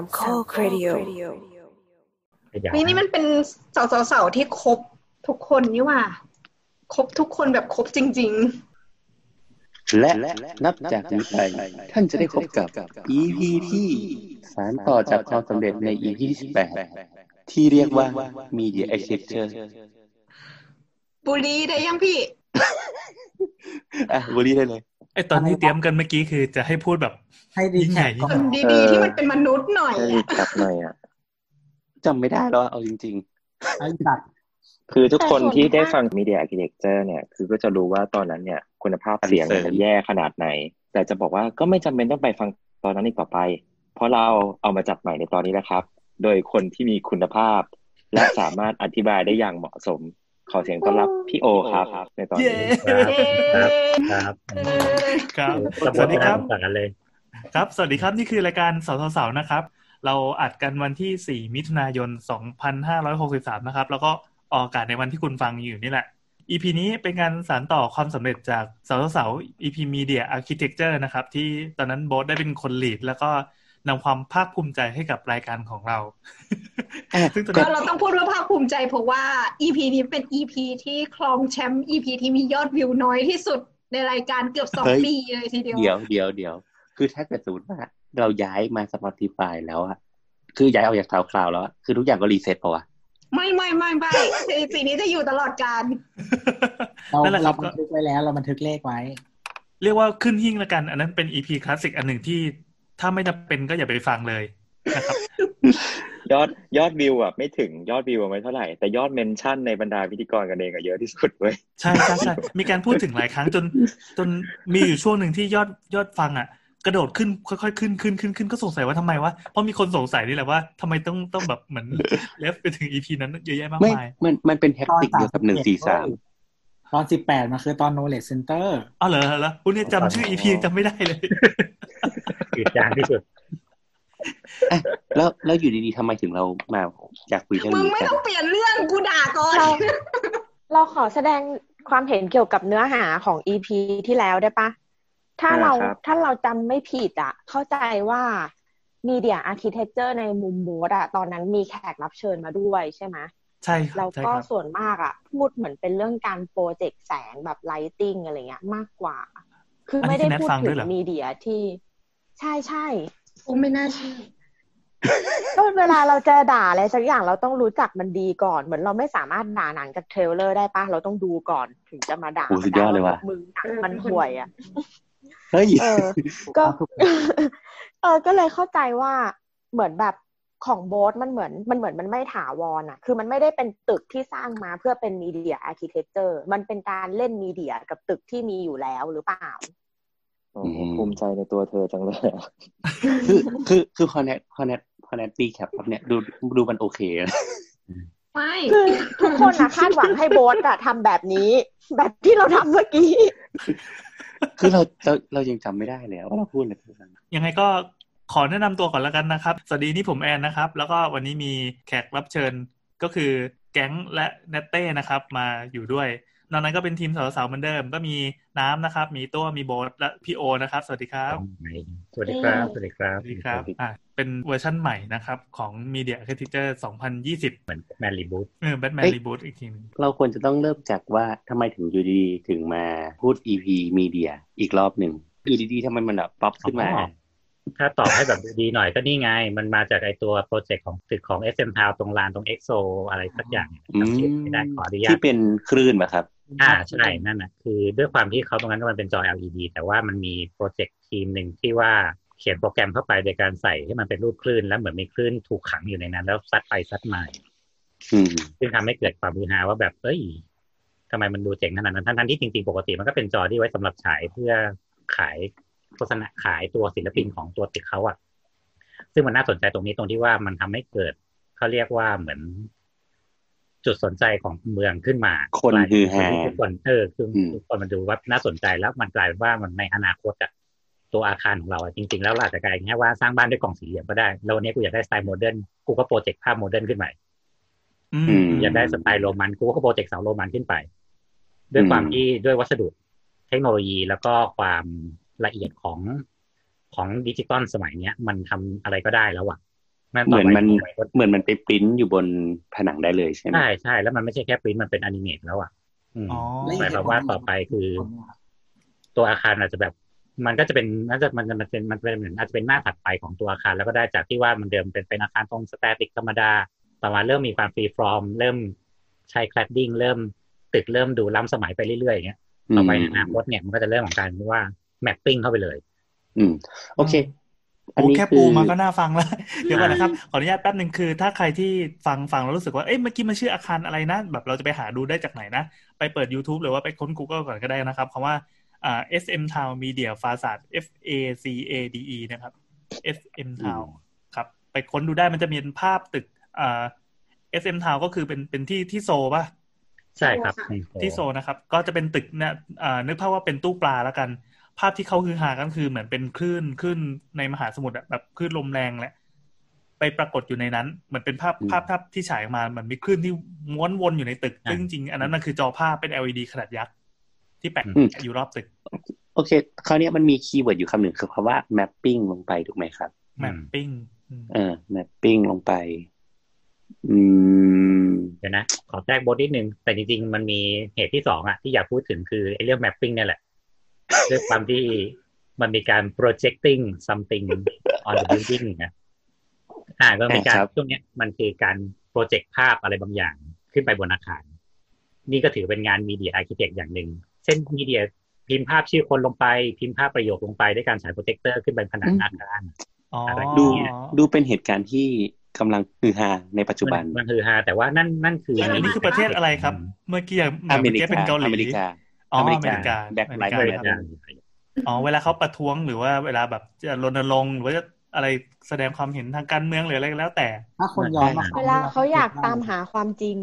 3ข้อคริเดียวนี่มันเป็นสาวๆที่ครบทุกคนนี่ว่าครบทุกคนแบบครบจริงๆและนับจากนี้ไปท่านจะได้พบกับ EP ที่สานต่อจากความสำเร็จใน EP ที่18ที่เรียกว่า Media Architecture บุรีได้ยังพี่อ่ะบุรีได้เลยไอตอนที่เตรียมกันเมื่อกี้คือจะให้พูดแบบให้ดีใหญ่คนดีๆที่มันเป็นมนุษย์หน่อยจับหน่อยอ่ะจำไม่ได้แล้วเอาจริงๆไอ้จัดคือทุกคนที่ได้ฟัง Media Architecture เนี่ยคือก็จะรู้ว่าตอนนั้นเนี่ยคุณภาพเสียงมันแย่ขนาดไหนแต่จะบอกว่าก็ไม่จำเป็นต้องไปฟังตอนนั้นอีกต่อไปเพราะเราเอามาจับใหม่ในตอนนี้แล้วครับโดยคนที่มีคุณภาพและสามารถอธิบายได้อย่างเหมาะสมขอเสียงต้อนรับพี่โอครับในตอนนี้ครับสวัสดีครับครับสวัสดีครับนี่คือรายการสาวสาวนะครับเราอัดกันวันที่4มิถุนายน2563นะครับแล้วก็ออกอากาศในวันที่คุณฟังอยู่นี่แหละ EP นี้เป็นการสานต่อความสำเร็จจากสาวสาว EP Media Architecture นะครับที่ตอนนั้นโบ๊ทได้เป็นคนลีดแล้วก็นำความภาคภูมิใจให้กับรายการของเราซึ่งเราต้องพูดว่าภาคภูมิใจเพราะว่า EP นี้เป็น EP ที่ครองแชมป์ EP ที่มียอดวิวน้อยที่สุดในรายการเกือบ2ปีเลยทีเดียวเดี๋ยวคือถ้าเกิดสมมุติว่าเราย้ายมา Spotify แล้วอะคือย้ายออกจาก SoundCloud แล้วคือทุกอย่างก็รีเซ็ตป่ะวะไม่ปีนี้จะอยู่ตลอดกาลนั่นแหละครับเราบันทึกไว้แล้วเราบันทึกเลขไว้เรียกว่าขึ้นหิ้งละกันอันนั้นเป็น EP คลาสสิกอันนึงที่ถ้าไม่จำเป็นก็อย่าไปฟังเลยนะครับยอดวิวอ่ะไม่ถึงยอดวิวไม่เท่าไหร่แต่ยอดเมนชั่นในบรรดาพิธีกรกันเองอ่ะเยอะที่สุดเว้ยใช่ๆๆมีการพูดถึงหลายครั้งจนมีอยู่ช่วงนึงที่ยอดฟังอ่ะกระโดดขึ้นค่อยๆขึ้นก็สงสัยว่าทำไมวะเพราะมีคนสงสัยนี่แหละว่าทำไมต้องแบบเหมือนเล็บไปถึง EP นั้นเยอะแยะมากมายมันเป็นแฮปติกเดียวกับ143ตอน18มันคือตอน Knowledge Center อ้าวเหรอคุณเนี่ยจำชื่อ EP ยังจำไม่ได้เลยอืดจางที่สุดแล้วอยู่ดีๆทำไมถึงเรามาอยากคุยเรื่องนี้มึงไม่ต้องเปลี่ยนเรื่องกูด่าก่อนเราขอแสดงความเห็นเกี่ยวกับเนื้อหาของ EP ที่แล้วได้ปะถ้าเราจำไม่ผิดอ่ะเข้าใจว่า Media Architecture ในมุมโบสอ่ะตอนนั้นมีแขกรับเชิญมาด้วยใช่ไหมใช่แล้วก็ส่วนมากอ่ะพูดเหมือนเป็นเรื่องการโปรเจกต์แสงแบบไลติ้งอะไรเงี้ยมากกว่าคือไม่ได้พูดถึงมีเดียที่ใช่ๆกูไม่น่าเชื่อก็เวลาเราจะด่าอะไรสักอย่างเราต้องรู้จักมันดีก่อนเหมือนเราไม่สามารถด่าหนังจากเทรลเลอร์ได้ป่ะเราต้องดูก่อนถึงจะมาด่าแบบมึงหนังมันห่วยอ่ะเฮ้ยก็เลยเข้าใจว่าเหมือนแบบของโบสมันเหมือนมันไม่ถาวร อ่ะคือมันไม่ได้เป็นตึกที่สร้างมาเพื่อเป็น Media Architecture มันเป็นการเล่น Media กับตึกที่มีอยู่แล้วหรือเปล่าภูมิใจในตัวเธอจังเลย คือคอนเนคปีแคปครับเนี่ยดูมันโอเคไม่คือทุกคนน่ะคาดหวังให้โบสอะทำแบบนี้แบบที่เราทำเมื่อกี้คือเรายังจำไม่ได้เลยว่าเราพูดอะไรไปบ้างยังไงก็ขอแนะนำตัวก่อนแล้วกันนะครับสวัสดีนี่ผมแอนนะครับแล้วก็วันนี้มีแขกรับเชิญก็คือแก๊งและเนตเต้นะครับมาอยู่ด้วยนอกนั้นก็เป็นทีมสาวๆเหมือนเดิมก็มีน้ำนะครับมีตัวมีโบสและพี่โอนะครับสวัสดีครับสวัสดีครับสวัสดีครับสวัสดีครับเป็นเวอร์ชั่นใหม่นะครับของ Media Architecture 2020เหมือน Batman Reboot Batman Reboot อีกทีนึงเราควรจะต้องเริ่มจากว่าทำไมถึงอยู่ดีๆถึงมาพูด EP Media อีกรอบนึงอยู่ดีๆทำไมมันแบบป๊อปขึ้นมาถ้าตอบให้แบบดีหน่อยก็นี่ไงมันมาจากไอตัวโปรเจกต์ของตึกของ SM Town ตรงลานตรง EXO อะไรสักอย่างจำชื่อไม่ได้ขออนุญาตที่เป็นคลื่นป่ะครับใช่นั่นน่ะคือด้วยความที่เขาตรงนั้นมันเป็นจอ LED แต่ว่ามันมีโปรเจกต์ทีมนึงที่ว่าเขียนโปรแกรมเข้าไปโดยการใส่ให้มันเป็นรูปคลื่นแล้วเหมือนมีคลื่นถูกขังอยู่ในนั้นแล้วซัดไปซัดมาซึ่งทำให้เกิดความฮือฮาว่าแบบเอ้ยทำไมมันดูเจ๋งขนาดนั้นทั้งๆที่จริงๆปกติมันก็เป็นจอที่ไว้สำหรับฉายเพื่อขายโฆษณาขายตัวศิลปินของตัวตึกเขาอ่ะซึ่งมันน่าสนใจตรงนี้ตรงที่ว่ามันทำให้เกิดเขาเรียกว่าเหมือนจุดสนใจของเมืองขึ้นมาคนฮือฮาทุกคนมันดูว่าน่าสนใจแล้วมันกลายเป็นว่ามันในอนาคตอ่ะตัวอาคารของเราจริงๆแล้วอาจจะกลายแค่ว่าสร้างบ้านด้วยกล่องสี่เหลี่ยมก็ได้แล้ววันนี้กูอยากได้สไตล์โมเดิร์นกูก็โปรเจกต์ภาพโมเดิร์นขึ้นไปอยากได้สไตล์โรมันกูก็โปรเจกต์เสาโรมันขึ้นไปด้วยความที่ด้วยวัสดุเทคโนโลยีแล้วก็ความละเอียดของดิจิตอลสมัยนี้มันทำอะไรก็ได้แล้วอ่ะ เหมือนมันไปปริ้นอยู่บนผนังได้เลยใช่ไหมใช่ๆแล้วมันไม่ใช่แค่ปริ้นมันเป็นอนิเมตแล้วอ่ะหมายความว่าต่อไปคือตัวอาคารอาจจะแบบมันก็จะเป็นน่าจะมันเป็นเหมือนอาจจะเป็นหน้าถัดไปของตัวอาคารแล้วก็ได้จากที่ว่ามันเดิมเป็นอาคารตรงสแตติกธรรมดาต่อมาเริ่มมีความฟรีฟอร์มเริ่มใช้แคลดดิ้งเริ่มตึกเริ่มดูล้ำสมัยไปเรื่อยๆอย่างเงี้ยต่อไปในอนาคตเนี่ยมันก็จะเริ่มของการว่าแมปปิ้งเข้าไปเลยโอเคโอ้แค่ปูมาก็น่าฟังแล้วเดี๋ยวก่อนนะครับขออนุญาตแป๊บนึงคือถ้าใครที่ฟังแล้วรู้สึกว่าเอ๊ะเมื่อกี้มันชื่ออาคารอะไรนะแบบเราจะไปหาดูได้จากไหนนะไปเปิด YouTube หรือว่าไปค้น Google ก่อนก็ได้นะครับคำว่าSM Town Media Facade F A C A D E นะครับ SM Town ครับไปค้นดูได้มันจะมีภาพตึกSM Town ก็คือเป็นที่ที่โซป่ะใช่ครับที่โซนะครับก็จะเป็นตึกเนี่ยนึกภาพว่าเป็นตู้ปลาแล้วกันภาพที่เขาคือหากันคือเหมือนเป็นคลื่นในมหาสมุทรแบบคลื่นลมแรงแหละไปปรากฏอยู่ในนั้นเหมือนเป็นภาพที่ฉายออกมามันมีคลื่นที่ม้วนวนอยู่ในตึกซึ่งจริงอันนั้นมันคือจอภาพเป็น LED ขนาดยักษ์ที่แปะอยู่รอบตึกโอเคคราวนี้มันมีคีย์เวิร์ดอยู่คำหนึ่งคือคำว่า mapping ลงไปถูกไหมครับ mapping mapping ลงไปเดี๋ยวนะขอแทรกบทนิดนึงแต่จริงๆมันมีเหตุที่สองอ่ะที่อยากพูดถึงคือไอ้เรื่อง mapping เนี่ยแหละด้วยความที่มันมีการ projecting something on the building นะก็มีการช่วงนี้มันคือการโปรเจกต์ภาพอะไรบางอย่างขึ้นไปบนอาคารนี่ก็ถือเป็นงาน Media Architecture อย่างหนึ่งเช่น Media พิมพ์ภาพชื่อคนลงไปพิมพ์ภาพประโยคลงไปด้วยการฉายโปรเจคเตอร์ขึ้นไปผนังอาคารดูเป็นเหตุการณ์ที่กำลังฮือฮาในปัจจุบันมันฮือฮาแต่ว่านั่นคืออันนี้คือประเทศอะไรครับเมื่อกี้อเมริกาเป็นเกาหลีอเมริกาแบล็คไลฟ์อะไรต่างๆเวลาเขาประท้วงหรือว่าเวลาแบบจะรณรงค์หรือว่าอะไรแสดงความเห็นทางการเมืองหรืออะไรก็แล้วแต่ถ้าคนยอมเวลาเขาอยากตามหาความจริง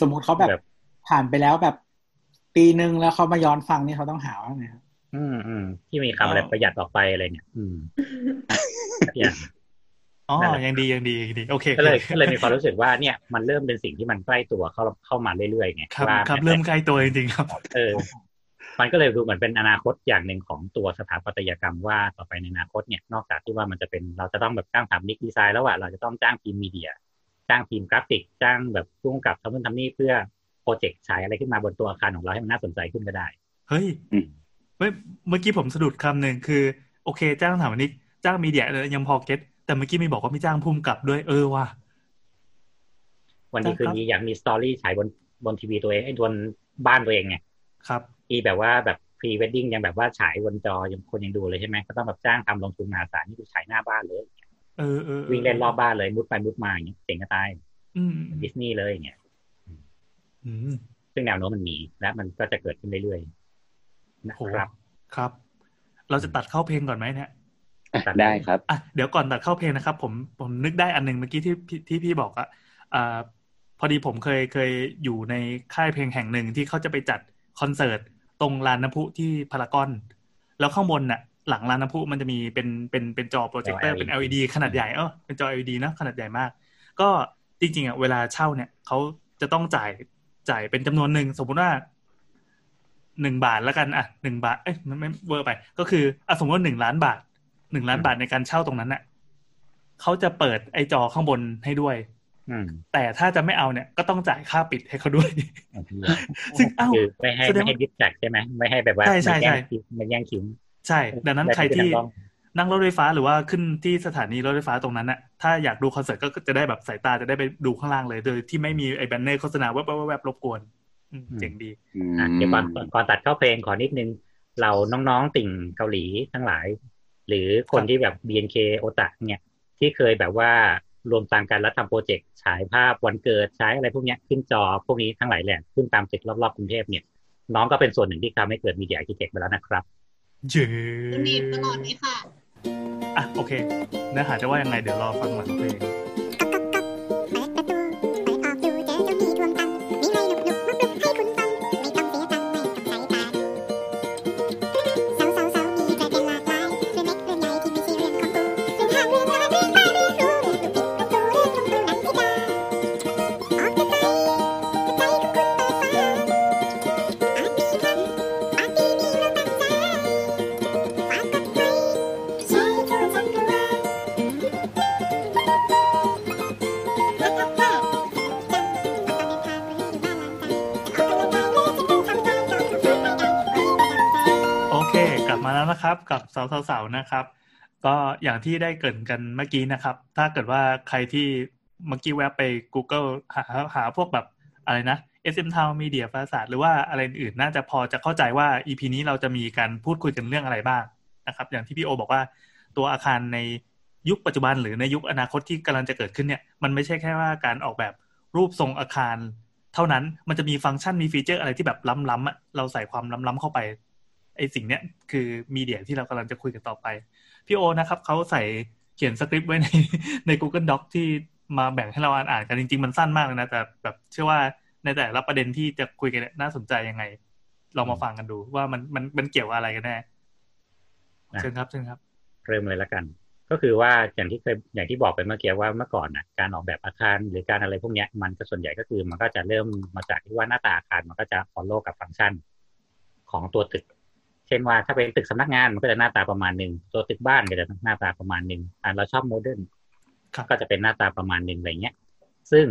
สมมุติเขาแบบผ่านไปแล้วแบบปีนึงแล้วเขามาย้อนฟังนี่เขาต้องหาว่าไงครับที่มีคำอะไรประหยัดออกไปอะไรเนี่ยยังดีโอเคก็เลยมีความรู้สึกว่าเนี่ยมันเริ่มเป็นสิ่งที่มันใกล้ตัวเข้ามาเรื่อยๆไงครับเริ่มใกล้ตัวจริงๆครับมันก็เลยดูเหมือนเป็นอนาคตอย่างหนึ่งของตัวสถาปัตยกรรมว่าต่อไปในอนาคตเนี่ยนอกจากที่ว่ามันจะเป็นเราจะต้องแบบจ้างทำนิกดีไซน์แล้วอ่ะเราจะต้องจ้างทีมมีเดียจ้างทีมกราฟิกจ้างแบบร่วมกับทำนู่นทำนี่เพื่อโปรเจกต์ฉายอะไรขึ้นมาบนตัวอาคารของเราให้มันน่าสนใจขึ้นก็ได้เฮ้ยเมื่อกี้ผมสะดุดคำหนึ่งคือโอเคจ้างทำนิกจ้างมีเดียยังพอเก็ตแต่เมื่อกี้มีบอกว่าไม่จ้างภูมิกับด้วยว่ะวันนี้คือมีอยากมีสตอรี่ฉายบนทีวีตัวเองไอ้บนบ้านตัวเองไงครับอีแบบว่าแบบพรีเวดดิ้งยังแบบว่าฉายบนจอยังคนยังดูเลยใช่ไหมก็ต้องแบบจ้างทำลงทุนมหาศาลนี่ดูฉายหน้าบ้านเลยวิ่งเล่นรอบบ้านเลยมุดไปมุดมาอย่างเงี้ยเจ๋งก็ตายดิสนีย์เลยอย่างเงี้ยซึ่งแนวโน้มมันมีและมันก็จะเกิดขึ้นเรื่อยๆนะครับเราจะตัดเข้าเพลงก่อนไหมเนี่ยตัดได้ครับเดี๋ยวก่อนตัดเข้าเพลงนะครับผมนึกได้อันนึงเมื่อกี้ที่พี่บอกอะพอดีผมเคยอยู่ในค่ายเพลงแห่งหนึ่งที่เขาจะไปจัดคอนเสิร์ตตรงลานน้ำพุที่พารากอนแล้วข้างบนน่ะหลังลานน้ำพุมันจะมีเป็นจอโปรเจคเตอร์เป็น LED ขนาดใหญ่เป็นจอ LED นะขนาดใหญ่มากก็จริงๆอะเวลาเช่าเนี่ยเขาจะต้องจ่ายเป็นจำนวนนึงสมมติว่า1บาทละกัน1บาทเอ้ยมันไม่เวอร์ไปก็คือสมมติว่า1ล้านบาท1 ล้านบาทในการเช่าตรงนั้นน่ะเขาจะเปิดไอจอข้างบนให้ด้วยแต่ถ้าจะไม่เอาเนี่ยก็ต้องจ่ายค่าปิดให้เขาด้วยซึ่งไม่ให้ดิสแทรคใช่ไหมไม่ให้แบบว่ามันแย่งคิวใช่ดังนั้นใครที่นั่งรถไฟฟ้าหรือว่าขึ้นที่สถานีรถไฟฟ้าตรงนั้นน่ะถ้าอยากดูคอนเสิร์ตก็จะได้แบบสายตาจะได้ไปดูข้างล่างเลยโดยที่ไม่มีไอแบนเนอร์โฆษณาแวบๆรบกวนเจ๋งดีเดี๋ยวก่อนตัดเข้าเพลงขอนิดนึงเราน้องๆติ่งเกาหลีทั้งหลายหรือคนที่แบบ BNK โอตะเนี่ยที่เคยแบบว่ารวมตังกันแล้วทำโปรเจกต์ฉายภาพวันเกิดฉายอะไรพวกนี้ขึ้นจอพวกนี้ทั้งหลายแหละขึ้นตามตึกรอบๆกรุงเทพเนี่ยน้องก็เป็นส่วนหนึ่งที่ทำให้เกิด Media Architect ไปแล้วนะครับเจ๋งนี่ตลอดเลยค่ะโอเคเนื้อหาจะว่ายังไงเดี๋ยวรอฟังก่อนเพลง มาแล้วนะครับกับสาวๆนะครับก็อย่างที่ได้เกริ่นกันเมื่อกี้นะครับถ้าเกิดว่าใครที่เมื่อกี้แวะไป Google หาพวกแบบอะไรนะ SM Town Media Facade หรือว่าอะไรอื่นน่าจะพอจะเข้าใจว่า EP นี้เราจะมีการพูดคุยกันเรื่องอะไรบ้างนะครับอย่างที่พี่โอบอกว่าตัวอาคารในยุคปัจจุบันหรือในยุคอนาคตที่กำลังจะเกิดขึ้นเนี่ยมันไม่ใช่แค่ว่าการออกแบบรูปทรงอาคารเท่านั้นมันจะมีฟังก์ชันมีฟีเจอร์อะไรที่แบบล้ำๆอ่ะเราใส่ความล้ำๆเข้าไปไอ้สิ่งเนี้ยคือมีเดียที่เรากำลังจะคุยกันต่อไปพี่โอนะครับเขาใส่เขียนสคริปต์ไว้ใน Google Doc ที่มาแบ่งให้เราอ่านกันจริงๆมันสั้นมากเลยนะแต่แบบเชื่อว่าในแต่ละประเด็นที่จะคุยกันน่าสนใจยังไงเรามาฟังกันดูว่ามันเกี่ยวอะไรกันแน่เชิญครับเชิญครับเริ่มเลยละกันก็คือว่าอย่างที่บอกไปเมื่อกี้ว่าเมื่อก่อนนะการออกแบบอาคารหรือการอะไรพวกนี้มันก็ส่วนใหญ่ก็คือมันก็จะเริ่มมาจากที่ว่าหน้าตาอาคารมันก็จะ follow กับฟังก์ชันของตัวตึกเช่นว่าถ้าเป็นตึกสำนักงานมันก็จะหน้าตาประมาณนึงตัวตึกบ้านก็จะหน้าตาประมาณนึงเราชอบโมเดิร์นก็จะเป็นหน้าตาประมาณนึงอะไรเงี้ยซึ่ง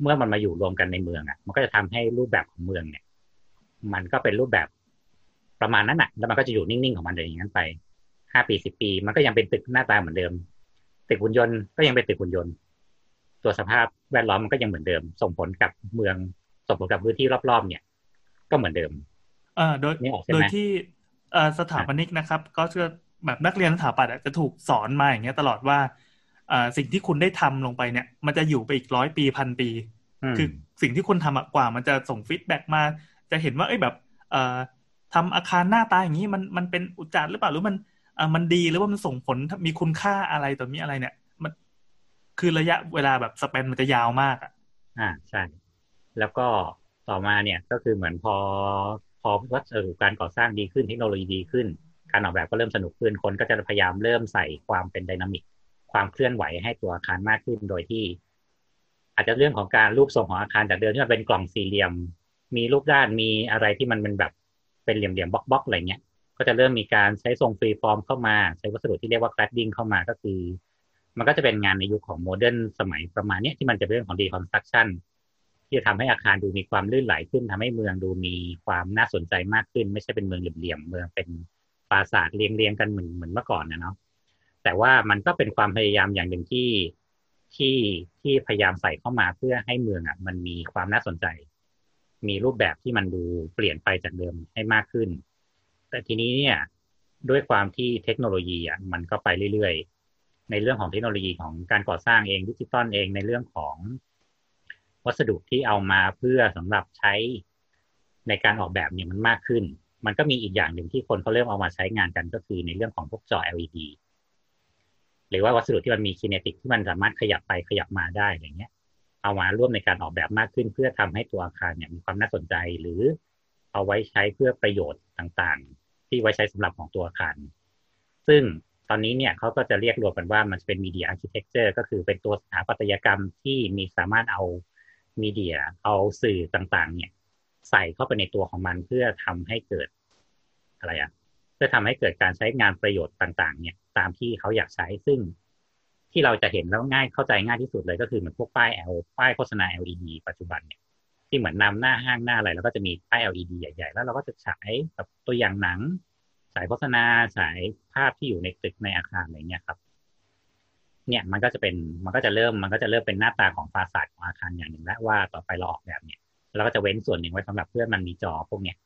เมื่อมันมาอยู่รวมกันในเมืองอ่ะมันก็จะทำให้รูปแบบของเมืองเนี่ยมันก็เป็นรูปแบบประมาณนั้นน่ะแล้วมันก็จะอยู่นิ่งๆของมันอย่างนั้นไป5ปี10ปีมันก็ยังเป็นตึกหน้าตาเหมือนเดิมตึกหุ่นยนต์ก็ยังเป็นตึกหุ่นยนต์ตัวสภาพแวดล้อมมันก็ยังเหมือนเดิมส่งผลกับเมืองส่งผลกับพื้นที่รอบๆเนี่ยก็เหมือนเดิมโดยที่สถาปนิกนะครับก็เชื่อแบบนักเรียนสถาปัตย์จะถูกสอนมาอย่างเงี้ยตลอดว่าสิ่งที่คุณได้ทำลงไปเนี่ยมันจะอยู่ไปอีก100ปี 1,000 ปีคือสิ่งที่คุณทำกว่ามันจะส่งฟีดแบ็กมาจะเห็นว่าเอ้ยแบบทำอาคารหน้าตาอย่างนี้มันเป็นอุจจาระหรือเปล่าหรือมันดีหรือว่ามันส่งผลมีคุณค่าอะไรต่อมีอะไรเนี่ยมันคือระยะเวลาแบบสเปนมันจะยาวมากใช่แล้วก็ต่อมาเนี่ยก็คือเหมือนพอวัสดุการก่อสร้างดีขึ้นเทคโนโลยีดีขึ้นการออกแบบก็เริ่มสนุกขึ้นคนก็จะพยายามเริ่มใส่ความเป็นไดนามิกความเคลื่อนไหวให้ตัวอาคารมากขึ้นโดยที่อาจจะเรื่องของการรูปทรงของอาคารจากเดิมที่มันเป็นกล่องสี่เหลี่ยมมีรูปด้านมีอะไรที่มันเป็นแบบเป็นเหลี่ยมๆบล็อกๆอะไรเงี้ยก็จะเริ่มมีการใช้ทรงฟรีฟอร์มเข้ามาใช้วัสดุที่เรียกว่าคลัดดิ้งเข้ามาก็คือมันก็จะเป็นงานในยุคของโมเดิร์นสมัยประมาณนี้ที่มันจะเป็นเรื่องของดีคอนสตรัคชั่นที่จะทำให้อาคารดูมีความลื่นไหลขึ้นทำให้เมืองดูมีความน่าสนใจมากขึ้นไม่ใช่เป็นเมืองเหลี่ยมๆเมืองเป็นปราสาทเรียงๆกันเหมือนเมื่อก่อนนะเนาะแต่ว่ามันก็เป็นความพยายามอย่างหนึ่งที่พยายามใส่เข้ามาเพื่อให้เมืองอ่ะมันมีความน่าสนใจมีรูปแบบที่มันดูเปลี่ยนไปจากเดิมให้มากขึ้นแต่ทีนี้เนี่ยด้วยความที่เทคโนโลยีอ่ะมันก็ไปเรื่อยๆในเรื่องของเทคโนโลยีของการก่อสร้างเองดิจิตอลเองในเรื่องของวัสดุที่เอามาเพื่อสำหรับใช้ในการออกแบบเนี่ยมันมากขึ้นมันก็มีอีกอย่างหนึ่งที่คนเขาเริ่มเอามาใช้งานกันก็คือในเรื่องของพวกจอ LED หรือว่าวัสดุที่มันมีคิเนติกที่มันสามารถขยับไปขยับมาได้อะไรเงี้ยเอามาร่วมในการออกแบบมากขึ้นเพื่อทำให้ตัวอาคารเนี่ยมีความน่าสนใจหรือเอาไว้ใช้เพื่อประโยชน์ต่างๆที่ไว้ใช้สำหรับของตัวอาคารซึ่งตอนนี้เนี่ยเขาก็จะเรียกรวมกันว่ามันจะเป็น Media Architecture ก็คือเป็นตัวสถาปัตยกรรมที่มีสามารถเอา Media เอาสื่อต่างๆเนี่ยใส่เข้าไปในตัวของมันเพื่อทำให้เกิดเพื่อทำให้เกิดการใช้งานประโยชน์ต่างๆเนี่ยตามที่เขาอยากใช้ซึ่งที่เราจะเห็นแล้วง่ายเข้าใจง่ายที่สุดเลยก็คือเหมือนพวกป้ายโฆษณา LED ปัจจุบันเนี่ยที่เหมือนนำหน้าห้างหน้าอะไรแล้วก็จะมีป้าย LED ใหญ่ๆแล้วเราก็จะฉายแบบตัวอย่างหนังฉายโฆษณาฉายภาพที่อยู่ในตึกในอาคารอะไรเงี้ยครับเนี่ยมันก็จะเริ่มเป็นหน้าตาของฟาซาดของอาคารอย่างหนึ่งแล้วว่าต่อไปเราออกแบบเนี่ยเราก็จะเว้นส่วนหนึ่งไว้สำหรับเพื่อนมันมีจอพวกเนี้ย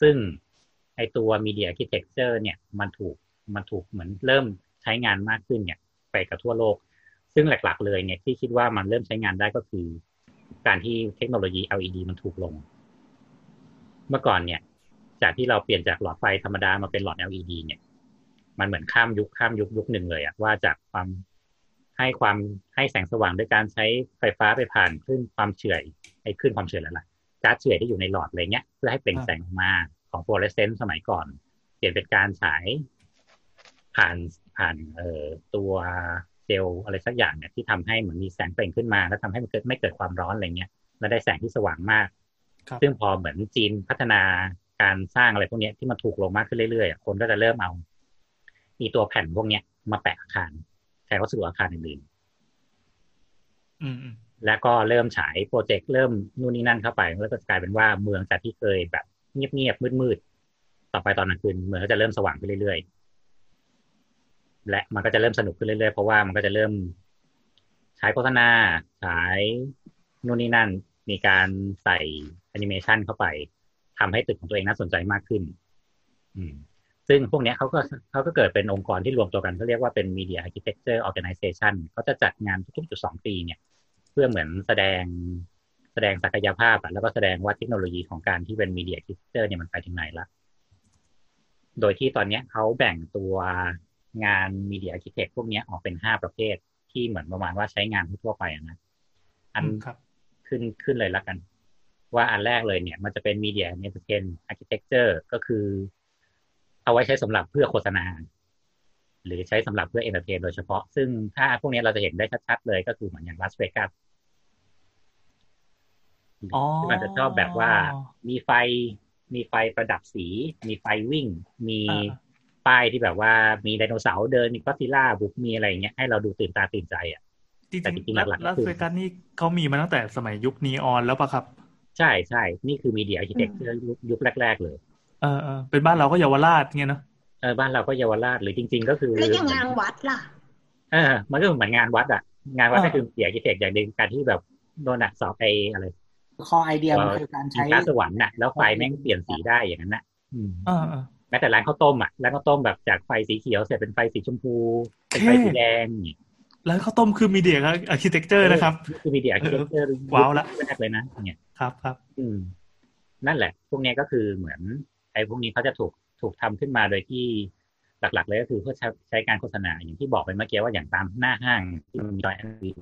ซึ่งไอตัว Media Architecture เนี่ยมันถูกเหมือนเริ่มใช้งานมากขึ้นเนี่ยไปกับทั่วโลกซึ่งหลักๆเลยเนี่ยที่คิดว่ามันเริ่มใช้งานได้ก็คือการที่เทคโนโลยี LED มันถูกลงเมื่อก่อนเนี่ยจากที่เราเปลี่ยนจากหลอดไฟธรรมดามาเป็นหลอด LED เนี่ยมันเหมือนข้ามยุคนึงเลยอะว่าจากความให้แสงสว่างด้วยการใช้ไฟฟ้าไปผ่านคลื่นความเฉื่อยก๊าซเฉื่อยที่อยู่ในหลอดอะไรเงี้ยเพื่อให้เปล่งแสงออกมาของฟลูออเรสเซนต์สมัยก่อนเปลี่ยนเป็นการฉายผ่านตัวเซลล์อะไรสักอย่างเนี่ยที่ทำให้เหมือนมีแสงเปล่งขึ้นมาแล้วทำให้มันไม่เกิดความร้อนอะไรเงี้ยและได้แสงที่สว่างมากซึ่งพอเหมือนจีนพัฒนาการสร้างอะไรพวกนี้ที่มันถูกลงมากขึ้นเรื่อยๆคนก็จะเริ่มเอามีตัวแผ่นพวกนี้มาแปะอาคารแทนวัสดุอาคารอื่นๆแล้วก็เริ่มฉายโปรเจกต์เริ่มนู่นนี่นั่นเข้าไปแล้วก็กลายเป็นว่าเมืองจากที่เคยแบบเงียบๆมืดๆ ต่อไปตอนกลางคืนเหมือนก็จะเริ่มสว่างขึ้นเรื่อยๆและมันก็จะเริ่มสนุกขึ้นเรื่อยๆเพราะว่ามันก็จะเริ่มฉายโฆษณาฉายนู่นนี่นั่นมีการใส่แอนิเมชันเข้าไปทำให้ตึกของตัวเองน่าสนใจมากขึ้นซึ่งพวกนี้เขาก็เกิดเป็นองค์กรที่รวมตัวกันเขาเรียกว่าเป็น Media Architecture Organization เขาจะจัดงานทุกๆ 2 ปีเนี่ยเพื่อเหมือนแสดงศักยภาพแล้วก็แสดงว่าเทคโนโลยีของการที่เป็น Media Architecture เนี่ยมันไปถึงไหนละโดยที่ตอนนี้เขาแบ่งตัวงาน Media Architect พวกนี้ออกเป็น5ประเภทที่เหมือนประมาณว่าใช้งานทั่วไปนะอันขึ้นเลยละกันว่าอันแรกเลยเนี่ยมันจะเป็น Media Entertainment Architecture ก็คือเอาไว้ใช้สำหรับเพื่อโฆษณาหรือใช้สำหรับเพื่อเอนเตอร์เทนโดยเฉพาะซึ่งถ้าพวกนี้เราจะเห็นได้ชัดๆเลยก็คือเหมือนอย่างลาสเวกัสที่มันจะชอบแบบว่ามีไฟประดับสีมีไฟวิ่งมีป้ายที่แบบว่ามีไดโนเสาร์เดินมีก็อดซิลล่าบุกมีอะไรอย่างเงี้ยให้เราดูตื่นตาตื่นใจอ่ะแต่จริงๆหลักๆลาสเวกัสนี่เขามีมาตั้งแต่สมัยยุคนีออนแล้วป่ะครับใช่ๆนี่คือมีเดียอาร์คิเทคเจอร์ยุคแรกๆเลยเป็นบ้านเราก็เยาวราชไงเนาะบ้านเราก็เยาวราชหรือจริงๆก็คือแล้วอย่างงานวัดล่ะมันก็เหมือนงานวัดอ่ะงานวัดก็คือเสียกิเลสอย่างเดียวการที่แบบโดนสอบไออะไรคอไอเดียมันคือการใช้สวรรค์น่ะแล้วไฟแม่งเปลี่ยนสีได้อย่างนั้นน่ะแม้แต่ร้านข้าวต้มอ่ะร้านข้าวต้มแบบจากไฟสีเขียวเสร็จเป็นไฟสีชมพูเป็นไฟสีแดงร้านข้าวต้มคือมีเดียอาร์คิเทคเจอร์นะครับคือมีเดียอาร์คิเทคเจอร์ว้าวละแรกเลยนะเนี่ยครับนั่นแหละพวกนี้ก็คือเหมือนไอ้พวกนี้เขาจะถูกทำขึ้นมาโดยที่หลักๆเลยก็คือเพื่อใช้การโฆษณาอย่างที่บอกไปเมื่อกี้ว่าอย่างตามหน้าห้างที่มันมีรอยแอนตี้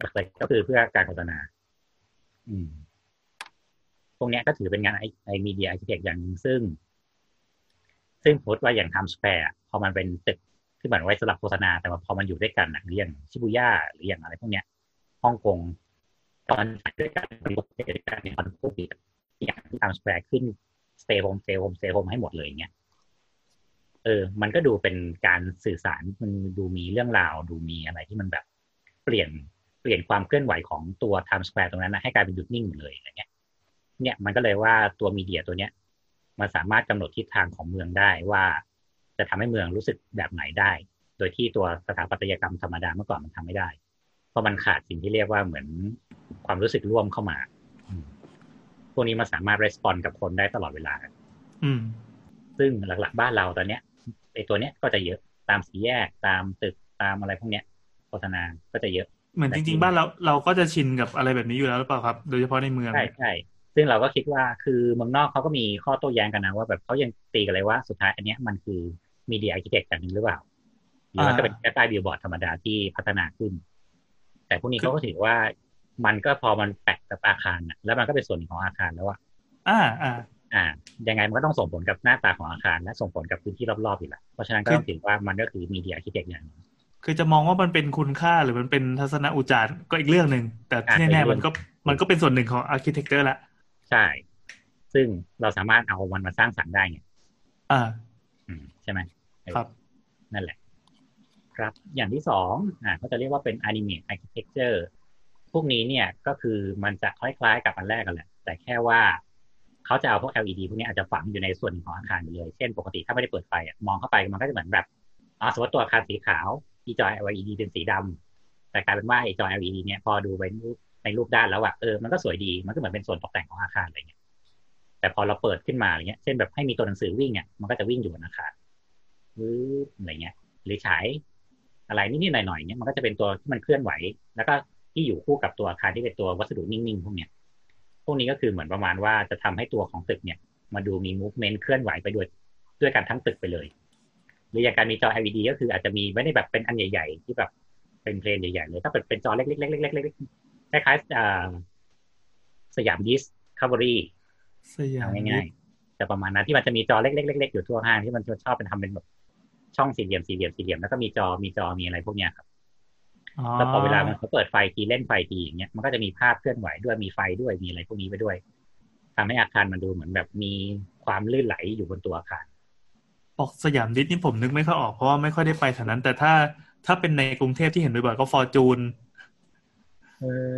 หลักๆก็คือเพื่อการโฆษณาพวกนี้ก็ถือเป็นงานไอ้มีเดียอาร์คิเทคอย่างนึงซึ่งโพสต์ว่าอย่างไทม์สแควร์พอมันเป็นตึกที่เหมือนไว้สำหรับโฆษณาแต่ว่าพอมันอยู่ด้วยกันหรืออย่างชิบูย่าหรืออย่างอะไรพวกนี้ฮ่องกงตอนถ่ายด้วยกันมันก็เป็นการในคอนโทรลอย่างไทม์สแควร์ขึ้นstay home ให้หมดเลยอย่างเงี้ยมันก็ดูเป็นการสื่อสารมันดูมีเรื่องราวดูมีอะไรที่มันแบบเปลี่ยนความเคลื่อนไหวของตัว Times Square ตรงนั้นนะให้กลายเป็นจุดนิ่งเลยอะไรเงี้ยเนี่ยมันก็เลยว่าตัวมีเดียตัวเนี้ยมันสามารถกำหนดทิศทางของเมืองได้ว่าจะทำให้เมืองรู้สึกแบบไหนได้โดยที่ตัวสถาปัตยกรรมธรรมดาเมื่อก่อนมันทำไม่ได้เพราะมันขาดสิ่งที่เรียกว่าเหมือนความรู้สึกร่วมเข้ามาพวกนี้มันสามารถรีสปอนส์กับคนได้ตลอดเวลาซึ่งหลักๆบ้านเราตอนเนี้ยไอ้ตัวเนี้ยก็จะเยอะตามสีแยกตามตึกตามอะไรพวกเนี้ยโฆษณาก็จะเยอะเหมือนจริงๆบ้านเราก็จะชินกับอะไรแบบนี้อยู่แล้วหรือเปล่าครับโดยเฉพาะในเมืองใช่ๆซึ่งเราก็คิดว่าคือเมืองนอกเขาก็มีข้อโต้แย้งกันนะว่าแบบเขายังตีกันเลยว่าสุดท้ายอันเนี้ยมันคือมีเดียอาร์คิเทคอย่างนึงหรือเปล่าหรือว่าจะเป็นแค่ป้ายบิลบอร์ดธรรมดาที่พัฒนาขึ้นแต่พวกนี้เขาก็ถือว่ามันก็พอมันแปะกับอาคารแล้วมันก็เป็นส่วนของอาคารแล้วอะยังไงมันก็ต้องส่งผลกับหน้าตาของอาคารและส่งผลกับพื้นที่รอบๆอยู่แล้วเพราะฉะนั้นก็ต้องถือว่ามันก็คือมีเดียอาร์คิเทคอย่างนึงคือจะมองว่ามันเป็นคุณค่าหรือมันเป็นทัศนอุจจาร์ก็อีกเรื่องนึงแต่แน่ๆมันก็เป็นส่วนหนึ่งของอาร์คิเทคเจอร์ละใช่ซึ่งเราสามารถเอามันมาสร้างสรรค์ได้ไงใช่ไหมครับนั่นแหละครับอย่างที่สองเขาจะเรียกว่าเป็นอนิเมตอาร์คิเทคเจอร์พวกนี้เนี่ยก็คือมันจะคล้ายๆกับอันแรกกันแหละแต่แค่ว่าเขาจะเอาพวก LED พวกนี้อาจจะฝังอยู่ในส่วนของอาคารเลยเช่นปกติถ้าไม่ได้เปิดไฟมองเข้าไปมันก็จะเหมือนแบบสมมติตัวอาคารสีขาวอีจอ LED เป็นสีดำแต่กลายเป็นว่าไอจอ LED เนี่ยพอดูไปในรูปด้านแล้วอ่ะมันก็สวยดีมันก็เหมือนเป็นส่วนตกแต่งของอาคารอะไรเงี้ยแต่พอเราเปิดขึ้นมาอะไรเงี้ยเช่นแบบให้มีตัวหนังสือวิ่งเนี่ยมันก็จะวิ่งอยู่บนอาคารอะไรเงี้ยหรือฉายอะไรนิดๆหน่อยๆเนี่ยมันก็จะเป็นตัวที่มันเคลื่อนไหวแล้วก็ที่อยู่คู่กับตัวอาคารที่เป็นตัววัสดุนิ่งๆพวกนี้ก็คือเหมือนประมาณว่าจะทำให้ตัวของตึกเนี่ยมาดูมี movement เคลื่อนไหวไปด้วยกันทั้งตึกไปเลยหรืออย่างการมีจอ LED ก็คืออาจจะมีไม่ได้แบบเป็นอันใหญ่ๆที่แบบเป็นเพลนใหญ่ๆเลยถ้าเป็นจอเล็กๆๆๆๆคล้ายๆสยามดิสคัฟเวอรี่ง่ายๆแต่ประมาณนั้นที่มันจะมีจอเล็กๆๆอยู่ทั่วห้างที่มันชอบเป็นทำเป็นแบบช่องสี่เหลี่ยมแล้วก็มีจอมีอะไรพวกเนี้ยครับแล้วพอเวลามันเขาเปิดไฟทีเล่นไฟทีอย่างเงี้ยมันก็จะมีภาพเคลื่อนไหวด้วยมีไฟด้วยมีอะไรพวกนี้ไปด้วยทำให้อาคารมันดูเหมือนแบบมีความลื่นไหลอยู่บนตัวอาคารบอกสยามดิสนี่ผมนึกไม่ค่อยออกเพราะว่าไม่ค่อยได้ไปแถวนั้นแต่ถ้าเป็นในกรุงเทพที่เห็นบ่อยๆก็ฟอร์จูน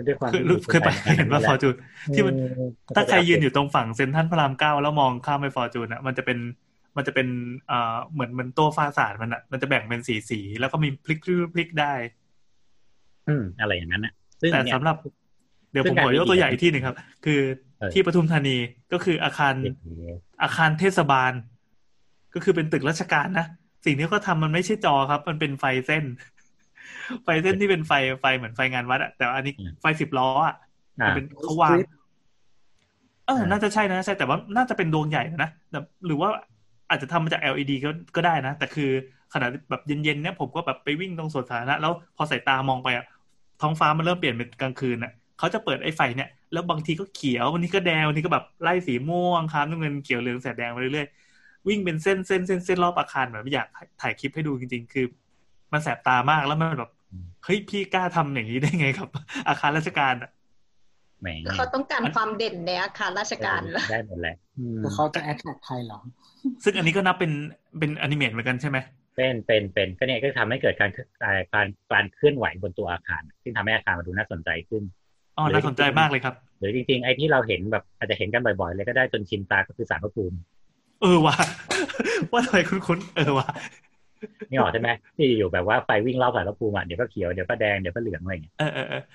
ด้วยความเคยไปเห็นว่าฟอร์จูนที่มันถ้าใครยืนอยู่ตรงฝั่งเซ็นทรัลพระราม9แล้วมองข้ามไปฟอร์จูนอ่ะมันจะเป็นเหมือนมันตัวฟาสาดมันอ่ะมันจะแบ่งเป็นสีๆแล้วก็มีพลิกได้อะไรอย่างนั้นน่ะแต่สำหรับเดี๋ยวผมขอยกตัวอย่างอีกที่นึงครับคือที่ปทุมธานีก็คืออาคารเทศบาลก็คือเป็นตึกราชการนะสิ่งที่เขาทำมันไม่ใช่จอครับมันเป็นไฟเส้นที่เป็นไฟเหมือนไฟงานวัดอะแต่อันนี้ไฟ10ล้ออะมันเป็นเขาวางน่าจะใช่นะใช่แต่ว่าน่าจะเป็นดวงใหญ่นะหรือว่าอาจจะทำมาจาก LED ก็ได้นะแต่คือขณะแบบเย็นๆเนี่ยผมก็แบบไปวิ่งตรงสวนสาธารณะแล้วพอสายตามองไปอะท้องฟ้ามันเริ่มเปลี่ยนเป็นกลางคืนอะเขาจะเปิดไอ้ไฟเนี่ยแล้วบางทีก็เขียววันนี้ก็แดงวันนี้ก็แบบไล่สีม่วงคล้ำน้ำเงินเขียวเหลืองแสดแดงไปเรื่อยๆวิ่งเป็นเส้นรอบอาคารแบบอยากถ่ายคลิปให้ดูจริงๆคือมันแสบตามากแล้วมันแบบเฮ้ยพี่กล้าทำอย่างนี้ได้ไงครับอาคารราชการอ่ะแหมเขาต้องการความเด่นในอาคารราชการเหรอได้หมดแหละคือเขาจะแอดแท็กไทยหรอซึ่งอันนี้ก็นับเป็นอนิเมตเหมือนกันใช่ไหมเป็นก็เนี่ยก็ทำให้เกิดการเคลื่อนไหวบนตัวอาคารซึ่งทำให้อาคารมันดูน่าสนใจขึ้นอ๋อน่าสนใจมากเลยครับหรือจริงๆไอ้ที่เราเห็นแบบอาจจะเห็นกันบ่อยๆเลยก็ได้จนชินตาก็คือศาลพระภูมิว่าทำไมคุ้นๆว่ะนี่ออกใช่ไหมที่อยู่แบบว่าไฟวิ่งรอบศาลพระภูมิอ่ะเดี๋ยวก็เขียวเดี๋ยวก็แดงเดี๋ยวก็เหลืองอะไรอย่างเงี้ย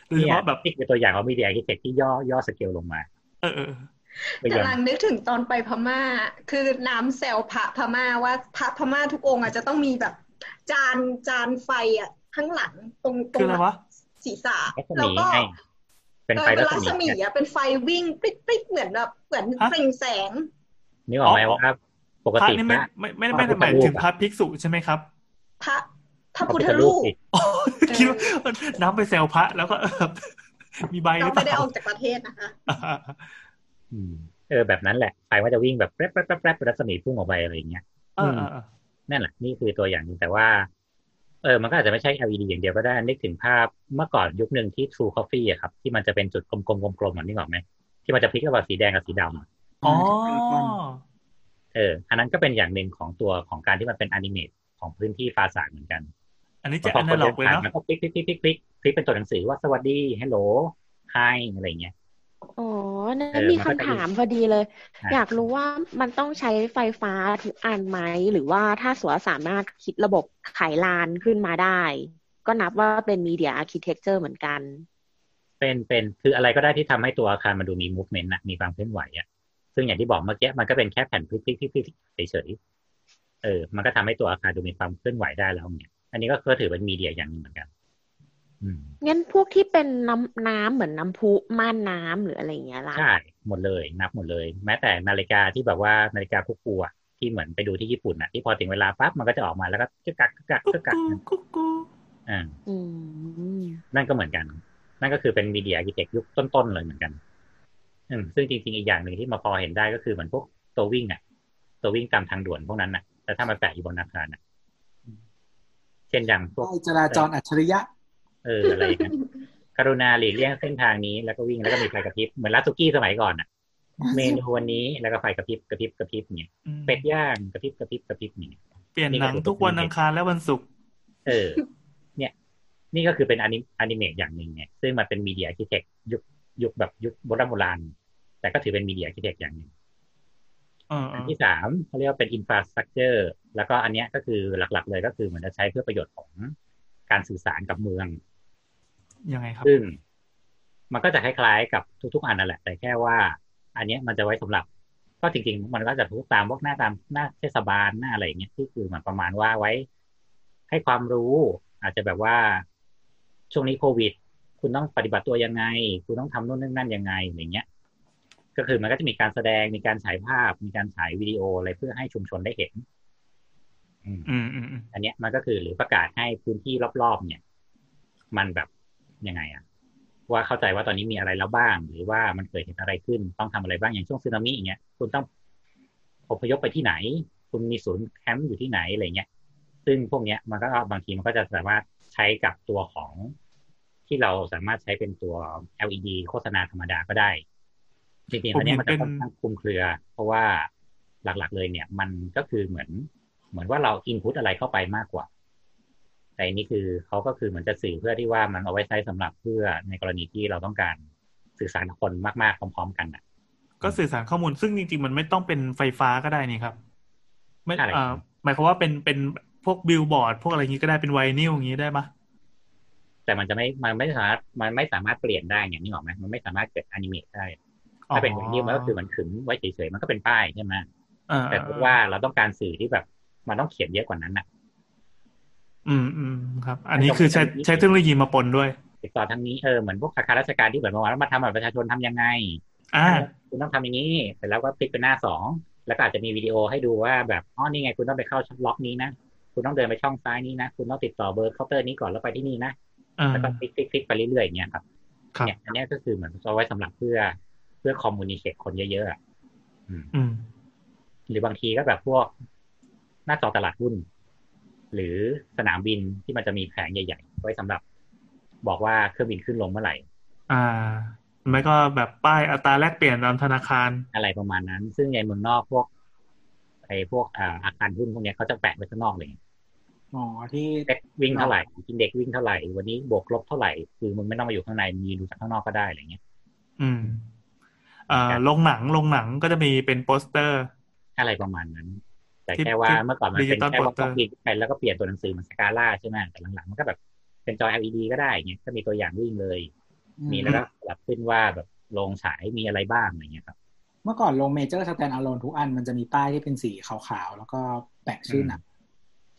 โดยเฉพาะแบบนี่คือตัวอย่างของ Media Architecture ที่ย่อสเกลลงมากำลังนึกถึงตอนไปพม่าคือน้ำแซวพระพม่าว่าพระพม่าทุกองค์อ่ะจะต้องมีแบบจานไฟอ่ะข้างหลังตรงคืออะไรวะศีรษะแล้วก็เป็นไฟรัศมีอ่ะเป็นไฟวิ่งปิ๊ดๆเหมือนเปล่งแสงนี่ออกไหมว่าปกตินะไม่ได้หมายถึงพระภิกษุใช่ไหมครับพระพุทธรูปคิดว่าน้ำไปแซวพระแล้วก็มีใบหรือเปล่าไม่ได้ออกจากประเทศนะคะแบบนั้นแหละไฟว่าจะวิ่งแบบแป๊บๆๆๆรัศมีพุ่งออกไปอะไรอย่างเงี้ยนั่นแหละนี่คือตัวอย่างนึงแต่ว่ามันก็อาจจะไม่ใช่ LED อย่างเดียวก็ได้นึกถึงภาพเมื่อก่อนยุคนึงที่ True Coffee อ่ะครับที่มันจะเป็นจุดกลมๆกลมๆอ่ะนึกออกมั้ยที่มันจะพลิกระหว่างสีแดงกับสีดำอ๋ออันนั้นก็เป็นอย่างนึงของตัวของการที่มันเป็นอนิเมตของพื้นที่ฟาสาดเหมือนกันอันนี้จะอนาล็อกเลยเนาะมันก็พลิกๆๆๆพลิกเป็นตัวหนังสือว่าสวัสดีฮัลโหลไฮอะไรอย่างเงี้ยอ๋อนั้นมีคำถามพอดีเลยอยากรู้ว่ามันต้องใช้ไฟฟ้าทุกอันไหมหรือว่าถ้าสัวสามารถคิดระบบขายลานขึ้นมาได้ก็นับว่าเป็น Media Architecture เหมือนกันเป็นคืออะไรก็ได้ที่ทำให้ตัวอาคารมันดูมี movement นะมีความเคลื่อนไหวอ่ะซึ่งอย่างที่บอกเมื่อกี้มันก็เป็นแค่แผ่นพลิกๆๆเฉยๆมันก็ทำให้ตัวอาคารดูมีความเคลื่อนไหวได้แล้วเนี่ยอันนี้ก็ถือเป็น media อย่างนึงเหมือนกันงั้นพวกที่เป็นน้ำเหมือนน้ำพุม่านน้ำหรืออะไรอย่างเงี้ยล่ะใช่หมดเลยนับหมดเลยแม้แต่นาฬิกาที่แบบว่านาฬิกาคุกกูอ่ะที่เหมือนไปดูที่ญี่ปุ่นอ่ะที่พอถึงเวลาปั๊บมันก็จะออกมาแล้วก็กักนั่นก็เหมือนกันนั่นก็คือเป็น Media Architect ยุคต้นๆเลยเหมือนกันซึ่งจริงๆอีกอย่างนึงที่มาพอเห็นได้ก็คือเหมือนพวกตัววิ่งอ่ะตัววิ่งตามทางด่วนพวกนั้นน่ะแต่ถ้ามันแปะอยู่บนอาคารน่ะเช่นอย่างพวกจราจรอัจฉริยะอะไรกันกรุณาหลีกเลี่ยงเส้นทางนี้แล้วก็วิ่งแล้วก็มีไฟกระพริบเหมือนร้านสุกี้สมัยก่อนอ่ะเมนูวันนี้แล้วก็ไฟกระพริบเนี่ยเป็ดย่างกระพริบเนี่ยเปลี่ยนหนังทุกวันอังคารและวันศุกร์เนี่ยนี่ก็คือเป็นอนิเมตอย่างนึงเนี่ยซึ่งมันเป็น Media Architect ยุคแบบยุคโบราณแต่ก็ถือเป็น Media Architect อย่างนึงอันที่3เขาเรียกว่าเป็น Infrastructure แล้วก็อันเนี้ยก็คือหลักๆเลยก็คือเหมือนจะใช้เพื่อประโยชน์ของการสื่อสารกับเมืองยังไงครับซึ่งมันก็จะคล้ายๆกับทุกๆอันนั่นแหละแต่แค่ว่าอันนี้มันจะไว้สำหรับก็จริงๆมันก็จะทุกตามพวกหน้าตามหน้าเทศบาลหน้าอะไรอย่างเงี้ยที่คือมันประมาณว่าไว้ให้ความรู้อาจจะแบบว่าช่วงนี้โควิดคุณต้องปฏิบัติตัวยังไงคุณต้องทำโน่นนั่นยังไงอย่างเงี้ยก็คือมันก็จะมีการแสดงมีการฉายภาพมีการฉายวิดีโออะไรเพื่อให้ชุมชนได้เห็นอันเนี้ยมันก็คือหรือประกาศให้พื้นที่รอบๆเนี่ยมันแบบยังไงอะว่าเข้าใจว่าตอนนี้มีอะไรแล้วบ้างหรือว่ามันเกิดเหตุอะไรขึ้นต้องทำอะไรบ้างอย่างช่วงสึนามิอย่างเงี้ยคุณต้องอพยพไปที่ไหนคุณมีศูนย์แคมป์อยู่ที่ไหนอะไรเงี้ยซึ่งพวกเนี้ยมันก็บางทีมันก็จะสามารถใช้กับตัวของที่เราสามารถใช้เป็นตัว LED โฆษณาธรรมดาก็ได้จริงๆอันนี้มันจะค่อนข้างคลุมเครือเพราะว่าหลักๆเลยเนี่ยมันก็คือเหมือนว่าเราอินพุตอะไรเข้าไปมากกว่า แต่อันนี้คือเขาก็คือเหมือนจะสื่อเพื่อที่ว่ามันเอาไว้ใช้สำหรับเพื่อในกรณีที่เราต้องการสื่อสารกับคนมากๆพร้อมๆกันอ่ะก็สื่อสารข้อมูลซึ่งจริงๆมันไม่ต้องเป็นไฟฟ้าก็ได้นี่ครับไม่หมายความว่าเป็นพวกบิลบอร์ดพวกอะไรงี้ก็ได้เป็นไวนิลอย่างงี้ได้ปะแต่มันจะไม่มันไม่สามารถเปลี่ยนได้เนี่ยนึกออกมั้ยมันไม่สามารถเกิดแอนิเมตได้ถ้าเป็นไวนิลมันก็คือมันขึงไว้เฉยๆมันก็เป็นป้ายใช่มั้ยแต่เพราะว่าเราต้องการสื่อที่แบบมันต้องเขียนเยอะกว่านั้นน่ะอืมๆครับอันนี้คือใช้เทคโนโลยีมาปนด้วยติดต่อทางนี้เหมือนพวกสาขาราชการที่เปิดมาว่ามาทำบัตรประชาชนทำยังไงคุณต้องทำอย่างนี้เสร็จแล้วก็พลิกไปหน้า2แล้วก็อาจจะมีวิดีโอให้ดูว่าแบบอ๋อนี่ไงคุณต้องไปเข้าช่องล็อกนี้นะคุณต้องเดินไปช่องซ้ายนี้นะคุณต้องติดต่อเบอร์เคาน์เตอร์นี้ก่อนแล้วไปที่นี่นะแล้วก็คลิกไปเรื่อยๆอย่างเงี้ยครับเนี่ยอันนี้ก็คือเหมือนเอาไว้สำหรับเพื่อคอมมูนิเคทคนเยอะๆหรือบางทีก็แบบพวกหน้าจอตลาดหุ้นหรือสนามบินที่มันจะมีแผงใหญ่ๆไว้สำหรับบอกว่าเครื่องบินขึ้นลงเมื่อไหร่ไม่ก็แบบป้ายอัตราแลกเปลี่ยนตามธนาคารอะไรประมาณนั้นซึ่งในเมืองนอกพวกอาคารหุ้นพวกนี้เขาจะแปะไว้ข้างนอกเลยอ๋อที่เด็กวิ่งเท่าไหร่กินเด็กวิ่งเท่าไหร่วันนี้บวกลบเท่าไหร่คือมึงไม่ต้องมาอยู่ข้างในมีดูจากข้างนอกก็ได้อะไรเงี้ยโรงหนังก็จะมีเป็นโปสเตอร์อะไรประมาณนั้นแต่แค่ว่าเมื่อก่อนมันเป็นแค่ว่าต้องปิดไปแล้วก็เปลี่ยนตัวหนังสือมันสกาล่าใช่ไหมแต่หลังๆมันก็แบบเป็นจอ LED ก็ได้เงี้ยก็มีตัวอย่างวิ่งเลยมีแล้วก็หลับขึ้นว่าแบบโรงฉายมีอะไรบ้างอะไรเงี้ยครับเมื่อก่อนโรงเมเจอร์สแตนด์อะโลนทุกอันมันจะมีป้ายที่เป็นสีขาวๆแล้วก็แปะชื่อหนัง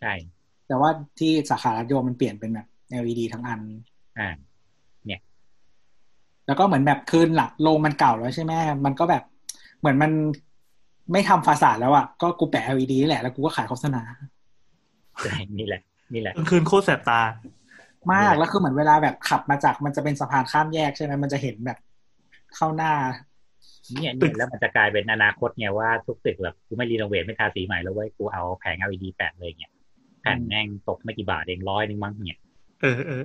ใช่แต่ว่าที่สาขารัฐโยมมันเปลี่ยนเป็นแบบ LED ทั้งอันเนี่ยแล้วก็เหมือนแบบคืนหลักโรงมันเก่าแล้วใช่ไหมมันก็แบบเหมือนมันไม่ทำฟาสาดแล้วอ่ะก็กูแปะ LED แหละแล้วกูก็ขายโฆษณาใช่นี่แหละคืนโคตรแสบตามากแล้วคือเหมือนเวลาแบบขับมาจากมันจะเป็นสะพานข้ามแยกใช่ไหมมันจะเห็นแบบเข้าหน้าเนี่ยแล้วมันจะกลายเป็นอนาคตไงว่าทุกตึกแบบกูไม่รีโนเวทไม่ทาสีใหม่แล้วเว้ยกูเอาแผง LED แปะเลยเนี่ยแผ่นแม่งตกไม่กี่บาทเอง100นึงมั้งเนี่ย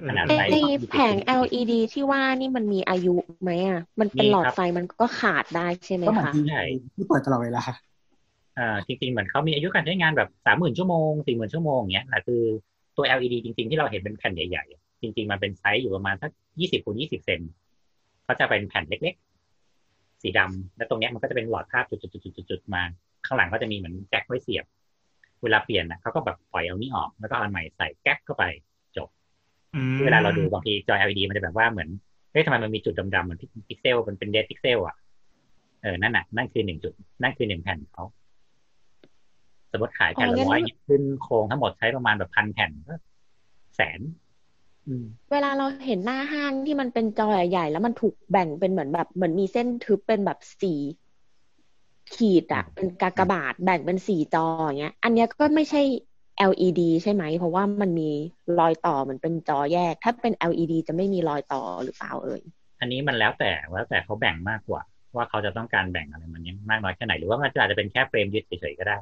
ขนาดไหนแผง LED ที่ว่านี่มันมีอายุไหมอ่ะมันเป็นหลอดไฟมันก็ขาดได้ใช่ไหมคะที่เปิดตลอดเวลาจริงๆเหมือนเขามีอายุการใช้งานแบบ 30,000 ชั่วโมง 40,000 ชั่วโมงเงี้ยแหละคือตัว LED จริงๆที่เราเห็นเป็นแผ่นใหญ่ๆจริงๆมันเป็นไซส์อยู่ประมาณสัก 20x20 เซนก็จะเป็นแผ่นเล็กๆสีดำแล้วตรงเนี้ยมันก็จะเป็นหลอดภาพจุดๆๆๆมาข้างหลังก็จะมีเหมือนแจ็คไว้เสียบเวลาเปลี่ยนนะเขาก็แบบปล่อยเอานี้ออกแล้วก็เอาอันใหม่ใส่แก๊กเข้าไปจบเวลาเราดูบางทีจอ LED มันจะแบบว่าเหมือนเฮ้ยทำไมมันมีจุดดำๆเหมือนพิกเซลมันเป็นเดสพิกเซลอ่ะนั่นน่ะนั่นคือ1จุดนั่นคือ1แผ่นเขาสมมติขายแผ่นละร้อยขึ้นโครงทั้งหมดใช้ประมาณแบบพันแผ่นก็แสนเวลาเราเห็นหน้าห้างที่มันเป็นจอใหญ่ๆแล้วมันถูกแบ่งเป็นเหมือนแบบเหมือนมีเส้นทึบเป็นแบบสีขีดอะเป็นกากบาทแบ่งเป็น4จออย่างเงี้ยอันเนี้ยก็ไม่ใช่ LED ใช่ไหมเพราะว่ามันมีรอยต่อเหมือนเป็นจอแยกถ้าเป็น LED จะไม่มีรอยต่อหรือเปล่าเอ่ยอันนี้มันแล้วแต่เขาแบ่งมากกว่าว่าเขาจะต้องการแบ่งอะไรมันยังมากน้อยแค่ไหนหรือว่ามันอาจจะเป็นแค่เฟรมยึดเฉยๆก็ได้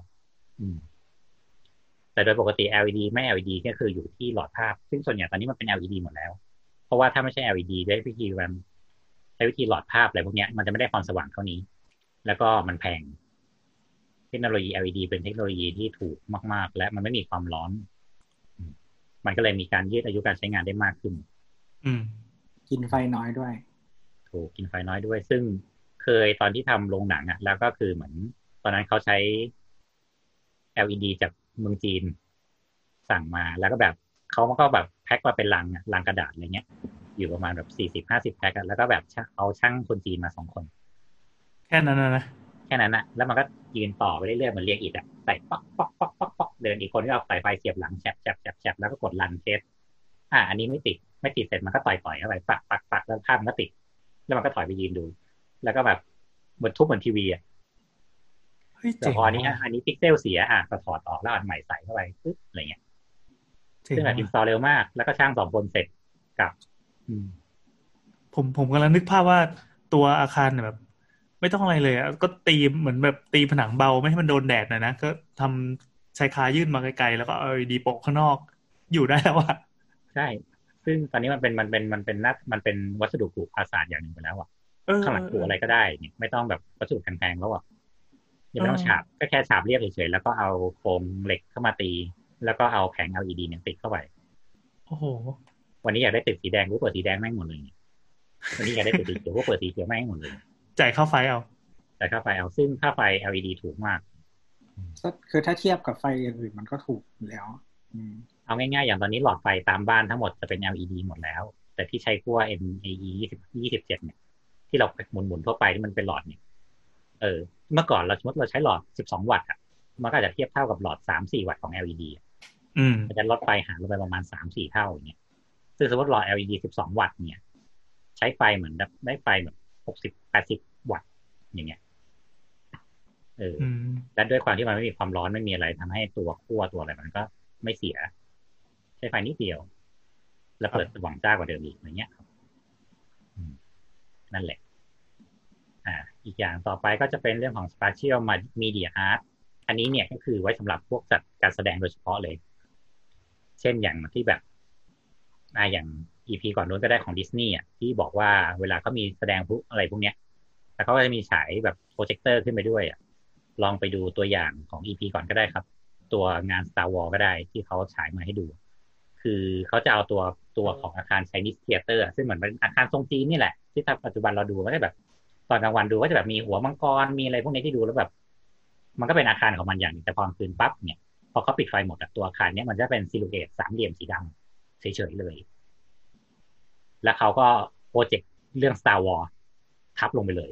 แต่โดยปกติ LED ไม่ LED ก็คืออยู่ที่หลอดภาพซึ่งส่วนใหญ่ตอนนี้มันเป็น LED หมดแล้วเพราะว่าถ้าไม่ใช่ LED ด้วยวิธีการใช้วิธีหลอดภาพอะไรพวกนี้มันจะไม่ได้ความสว่างเท่านี้แล้วก็มันแพงเทคโนโลยี LED เป็นเทคโนโลยีที่ถูกมากๆและมันไม่มีความร้อนมันก็เลยมีการยืดอายุการใช้งานได้มากขึ้นกินไฟน้อยด้วยถูกกินไฟน้อยด้วยซึ่งเคยตอนที่ทำโรงหนังอ่ะแล้วก็คือเหมือนตอนนั้นเขาใช้LED จากเมืองจีนสั่งมาแล้วก็แบบเขาก็แบบแพ็คมาเป็นลังกระดาษอะไรเงี้ยอยู่ประมาณแบบ40-50แพ็คแล้วก็แบบเอาช่างคนจีนมา2คนแค่นั้นนะแค่นั้นนะแล้วมันก็ยืนต่อไปเรื่อยๆเหมือนเรียกอิฐอ่ะใส่ป๊อกๆๆๆเดินอีกคนก็เอาสายไฟเสียบหลังแฉบๆๆแล้วก็กดรันเทสอันนี้ไม่ติดเสร็จมันก็ต่อยเข้าไปปักๆๆแล้วภาพมันก็ติดแล้วมันก็ถอยไปยืนดูแล้วก็แบบเหมือนทุบเหมือนทีวีอ่ะแต่พอนี้อันนี้พิกเซลเสียก็ถอดออกแล้วอันใหม่ใส่เข้าไปปึ๊บอะไรเงี้ยซึ่งอินสตอลเร็วมากแล้วก็ช่าง2คนเสร็จกับผมกำลังนึกภาพว่าตัวอาคารแบบไม่ต้องอะไรเลยอ่ะก็ตีเหมือนแบบตีผนังเบาไม่ให้มันโดนแดดหน่อยนะก็ทำชายคายื่นมาไกลๆแล้วก็เอา LED โปะข้างนอกอยู่ได้แล้วอ่ะใช่ซึ่งตอนนี้มันเป็นวัสดุปลูกภาษาอย่างหนึ่งไปแล้วอ่ะขนาดปลูกอะไรก็ได้เนี่ยไม่ต้องแบบวัสดุแพงๆแล้วอ่ะยังไม่ต้องฉาบก็แค่ฉาบเรียบเฉยๆแล้วก็เอาโครงเหล็กเข้ามาตีแล้วก็เอาแผง LED เนี่ยติดเข้าไป โอ้โหวันนี้อยากได้ติดสีแดงก็เปิดสีแดงแม่งหมดเลยวันนี้อยากได้ติดสีเขียวก็เปิดสีเขียวแม่งหมดเลยจ่ายค่าไฟเอาซึ่งค่าไฟ LED ถูกมากคือถ้าเทียบกับไฟอื่นมันก็ถูกแล้วเอาง่ายๆอย่างตอนนี้หลอดไฟตามบ้านทั้งหมดจะเป็น LED หมดแล้วแต่ที่ใช้ขั้ว MAE 27เนี่ยที่เราหมุนๆทั่วไปที่มันเป็นหลอดเนี่ยเมื่อก่อนเราสมมติเราใช้หลอด12วัตต์อ่ะมันก็อาจจะเทียบเท่ากับหลอด 3-4 วัตต์ของ LED มันจะลดไฟหารลงไปประมาณ 3-4 เท่าอย่างเงี้ยซึ่งสมมติหลอด LED 12วัตต์เนี่ยใช้ไฟเหมือนได้ไฟแบบ 60-80 วัตต์อย่างเงี้ยและด้วยความที่มันไม่มีความร้อนไม่มีอะไรทำให้ตัวขั้วตัวอะไรมันก็ไม่เสียใช้ไฟนิดเดียวแล้วเปิดสว่างจ้ากว่าเดิมอีกอย่างเงี้ยนั่นแหละอีกอย่างต่อไปก็จะเป็นเรื่องของ Spatial Media Art อันนี้เนี่ยก็คือไว้สำหรับพวกจัดการแสดงโดยเฉพาะเลยเช่นอย่างที่แบบอย่าง EP ก่อนนู้นก็ได้ของ Disney อ่ะที่บอกว่าเวลาเขามีแสดงพวกอะไรพวกเนี้ยแล้วเขาก็จะมีฉายแบบโปรเจคเตอร์ขึ้นไปด้วยอ่ะลองไปดูตัวอย่างของ EP ก่อนก็ได้ครับตัวงาน Star Wars ก็ได้ที่เขาฉายมาให้ดูคือเขาจะเอาตัวของอาคาร Chinese Theater ซึ่งเหมือนเป็นอาคารทรงจีนนี่แหละที่ถ้าปัจจุบันเราดูก็จะแบบตอนกลางวันดูก็จะแบบมีหัวมังกรมีอะไรพวกนี้ที่ดูแล้วแบบมันก็เป็นอาคารของมันอย่างแต่พอคืนปั๊บเนี่ยพอเขาปิดไฟหมดตัวอาคารเนี้ยมันจะเป็นซิลูเอทสามเหลี่ยมสีดำเฉยๆเลยแล้วเขาก็โปรเจกต์เรื่อง Star Wars ทับลงไปเลย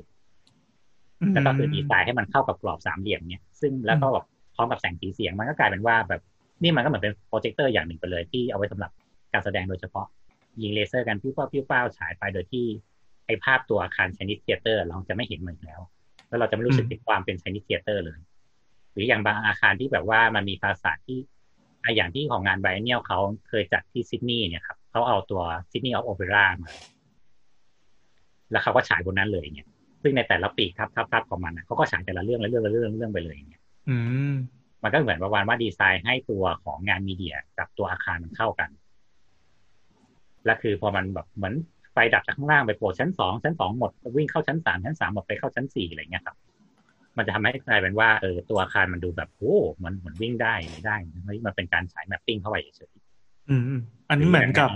แล้วก็คือดีไซน์ให้มันเข้ากับกรอบสามเหลี่ยมเนี้ยซึ่งแล้วก็แบบพร้อมกับแสงสีเสียงมันก็กลายเป็นว่าแบบนี่มันก็เหมือนเป็นโปรเจคเตอร์อย่างหนึ่งไปเลยที่เอาไว้สำหรับการแสดงโดยเฉพาะยิงเลเซอร์กันปิ้วฉายไปโดยที่ไอ้ภาพตัวอาคาร Chinese Theater เราจะไม่เห็นมันแล้วแล้วเราจะไม่รู้สึกถึงความเป็น Chinese Theater เลยหรืออย่างบางอาคารที่แบบว่ามันมีปราสาทที่อย่างที่ของงานไบเนียลเขาเคยจัดที่ซิดนีย์เนี่ยครับเขาเอาตัว Sydney of Opera มาแล้วเขาก็ฉายบนนั้นเลยเนี่ยซึ่งในแต่ละปีทับของมันเขาก็ฉายแต่ละเรื่องละเรื่องละเรื่องเรื่องไปเลยเนี่ยมันก็เหมือนประมาณว่าดีไซน์ให้ตัวของงานมีเดียกับตัวอาคารมันเข้ากันและคือพอมันแบบเหมือนไฟดับจากข้างล่างไปโผล่ชั้น2หมดวิ่งเข้าชั้น3หมดไปเข้าชั้น4อะไรเงี้ยครับมันจะทำให้กลายเป็นว่าตัวอาคารมันดูแบบโอ้มันเหมือนวิ่งได้มันเป็นการฉายแมปปิ้งเข้าไปเฉยๆอันนี้เหมือนกับ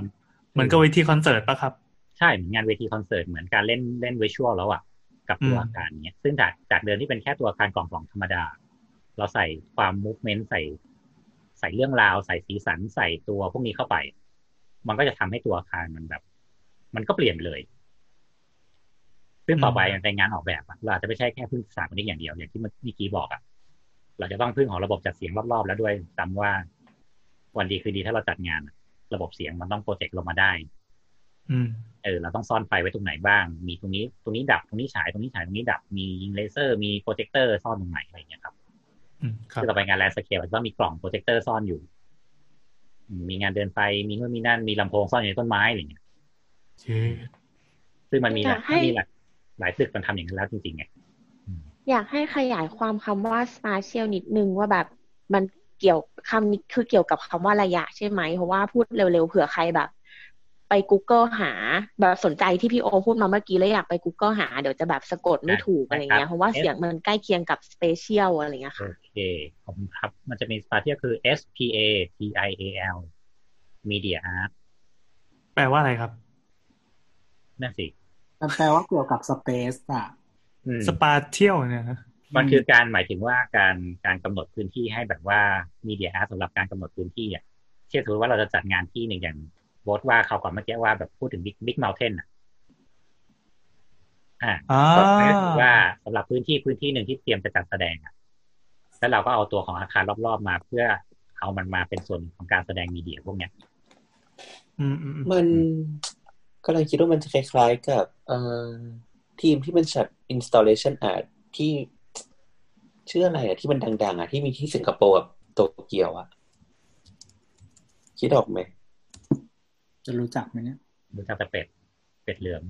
เวทีคอนเสิร์ตป่ะครับใช่เหมือนงานเวทีคอนเสิร์ตเหมือนการเล่นวิชวลแล้วอ่ะกับตัวอาคารเนี้ยซึ่งจากเดิมที่เป็นแค่ตัวอาคารกล่องๆธรรมดาเราใส่ความมูฟเมนต์ใส่เรื่องราวใส่สีสันใส่ตัวพวกนี้เข้าไปมันก็จะทำให้ตัวอาคารมันแบบมันก็เปลี่ยนเลยซึ่งต่อไปในงานออกแบบเราจะไม่ใช่แค่พึ่งสถาปนิกอย่างเดียวอย่างที่เมื่อกี้บอกเราจะต้องพึ่งของระบบจัดเสียงรอบๆแล้วด้วยจำว่าวันดีคือดีถ้าเราจัดงานระบบเสียงมันต้องโปรเจกต์ลงมาได้เราต้องซ่อนไฟไว้ตรงไหนบ้างมีตรงนี้ดับตรงนี้ฉายตรงนี้ฉายตรงนี้ดับมียิงเลเซอร์มีโปรเจคเตอร์ซ่อนตรงไหนอะไรอย่างเงี้ยครับคือเราไปงานแลนด์สเคปก็มีกล่องโปรเจคเตอร์ซ่อนอยู่มีงานเดินไฟมีนู่นมีนั่นมีลำโพงซ่อนอยู่ในต้นไม้อะไรอย่างเงี้ยซึ่งมันมีหลายตึกมันทำอย่างนั้นแล้วจริงๆไงอยากให้ขยายความคำว่า spatial นิดนึงว่าแบบมันเกี่ยวคำนี้คือเกี่ยวกับคำว่าระยะใช่ไหมเพราะว่าพูดเร็วๆเผื่อใครแบบไป Google หาแบบสนใจที่พี่โอพูดมาเมื่อกี้แล้วอยากไป Google หาเดี๋ยวจะแบบสะกดไม่ถูกอะไรเงี้ยเพราะว่าเสียงมันใกล้เคียงกับ spatial อะไรเงี้ยค่ะโอเคขอบคุณครับมันจะมี spatial คือ S P A T I A L Media Art แปลว่าอะไรครับนั่นสิแปลว่าเกี่ยวกับ space อ่ะ spatial เนี่ยนะมันคือการหมายถึงว่าการกำหนดพื้นที่ให้แบบว่า Media Art สำหรับการกำหนดพื้นที่อ่ะเช่นสมมติว่าเราจะจัดงานที่หนึ่งอย่างโบสว่าเขาก่อนเมื่อกี้ว่าแบบพูดถึงบิ๊กเมาน์เทนก็แปลว่าสำหรับพื้นที่หนึ่งที่เตรียมจะจัดแสดงแล้วเราก็เอาตัวของอาคารรอบๆมาเพื่อเอามันมาเป็นส่วนของการแสดงมีเดียพวกเนี้ยมันกำลังคิดว่ามันจะคล้ายๆกับทีมที่มันจัด installation art ที่ชื่ออะไรที่มันดังๆที่มีที่สิงคโปร์กับโตเกียวคิดออกไหมจะรู้จักไหมเนี่ยรู้จักแต่เป็ดเหลือง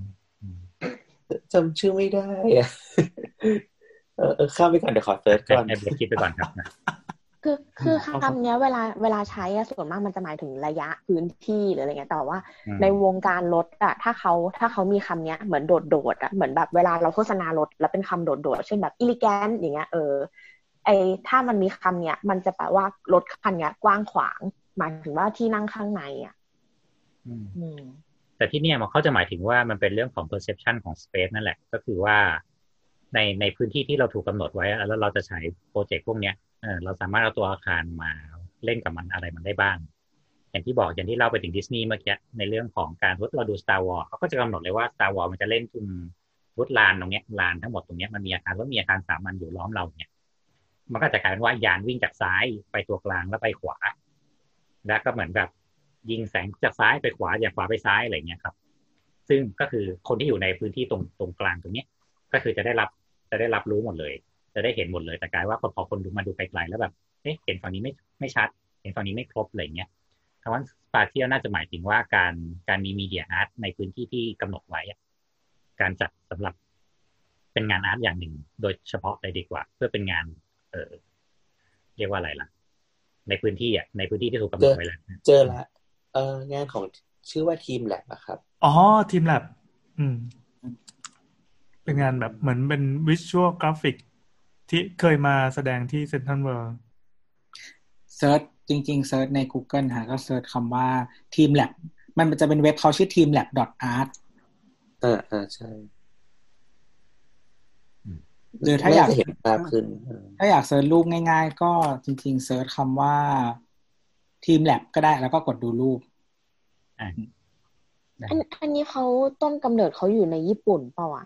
จำชื่อไม่ได้ข้ามไปก่อนเดี๋ยวขอเซิร์ชก่อนเดี๋ยวคิดไปก่อนครับคือคำนี้เวลาใช้ส่วนมากมันจะหมายถึงระยะพื้นที่หรืออะไรเงี้ยแต่ว่าในวงการรถถ้าเขามีคำนี้เหมือนโดดๆเหมือนแบบเวลาเราโฆษณารถแล้วเป็นคำโดดๆเช่นแบบ elegant อย่างเงี้ยไอ้ถ้ามันมีคำนี้มันจะแปลว่ารถคันนี้กว้างขวางหมายถึงว่าที่นั่งข้างใน แต่ที่เนี่ยมันเขาจะหมายถึงว่ามันเป็นเรื่องของ perception ของ space นั่นแหละก็คือว่าในพื้นที่ที่เราถูกกำหนดไว้แล้วเราจะใช้โปรเจกต์พวกนี้เราสามารถเอาตัวอาคารมาเล่นกับมันอะไรมันได้บ้างอย่างที่บอกอย่างที่เล่าไปถึงดิสนีย์เมื่อกี้ในเรื่องของการเราดู Star Wars เขาก็จะกำหนดเลยว่า Star Wars มันจะเล่นทุกลานตรงนี้ลานทั้งหมดตรงนี้มันมีอาคารสามัญอยู่ล้อมเราเนี่ยมันก็จะกลายเป็นว่ายานวิ่งจากซ้ายไปตัวกลางแล้วไปขวาแล้วก็เหมือนแบบยิงแสงจากซ้ายไปขวาจากขวาไปซ้ายอะไรเงี้ยครับซึ่งก็คือคนที่อยู่ในพื้นที่ตรงกลางตรงนี้ก็คือจะได้รับรู้หมดเลยจะได้เห็นหมดเลยแต่กลายว่าพอคนดูมาดูไกลๆแล้วแบบเห็นฝั่งนี้ไม่ชัดเห็นฝั่งนี้ไม่ครบอะไรเงี้ยคำว่า spatial น่าจะหมายถึงว่าการมี media art ในพื้นที่ที่กำหนดไว้การจัดสำหรับเป็นงานอาร์ตอย่างหนึ่งโดยเฉพาะเลยดีกว่าเพื่อเป็นงานเรียกว่าอะไรล่ะในพื้นที่ที่ถูกกำหนดไว้แล้วเจอละงานของชื่อว่าทีมแล็บนะครับอ๋อทีมแล็บเป็นงานแบบเหมือนเป็นวิชวลกราฟิกที่เคยมาแสดงที่ Central World เซิร์ชจริงๆเซิร์ชใน Google หาก็เซิร์ชคำว่าทีมแล็บมันจะเป็นเว็บเขาชื่อ teamlab.art ใช่หรือถ้าอยากเห็นภาพขึ้นถ้าอยากเสิร์ชรูปง่ายๆก็จริงๆเสิร์ชคำว่าทีมแล็บก็ได้แล้วก็กดดูรูปอันนี้เขาต้นกำเนิดเขาอยู่ในญี่ปุ่นเปล่าอ่ะ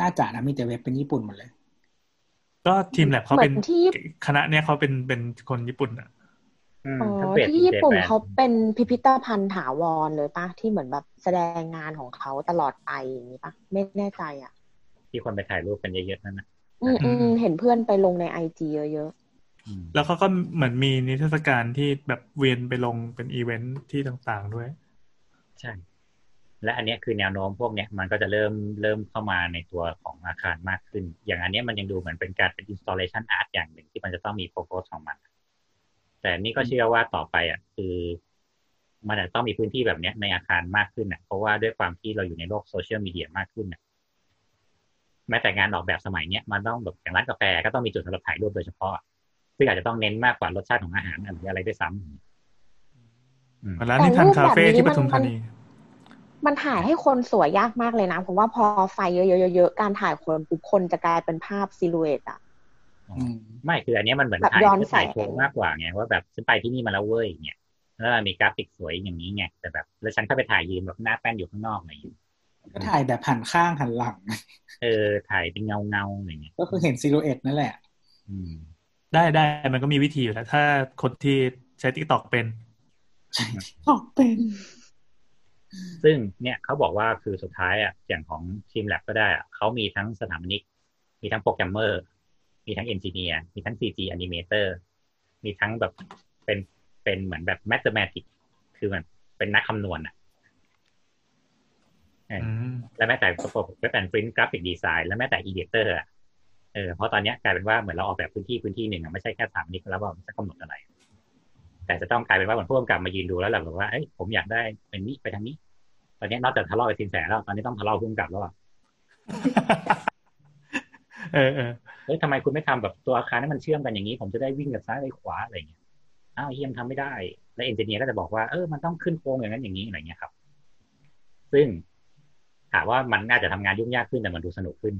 น่าจะนะมีแต่เว็บเป็นญี่ปุ่นหมดเลยก็ทีมแล็บเขาเป็นคณะเนี่ยเขาเป็นคนญี่ปุ่นอ่ะอ๋อที่ญี่ปุ่นเขาเป็นพิพิธภัณฑ์ถาวรเลยป่ะที่เหมือนแบบแสดงงานของเขาตลอดไปอย่างนี้ป่ะไม่แน่ใจอ่ะที่คนไปถ่ายรูปกันเยอะๆนั่นนะเห็นเพื่อนไปลงใน IG เยอะๆแล้วเขาก็เหมือนมีนิทรรศการที่แบบเวียนไปลงเป็นอีเวนท์ที่ต่างๆด้วยใช่และอันนี้คือแนวโน้มพวกเนี้ยมันก็จะเริ่มเข้ามาในตัวของอาคารมากขึ้นอย่างอันนี้มันยังดูเหมือนเป็นการเป็น installation art อย่างหนึ่งที่มันจะต้องมี focus ของมันแต่นี่ก็เชื่อว่าต่อไปอ่ะคือมันจะต้องมีพื้นที่แบบนี้ในอาคารมากขึ้นอ่ะเพราะว่าด้วยความที่เราอยู่ในโลกโซเชียลมีเดียมากขึ้นอ่ะแม้แต่งานออกแบบสมัยนี้มันต้องแบบอย่างร้านกาแฟก็ต้องมีจุดสำหรับถ่ายรูปโดยเฉพาะซึ่งอาจจะต้องเน้นมากกว่ารสชาติของอาหารหรืออะไรด้วยซ้ำร้านนิทานคาเฟ่ที่ปทุมธานีมันถ่ายให้คนสวยยากมากเลยนะเพราะว่าพอไฟเยอะๆการถ่ายคนปุ๊บคนจะกลายเป็นภาพซิลูเอตอ่ะไม่คืออันนี้มันเหมือนถ่ายโชว์มากกว่าไงว่าแบบฉันไปที่นี่มาแล้วเว้ยเนี่ยแล้วมีกราฟิกสวยอย่างนี้ไงแต่แบบแล้วฉันเข้าไปถ่ายยืนแบบหน้าแป้นอยู่ข้างนอกอะไรอย่างนี้ก็ถ่ายแบบหันข้างหันหลังถ่ายเป็นเงาๆอะไรเงี้ยก็คือเห็นซิลูเอตนั่นแหละได้มันก็มีวิธีอยู่แล้วถ้าคนที่ใช้ TikTok เป็นซึ่งเนี่ยเขาบอกว่าคือสุดท้ายอ่ะอย่างของทีมแล็บก็ได้อ่ะเขามีทั้งสถาปนิกมีทั้งโปรแกรมเมอร์มีทั้งเอนจิเนียร์มีทั้ง CG อนิเมเตอร์มีทั้งแบบเป็นเหมือนแบบแมทเมติกคือมันเป็นนักคำนวณอ่ะและแม้แต่ประกอบด้วยการปริ้นท์กราฟิกดีไซน์และแม้แต่อีดิเตอร์เพราะตอนนี้กลายเป็นว่าเหมือนเราออกแบบพื้นที่หนึ่งไม่ใช่แค่ถามนิดแล้วว่ามันจะกำหนดอะไรแต่จะต้องกลายเป็นว่าเหมือนผู้กำกับมายืนดูแล้วแบบว่าผมอยากได้เป็นนี้ไปทางนี้ตอนนี้นอกจากทะเลาะกับสินแสแล้วตอนนี้ต้องทะเลาะผู้กำกับแล้วอ่ะทำไมคุณไม่ทำแบบตัวอาคารให้มันเชื่อมกันอย่างนี้ผมจะได้วิ่งกับซ้ายไปขวาอะไรอย่างเงี้ยอ้าวเฮียมทำไม่ได้และเอนจิเนียร์ก็จะบอกว่ามันต้องขึ้นโครงอย่างนั้นอย่างนี้อะไรเงี้ยครับซึ่งถามว่ามันน่าจะทำงานยุ่งยากขึ้นแต่มันดูสนุกขึ้น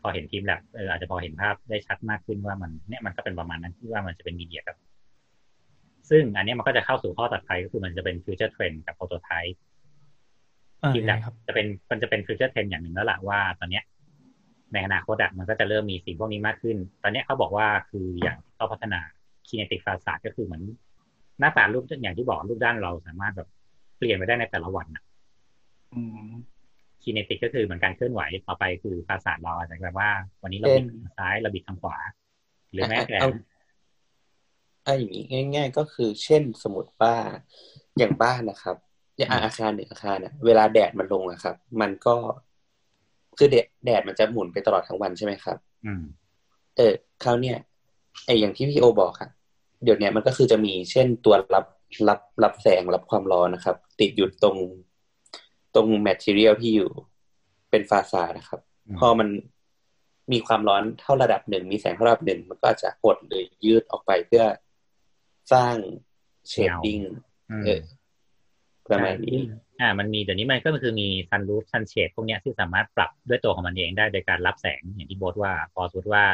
พอเห็นทีมแล็บอาจจะพอเห็นภาพได้ชัดมากขึ้นว่ามันเนี่ยมันก็เป็นประมาณนั้นที่ว่ามันจะเป็นมีเดียครับซึ่งอันนี้มันก็จะเข้าสู่ข้อตัดไปก็คือมันจะเป็นฟิวเจอร์เทรนด์กับโปรโตไทป์ทีมแล็บมันจะเป็นฟิวเจอร์เทรนด์อย่างหนึ่งแล้วล่ะว่าตอนเนี้ยในอนาคตมันก็จะเริ่มมีสิ่งพวกนี้มากขึ้นตอนนี้เขาบอกว่าคืออย่างเขาพัฒนาคีเนติกฟาซาดก็คือเหมือนหน้าตารูปอย่างที่บอกรูปด้านเราสามารถแบบเปลี่ยนไปได้ในแต่ละวันนะคีเนติกก็คือเหมือนการเคลื่อนไหวต่อไปคือภาษาเราอาจจะแปลว่าวันนี้เราบิดทางซ้ายเราบิดทางขวาหรือแม้แต่อย่างนี้ง่ายๆก็คือเช่นสมมติว่าอย่างบ้านนะครับอย่างอาคารหนึ่งอาคารนะเวลาแดดมันลงนะครับมันก็คือแดดมันจะหมุนไปตลอดทั้งวันใช่ไหมครับคราวเนี้ยอย่างที่พี่โอบอกค่ะเดี๋ยวนี้มันก็คือจะมีเช่นตัวรับแสงรับความร้อนนะครับติดอยู่ตรง material ที่อยู่เป็นฟาซาดนะครับพอมันมีความร้อนเท่าระดับหนึ่งมีแสงเท่าระดับหนึ่งมันก็จะหดหรือยืดออกไปเพื่อ สร้างเชดดิ้งประมาณนี้มันมีเดี๋ยวนี้มันก็คือมีซันรูฟซันเชดพวกนี้ที่สามารถปรับด้วยตัวของมันเองได้โดยการรับแสงอย่างที่โบสว่าพอสมมติว่า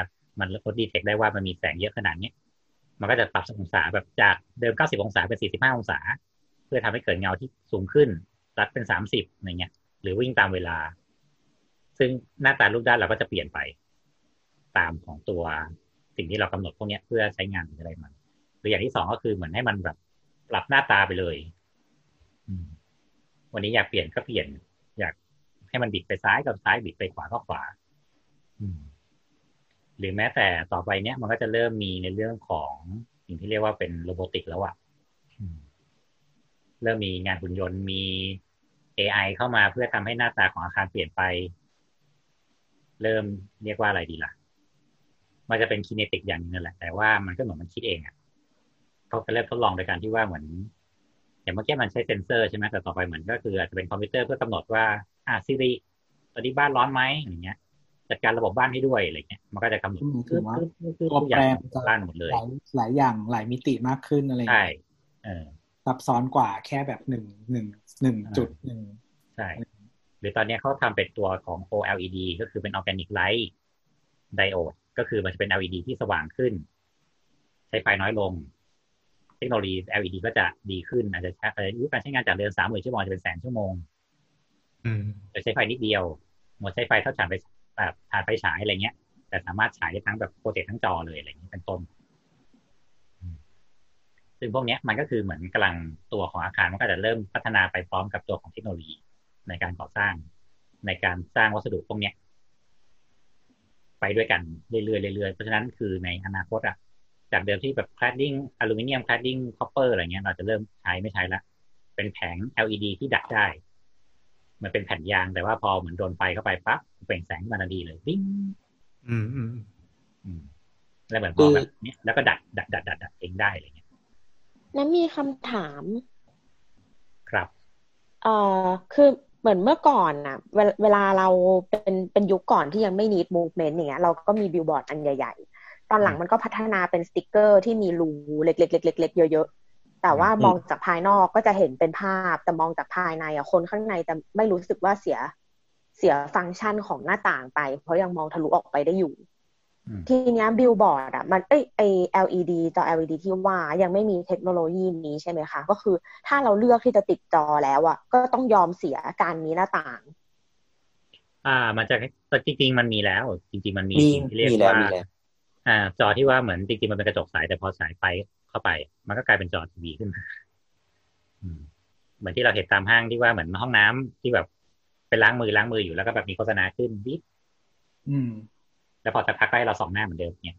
มันลดดีเทคได้ว่ามันมีแสงเยอะขนาดนี้มันก็จะปรับองศาแบบจากเดิม90องศาเป็น45องศาเพื่อทำให้เกิดเงาที่สูงขึ้นรัดเป็น30อะไรเงี้ยหรือวิ่งตามเวลาซึ่งหน้าตารูปด้านเราก็จะเปลี่ยนไปตามของตัวสิ่งที่เรากำหนดพวกนี้เพื่อใช้งานอะไรมันหรืออย่างที่สองก็คือเหมือนให้มันแบบปรับหน้าตาไปเลยวันนี้อยากเปลี่ยนก็เปลี่ยนอยากให้มันบิดไปซ้ายก็ซ้ายบิดไปขวาก็ขวาหรือแม้แต่ต่อไปเนี้ยมันก็จะเริ่มมีในเรื่องของสิ่งที่เรียกว่าเป็นโรบอติกแล้วอะเริ่มมีงานหุ่นยนต์มี AI เข้ามาเพื่อทำให้หน้าตาของอาคารเปลี่ยนไปเริ่มเรียกว่าอะไรดีล่ะมันจะเป็นคิเนติกอย่างนึงแหละแต่ว่ามันก็เหมือนมันคิดเองอะเขาก็เริ่มทดลองโดยการที่ว่าเหมือนอย่างเมื่อกี้มันใช้เซนเซอร์ใช่ไหมแต่ต่อไปเหมือนก็คืออาจจะเป็นคอมพิวเตอร์เพื่อกำหนดว่าซิริตอนนี้บ้านร้อนไหมอย่างเงี้ยจัดการระบบบ้านให้ด้วยอะไรเงี้ยมันก็จะกำหนดคือว่าตัวแปรบ้านหมดเลยหลายอย่างหลายมิติมากขึ้นอะไรใช่ซับซ้อนกว่าแค่แบบ1.1ใช่หรือตอนนี้เขาทำเป็นตัวของ OLED ก็คือเป็น Organic Light Diode ก็คือมันจะเป็น LED ที่สว่างขึ้นใช้ไฟน้อยลงเทคโนโลยี LED ก็จะดีขึ้นอาจจะการใช้งานจากเดิม 30,000 ชั่วโมงจะเป็นแสนชั่วโมงจะใช้ไฟนิดเดียวหมดใช้ไฟเท่าฐานไปแบบฐานไฟฉายอะไรเงี้ยแต่สามารถฉายได้ทั้งแบบโปรเจกต์ทั้งจอเลยอะไรอย่างนี้เป็นต้นซึ่งพวกนี้มันก็คือเหมือนกำลังตัวของอาคารมันก็จะเริ่มพัฒนาไปพร้อมกับตัวของเทคโนโลยีในการก่อสร้างในการสร้างวัสดุพวกนี้ไปด้วยกันเรื่อยๆเพราะฉะนั้นคือในอนาคตอะจากเดิมที่แบบคลาดดิ้งอลูมิเนียมคลาดดิ้งคอปเปอร์อะไรเงี้ยเราจะเริ่มใช้ไม่ใช้ละเป็นแผง LED ที่ดักได้มันเป็นแผ่นยางแต่ว่าพอเหมือนโดนไฟเข้าไปปั๊บเปล่งแสงมาทันทีเลยปิ้งแล้วเหมือนพอแบบนี้แล้วก็ดัดเองได้อะไรเงี้ยแล้วมีคำถามครับคือเหมือนเมื่อก่อนน่ะเวลาเราเป็นยุคก่อนที่ยังไม่ need movement อย่างเงี้ยเราก็มีบิลบอร์ดอันใหญ่ๆตอนหลังมันก็พัฒนาเป็นสติ๊กเกอร์ที่มีรูเล็กๆเยอะๆแต่ว่ามองจากภายนอกก็จะเห็นเป็นภาพแต่มองจากภายในอ่ะคนข้างในจะไม่รู้สึกว่าเสียฟังก์ชันของหน้าต่างไปเพราะยังมองทะลุออกไปได้อยู่ทีนี้บิลบอร์ดอ่ะมันไอ้ LED จอ LED ที่ว่ายังไม่มีเทคโนโลยีนี้ใช่ไหมคะก็คือถ้าเราเลือกที่จะติดจอแล้วอ่ะก็ต้องยอมเสียการมีหน้าต่างมันจะจริงมันมีแล้วจริงๆมันมีเรียกว่าจอที่ว่าเหมือนจริงๆมันเป็นกระจกใสแต่พอสายไปเข้าไปมันก็กลายเป็นจอทีวีขึ้นมาเหมือนที่เราเห็นตามห้างที่ว่าเหมือนห้องน้ำที่แบบไปล้างมืออยู่แล้วก็แบบมีโฆษณาขึ้นบิ๊บแล้วพอสักพักก็ให้เราส่องหน้าเหมือนเดิมเนี่ย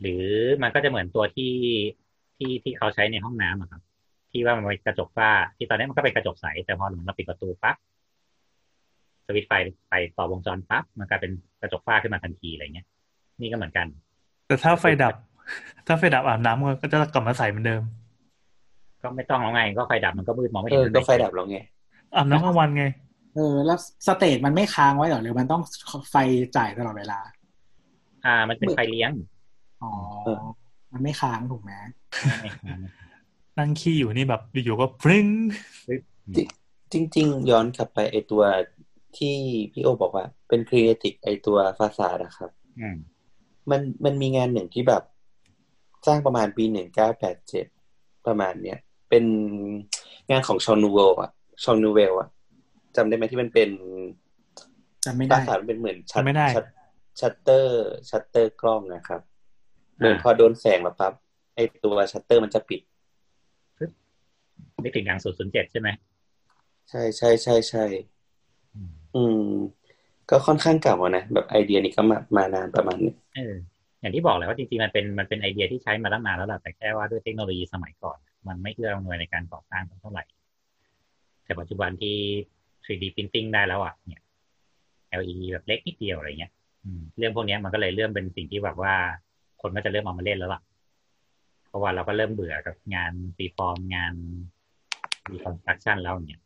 หรือมันก็จะเหมือนตัวที่เขาใช้ในห้องน้ำครับที่ว่ามันเป็นกระจกฝ้าที่ตอนนี้มันก็เป็นกระจกใสแต่พอเราปิดประตูปั๊บสวิตช์ไฟไปต่อวงจรปั๊บมันกลายเป็นกระจกฝ้าขึ้นมาทันทีอะไรเงี้ยนี่ก็เหมือนกันแต่ถ้าไฟดับอาบน้ำก็จะกลับมาใสเหมือนเดิมก็ไม่ต้องแล้วไงก็ไฟดับมันก็มืดมองไม่เห็นก็ไฟดับแล้วไงอาบน้ำกลางวันไงแล้วสเตจมันไม่ค้างไว้หรอหรือมันต้องไฟจ่ายตลอดเวลามันเป็นไฟเลี้ยงอ๋อมันไม่ค้างถูกไหมนั่งขี้อยู่นี่แบบอยู่ๆก็ปริ้งจริงๆย้อนกลับไปไอตัวที่พี่โอบอกว่าเป็นครีเอทีฟไอตัวฟาซาดนะครับมันมีงานหนึ่งที่แบบสร้างประมาณปี1987ประมาณเนี้ยเป็นงานของชอนูเวลอ่ะจำได้ไหมที่มันเป็นจำไม่ได้ภาษาเป็นเหมือนชัตเตอร์กล้องนะครับเหมือนพอโดนแสงมาปั๊บไอตัวชัตเตอร์มันจะปิดนี่ถึงอย่าง007ใช่ไหมใช่ก็ค่อนข้างเก่านะแบบไอเดียนี้ก็มานานประมาณนี้อย่างที่บอกเลยว่าจริงๆมันเป็นไอเดียที่ใช้มาตั้งนานแล้วแหละแต่แค่ว่าด้วยเทคโนโลยีสมัยก่อนมันไม่เอื้ออำนวยในการก่อสร้างเท่าไหร่แต่ปัจจุบันที่ 3D printing ได้แล้วอ่ะเนี่ย LED แบบเล็กนิดเดียวอะไรเงี้ยเรื่องพวกนี้มันก็เลยเริ่มเป็นสิ่งที่แบบว่าคนก็จะเริ่มเอามาเล่นแล้วล่ะเพราะว่าเราก็เริ่มเบื่อกับงานตีฟอร์มงานดีคอนสตรัคชั่นแล้วเนี่ย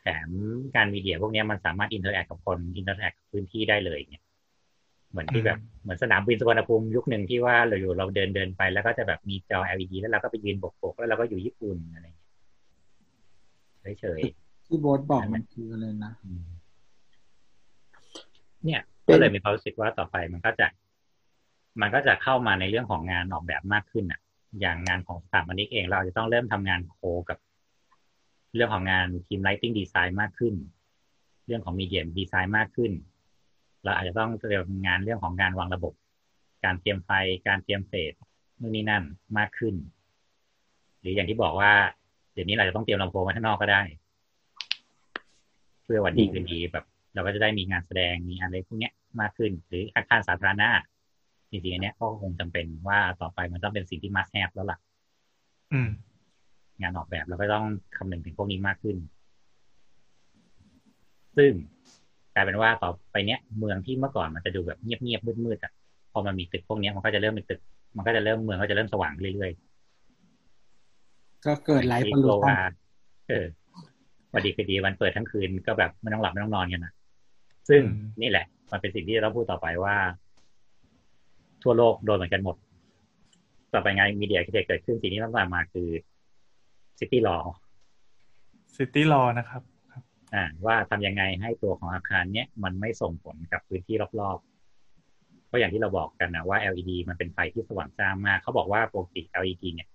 แถมการมีเดียพวกนี้มันสามารถอินเทอร์แอคกับคนอินเทอร์แอคกับพื้นที่ได้เลยเนี่ย เหมือนที่แบบเหมือนสนามบินสุวรรณภูมิยุคหนึ่งที่ว่าเราอยู่เราเดินไปแล้วก็จะแบบมีจอ LED แล้วเราก็ไปยืนบกแล้วเราก็อยู่ญี่ปุ่นอะไรอย่างเงี้ยเฉยๆที่โบสบอกมันคืออะไรนะเนี่ยก็เลยมีความรู้สึกว่าต่อไปมันก็จะเข้ามาในเรื่องของงานออกแบบมากขึ้นอ่ะอย่างงานของสถาปนิกเองเราอาจจะต้องเริ่มทำงานโคกับเรื่องของงานทีมไลท์ติ้งดีไซน์มากขึ้นเรื่องของมีเดียดีไซน์มากขึ้นเราอาจจะต้องเตรียมงานเรื่องของงานวางระบบการเตรียมไฟการเตรียมเฟสนู่นนี่นั่นมากขึ้นหรืออย่างที่บอกว่าเดี๋ยวนี้เราจะต้องเตรียมลำโพงไว้ข้างนอกก็ได้เพื่อวันดีคืนดีแบบเราก็จะได้มีงานแสดงมีอะไรพวกนี้มากขึ้นหรืออาคารสาธารณะจริงๆอันนี้ก็คงจำเป็นว่าต่อไปมันต้องเป็นสิ่งที่ must have แล้วล่ะงานออกแบบเราก็ต้องคำนึงถึงพวกนี้มากขึ้นซึ่งกลายเป็นว่าต่อไปเนี้ยเมืองที่เมื่อก่อนมันจะดูแบบเงียบๆมืดๆอ่ะพอมันมีตึกพวกนี้มันก็จะเริ่มเป็นตึกมันก็จะเริ่มเมืองก็จะเริ่มสว่างเรื่อยๆก็เกิดไลฟ์พลูชั่นวันดีคืนดีวันเปิดทั้งคืนก็แบบไม่ต้องหลับไม่ต้องนอนกันนะซึ่งนี่แหละมันเป็นสิ่งที่เราพูดต่อไปว่าทั่วโลกโดนเหมือนกันหมดต่อไปงาน Media Architecture เกิดขึ้นสิ่งที่ตามมาคือ City Law City Law นะครับว่าทำยังไงให้ตัวของอาคารเนี้ยมันไม่ส่งผลกับพื้นที่รอบๆเพราะอย่างที่เราบอกกันนะว่า LED มันเป็นไฟที่สว่างจ้ามากเขาบอกว่าปกติ LED เนี่ย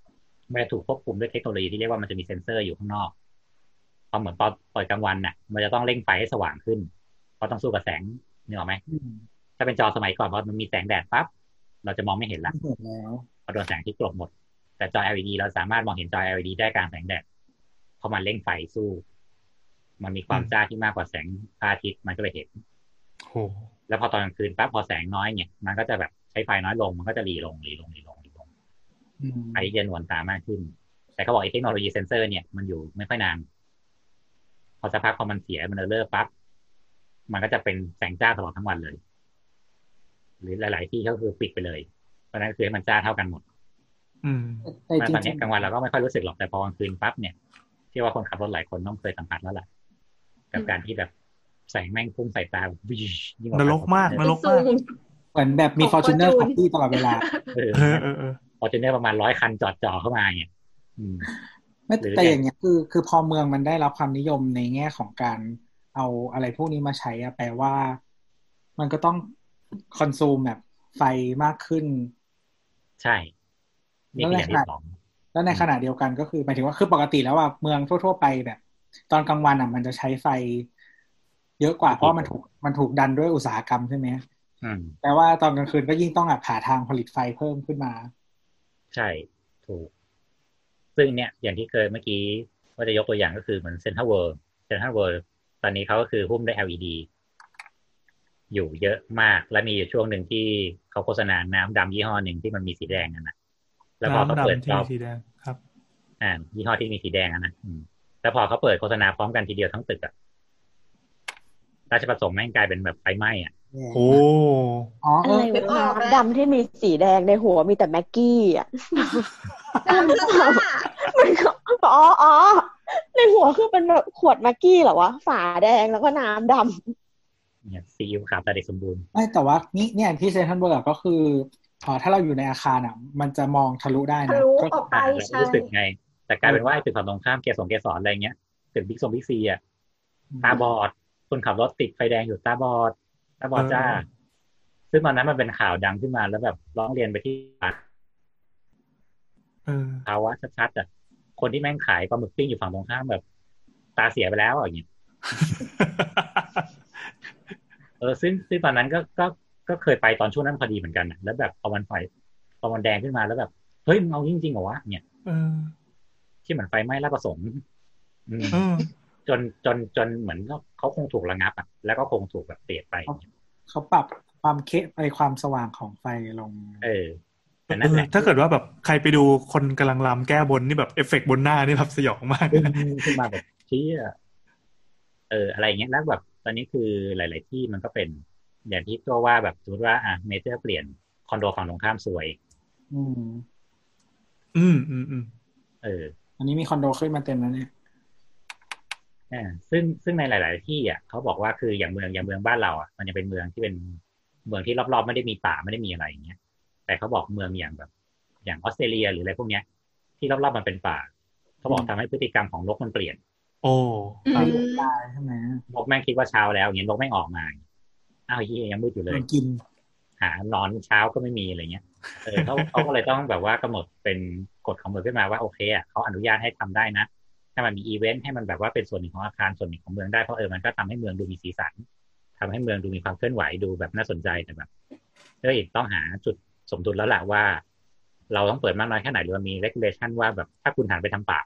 มันจะถูกควบคุมด้วยเทคโนโลยีที่เรียกว่ามันจะมีเซ็นเซอร์อยู่ข้างนอกพอเหมือนปล่อยกลางวันน่ะมันจะต้องเร่งไฟให้สว่างขึ้นเพราะต้องสู้กับแสงนึกออกไหมถ้าเป็นจอสมัยก่อนพอมันมีแสงแดดปั๊บเราจะมองไม่เห็นละพอโดนแสงที่กลบหมดแต่จอ LED เราสามารถมองเห็นจอ LED ได้กลางแสงแดดเพราะมันเร่งไฟสู้มันมีความจ้าที่มากกว่าแสงอาทิตย์มันก็เลยเห็นโอ้แล้วพอตอนกลางคืนปั๊บพอแสงน้อยเนี่ยมันก็จะแบบใช้ไฟน้อยลงมันก็จะหลีลงไฟจะนวลตามากขึ้นแต่เขาบอกไอ้เทคโนโลยีเซนเซอร์เนี่ยมันอยู่ไม่ค่อยนานพอสักพักพอมันเสียมันเลิกปั๊บมันก็จะเป็นแสงจ้าตลอดทั้งวันเลยหรือหลายๆที่ก็คือปิดไปเลยเพราะนั้นคือให้มันจ้าเท่ากันหมดแต่ตอนนี้กลางวันเราก็ไม่ค่อยรู้สึกหรอกแต่พอกลางคืนปั๊บเนี่ยเชื่อว่าคนขับรถหลายคนต้องเคยสัมผัสแล้วแหละกับการที่แบบแสงแม่งพุ่งใส่ตาแบบนรกมากเหมือนแบบมี Fortuner ขับที่ตลอดเวลา Fortuner ประมาณ100คันจอดจ่อเข้ามาเนี่ยไม่แต่อย่างเงี้ยคือพอเมืองมันได้รับความนิยมในแง่ของการเอาอะไรพวกนี้มาใช้อะแปลว่ามันก็ต้องคอนซูมแบบไฟมากขึ้นใช่นี่เป็นอย่างที่สองแล้วในขณะเดียวกันก็คือหมายถึงว่าคือปกติแล้วว่าเมืองทั่วๆไปแบบตอนกลางวันอ่ะมันจะใช้ไฟเยอะกว่าเพราะมันถูกดันด้วยอุตสาหกรรมใช่ไหมแต่ว่าตอนกลางคืนก็ยิ่งต้องหาทางผลิตไฟเพิ่มขึ้นมาใช่ถูกซึ่งเนี่ยอย่างที่เคยเมื่อกี้ว่าจะยกตัวอย่างก็คือเหมือน Central World Central World ตอนนี้เขาก็คือหุ้มด้วย LED อยู่เยอะมากและมีอยู่ช่วงหนึ่งที่เขาโฆษณาน้ำดำยี่ห้อหนึ่งที่มันมีสีแดงนั่นนะแล้วพอเขาเปิดรอบสีแดงครับยี่ห้อที่มีสีแดงนะแล้วพอเขาเปิดโฆษณาพร้อมกันทีเดียวทั้งตึกอะราชประสงค์แม่งกลายเป็นแบบไฟไหม้อะโอ้อะไรวะดำที่มีสีแดงในหัวมีแต่แม็กกี้อะมันก็อ๋อในหัวคือเป็นแบบขวดแม็กกี้เหรอวะฝาแดงแล้วก็น้ำดำเนี่ยซีอิ๊วขาวตาเด็กสมบูรณ์ไม่แต่ว่านี่เนี่ยที่เซนทรัลเวิลด์ก็คือถ้าเราอยู่ในอาคารอะมันจะมองทะลุได้นะก็รู้สึกไงแต่กลายเป็นว่าตึกฝั่งตรงข้ามเกสรเกสรอะไรเงี้ยตึกบิ๊กซงบิ๊กซีอ่ะตาบอดคนขับรถติดไฟแดงอยู่ตาบอดจ้าซึ่งตอนนั้นมันเป็นข่าวดังขึ้นมาแล้วแบบร้องเรียนไปที่ภาวะชัดๆอ่ะคนที่แม่งขายปลาหมึกปิ้งอยู่ฝั่งตรงข้ามแบบตาเสียไปแล้วอย่างเงี้ยซึ่งตอนนั้นก็เคยไปตอนช่วงนั้นพอดีเหมือนกันนะแล้วแบบพอมันไฟพอมันแดงขึ้นมาแล้วแบบเฮ้ยเอาจริงๆเหรอวะเนี่ยที่เหมือนไฟไหม้ราชประสงค์จนเหมือนเขาคงถูกระงับอ่ะแล้วก็คงถูกแบบเปลี่ยนไปเขาปรับความเคไปความสว่างของไฟลงแต่นั่นแหละถ้าเกิดว่าแบบใครไปดูคนกำลังรำแก้บนนี่แบบเอฟเฟกต์บนหน้านี่แบบสยองมากขึ้นมาแบบชี้อะไรอย่างเงี้ยแล้วแบบตอนนี้คือหลายๆที่มันก็เป็นอย่างที่ตัวว่าแบบสมมติว่าเมเจอร์เปลี่ยนคอนโดฝั่งตรงข้ามสวยอันนี้มีคอนโดขึ้นมาเต็มแล้วเนี่ยซึ่งในหลายๆที่อ่ะเขาบอกว่าคืออย่างเมืองบ้านเราอ่ะมันยังเป็นเมืองที่เป็น เมืองที่รอบๆไม่ได้มีป่าไม่ได้มีอะไรอย่างเงี้ยแต่เขาบอกเมืองอย่างแบบอย่างออสเตรเลียหรืออะไรพวกเนี้ยที่รอบๆมันเป็นป่าเขาบอกทำให้พฤติกรรมของนกมันเปลี่ยนโอ้ตายใช่ไหมนกแม่งคิดว่าเช้าแล้วอย่างเงี้ยนกไม่ออกมาอ้าวเฮียยังมืดอยู่เลยกินหานอนเช้าก็ไม่มีอะไรเงี้ยเขาก็เลยต้องแบบว่ากำหนดเป็นกฎของเมืองขึ้นมาว่าโอเคอ่ะเขาอนุญาตให้ทำได้นะถ้ามันมีอีเวนต์ให้มันแบบว่าเป็นส่วนหนึ่งของอาคารส่วนหนึ่งของเมืองได้เพราะมันก็ทำให้เมืองดูมีสีสันทำให้เมืองดูมีความเคลื่อนไหวดูแบบน่าสนใจแต่แบบเฮ้ยต้องหาจุดสมดุลแล้วล่ะว่าเราต้องเปิดมากน้อยแค่ไหนหรือว่ามี regulation ว่าแบบถ้าคุณหันไปทำป่า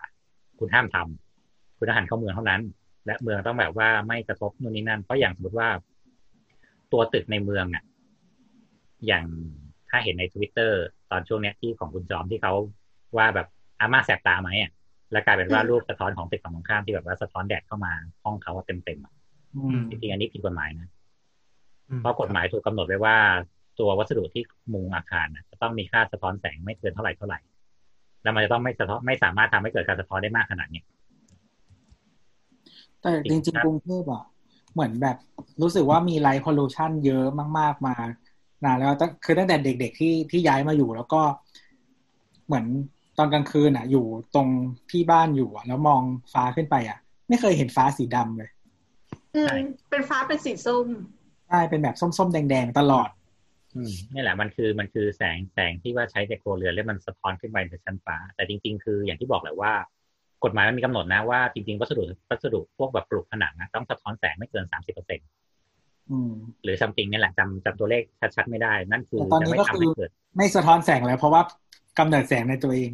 คุณห้ามทำคุณต้องหันเข้าเมืองเท่านั้นและเมืองต้องแบบว่าไม่กระทบนู่นนี่นั่นเพราะอย่างสมมติว่าตัวตึกในเมืองอ่ะอย่างถ้าเห็นใน Twitter ตอนช่วงเนี้ยที่ของคุณจอมที่เขาว่าแบบอาม่าแสบตาไหมอ่ะแล้วกลายเป็นว่ารูปสะท้อนของตึกฝั่งตรงข้ามที่แบบว่าสะท้อนแดดเข้ามาห้องเขาว่าเต็มๆอ่ะจริงๆอันนี้ผิดกฎหมายนะเพราะกฎหมายถูกกำหนดไว้ว่าตัววัสดุที่มุงอาคารนะจะต้องมีค่าสะท้อนแสงไม่เกินเท่าไหร่แล้วมันจะต้องไม่สะท้อนไม่สามารถทำให้เกิดการสะท้อนได้มากขนาดนี้แต่จริงๆกรุงเทพอ่ะเหมือนแบบรู้สึกว่ามีไลท์พอลลูชันเยอะมากๆมานานแล้วคือตั้งแต่เด็กๆที่ย้ายมาอยู่แล้วก็เหมือนตอนกลางคืนอ่ะอยู่ตรงที่บ้านอยู่อ่ะแล้วมองฟ้าขึ้นไปอ่ะไม่เคยเห็นฟ้าสีดำเลยเป็นฟ้าเป็นสีส้มใช่เป็นแบบส้มๆแดงๆตลอดนี่แหละมันคือแสงที่ว่าใช้ในโคเรือนแล้วมันสะท้อนขึ้นไปเป็นชั้นฟ้าแต่จริงๆคืออย่างที่บอกแหละว่ากฎหมายมันมีกำหนดนะว่าจริงๆวัสดุพวกแบบปลูกผนังนะต้องสะท้อนแสงไม่เกิน 30% หรือ something นี่แหละจำตัวเลขชัดๆไม่ได้นั่นคือตอนนี้ก็คือไม่สะท้อนแสงแล้วเพราะว่ากำเนิดแสงในตัวเอง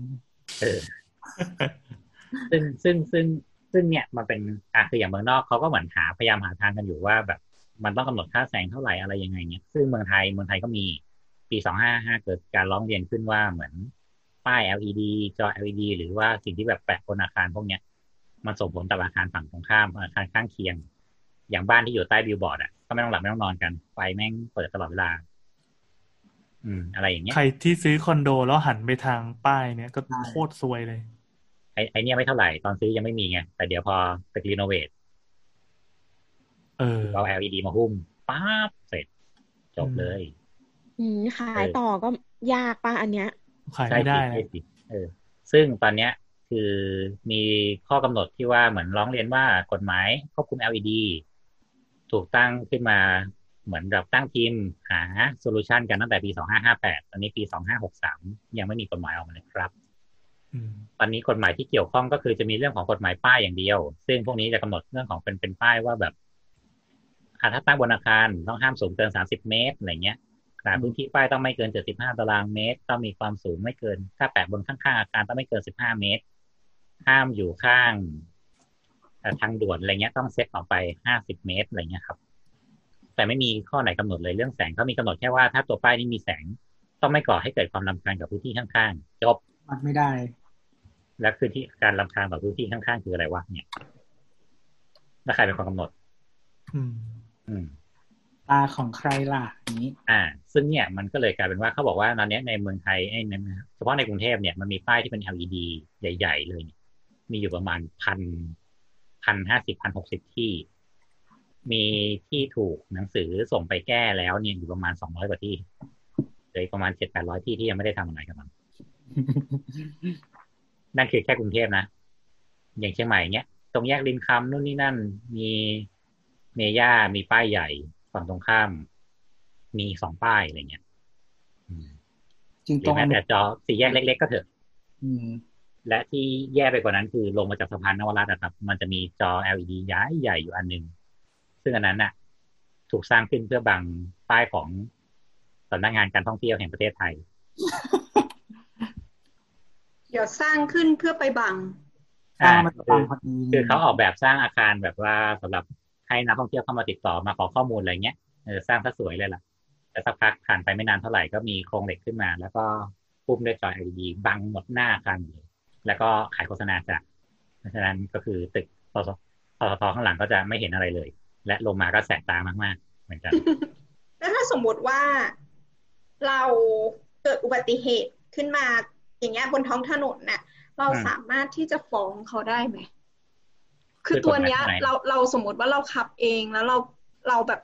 ซึ่งเนี่ยมันเป็นคืออย่างเมืองนอกเขาก็เหมือนพยายามหาทางกันอยู่ว่าแบบมันต้องกำหนดค่าแสงเท่าไหร่อะไรยังไงเนี่ยซึ่งเมืองไทยก็มีปี2555เกิดการร้องเรียนขึ้นว่าเหมือนป้าย LED จอ LED หรือว่าสิ่งที่แบบแปะบนอาคารพวกเนี้ยมันส่งผลต่ออาคารฝั่งตรงข้ามอาคารข้างเคียงอย่างบ้านที่อยู่ใต้บิลบอร์ดอ่ะก็ไม่ต้องหลับไม่ต้องนอนกันไฟแม่งเปิดตลอดเวลาอะไรอย่างเงี้ยใครที่ซื้อคอนโดแล้วหันไปทางป้ายเนี่ยก็โคตรซวยเลยไอเนี่ยไม่เท่าไหร่ตอนซื้อยังไม่มีไงแต่เดี๋ยวพอไปรีโนเวทเอา LED มาหุ้มป๊าบเสร็จจบเลยขายต่อก็ยากป่ะอันเนี้ยขายไม่ได้ซึ่งตอนเนี้ยคือมีข้อกำหนดที่ว่าเหมือนร้องเรียนว่ากฎหมายควบคุม LED ถูกตั้งขึ้นมาเหมือนแบบตั้งทีมหาโซลูชันกันตั้งแต่ปี2558ตอนนี้ปี2563ยังไม่มีกฎหมายออกมาเลยครับตอนนี้กฎหมายที่เกี่ยวข้องก็คือจะมีเรื่องของกฎหมายป้ายอย่างเดียวซึ่งพวกนี้จะกำหนดเรื่องของเป็นป้ายว่าแบบถ้าตั้งบนอาคารต้องห้ามสูงเกิน30เมตรอะไรเงี้ยขนาดพื้นที่ป้ายต้องไม่เกิน75ตารางเมตรต้องมีความสูงไม่เกินถ้าแปะบนข้างๆอาคารต้องไม่เกิน15เมตรห้ามอยู่ข้างทางด่วนอะไรเงี้ยต้องเซตออกไป50เมตรอะไรเงี้ยครับแต่ไม่มีข้อไหนกำหนดเลยเรื่องแสงเขามีกำหนดแค่ว่าถ้าตัวป้ายนี้มีแสงต้องไม่ก่อให้เกิดความรำคาญกับพื้นที่ข้างๆจบมันไม่ได้แล้วคือที่การรำคาญกับพื้นที่ข้างๆคืออะไรวะเนี่ยแล้วใครเป็นคนกำหนดตาของใครล่ะนี้ซึ่งเนี่ยมันก็เลยกลายเป็นว่าเขาบอกว่าตอนนี้ในเมืองไทยเฉพาะในกรุงเทพเนี่ยมันมีป้ายที่เป็น LED ใหญ่ๆเลยมีอยู่ประมาณ 1,050 1,060 ที่มีที่ถูกหนังสือส่งไปแก้แล้วเนี่ยอยู่ประมาณ200กว่าที่เหลือประมาณ 7-800 ที่ที่ยังไม่ได้ทำอะไรกับมัน นั่นคือแค่กรุงเทพนะอย่างเชียงใหม่เงี้ยตรงแยกริมคำนู่นนี่นั่นมีเมย่ามีป้ายใหญ่ฝั่งตรงข้ามมี2ป้ายอะไรเงี้ยจริงตรงแม้แต่จอสี่แยกเล็กๆก็เถอะและที่แย่ไปกว่านั้นคือลงมาจากสะพานนวรัตน์นะครับมันจะมีจอ LED ใหญ่ๆอยู่อันนึงซึ่งอันนั้นน่ะถูกสร้างขึ้นเพื่อบังป้ายของสำนักงานการท่องเที่ยวแห่งประเทศไทยเดี๋ยวสร้างขึ้นเพื่อไปบังคือเขาออกแบบสร้างอาคารแบบว่าสำหรับให้นักท่องเที่ยวเข้ามาติดต่อมาขอข้อมูลอะไรเงี้ยสร้างซะสวยเลยล่ะแต่สักพักผ่านไปไม่นานเท่าไหร่ก็มีโครงเหล็กขึ้นมาแล้วก็ปุ้มด้วยจอ LED บังหมดหน้าอาคารเลยแล้วก็ขายโฆษณาจ้ะเพราะฉะนั้นก็คือตึกปตท.ข้างหลังก็จะไม่เห็นอะไรเลยและลงมาก็แสบตามากๆเหมือนกันแล้วถ้าสมมติว่าเราเกิดอุบัติเหตุขึ้นมาอย่างเงี้ยบนท้องถนนน่ะเราสามารถที่จะฟ้องเขาได้ไหมคือตัวเนี้ยเราสมมติว่าเราขับเองแล้วเราแบบ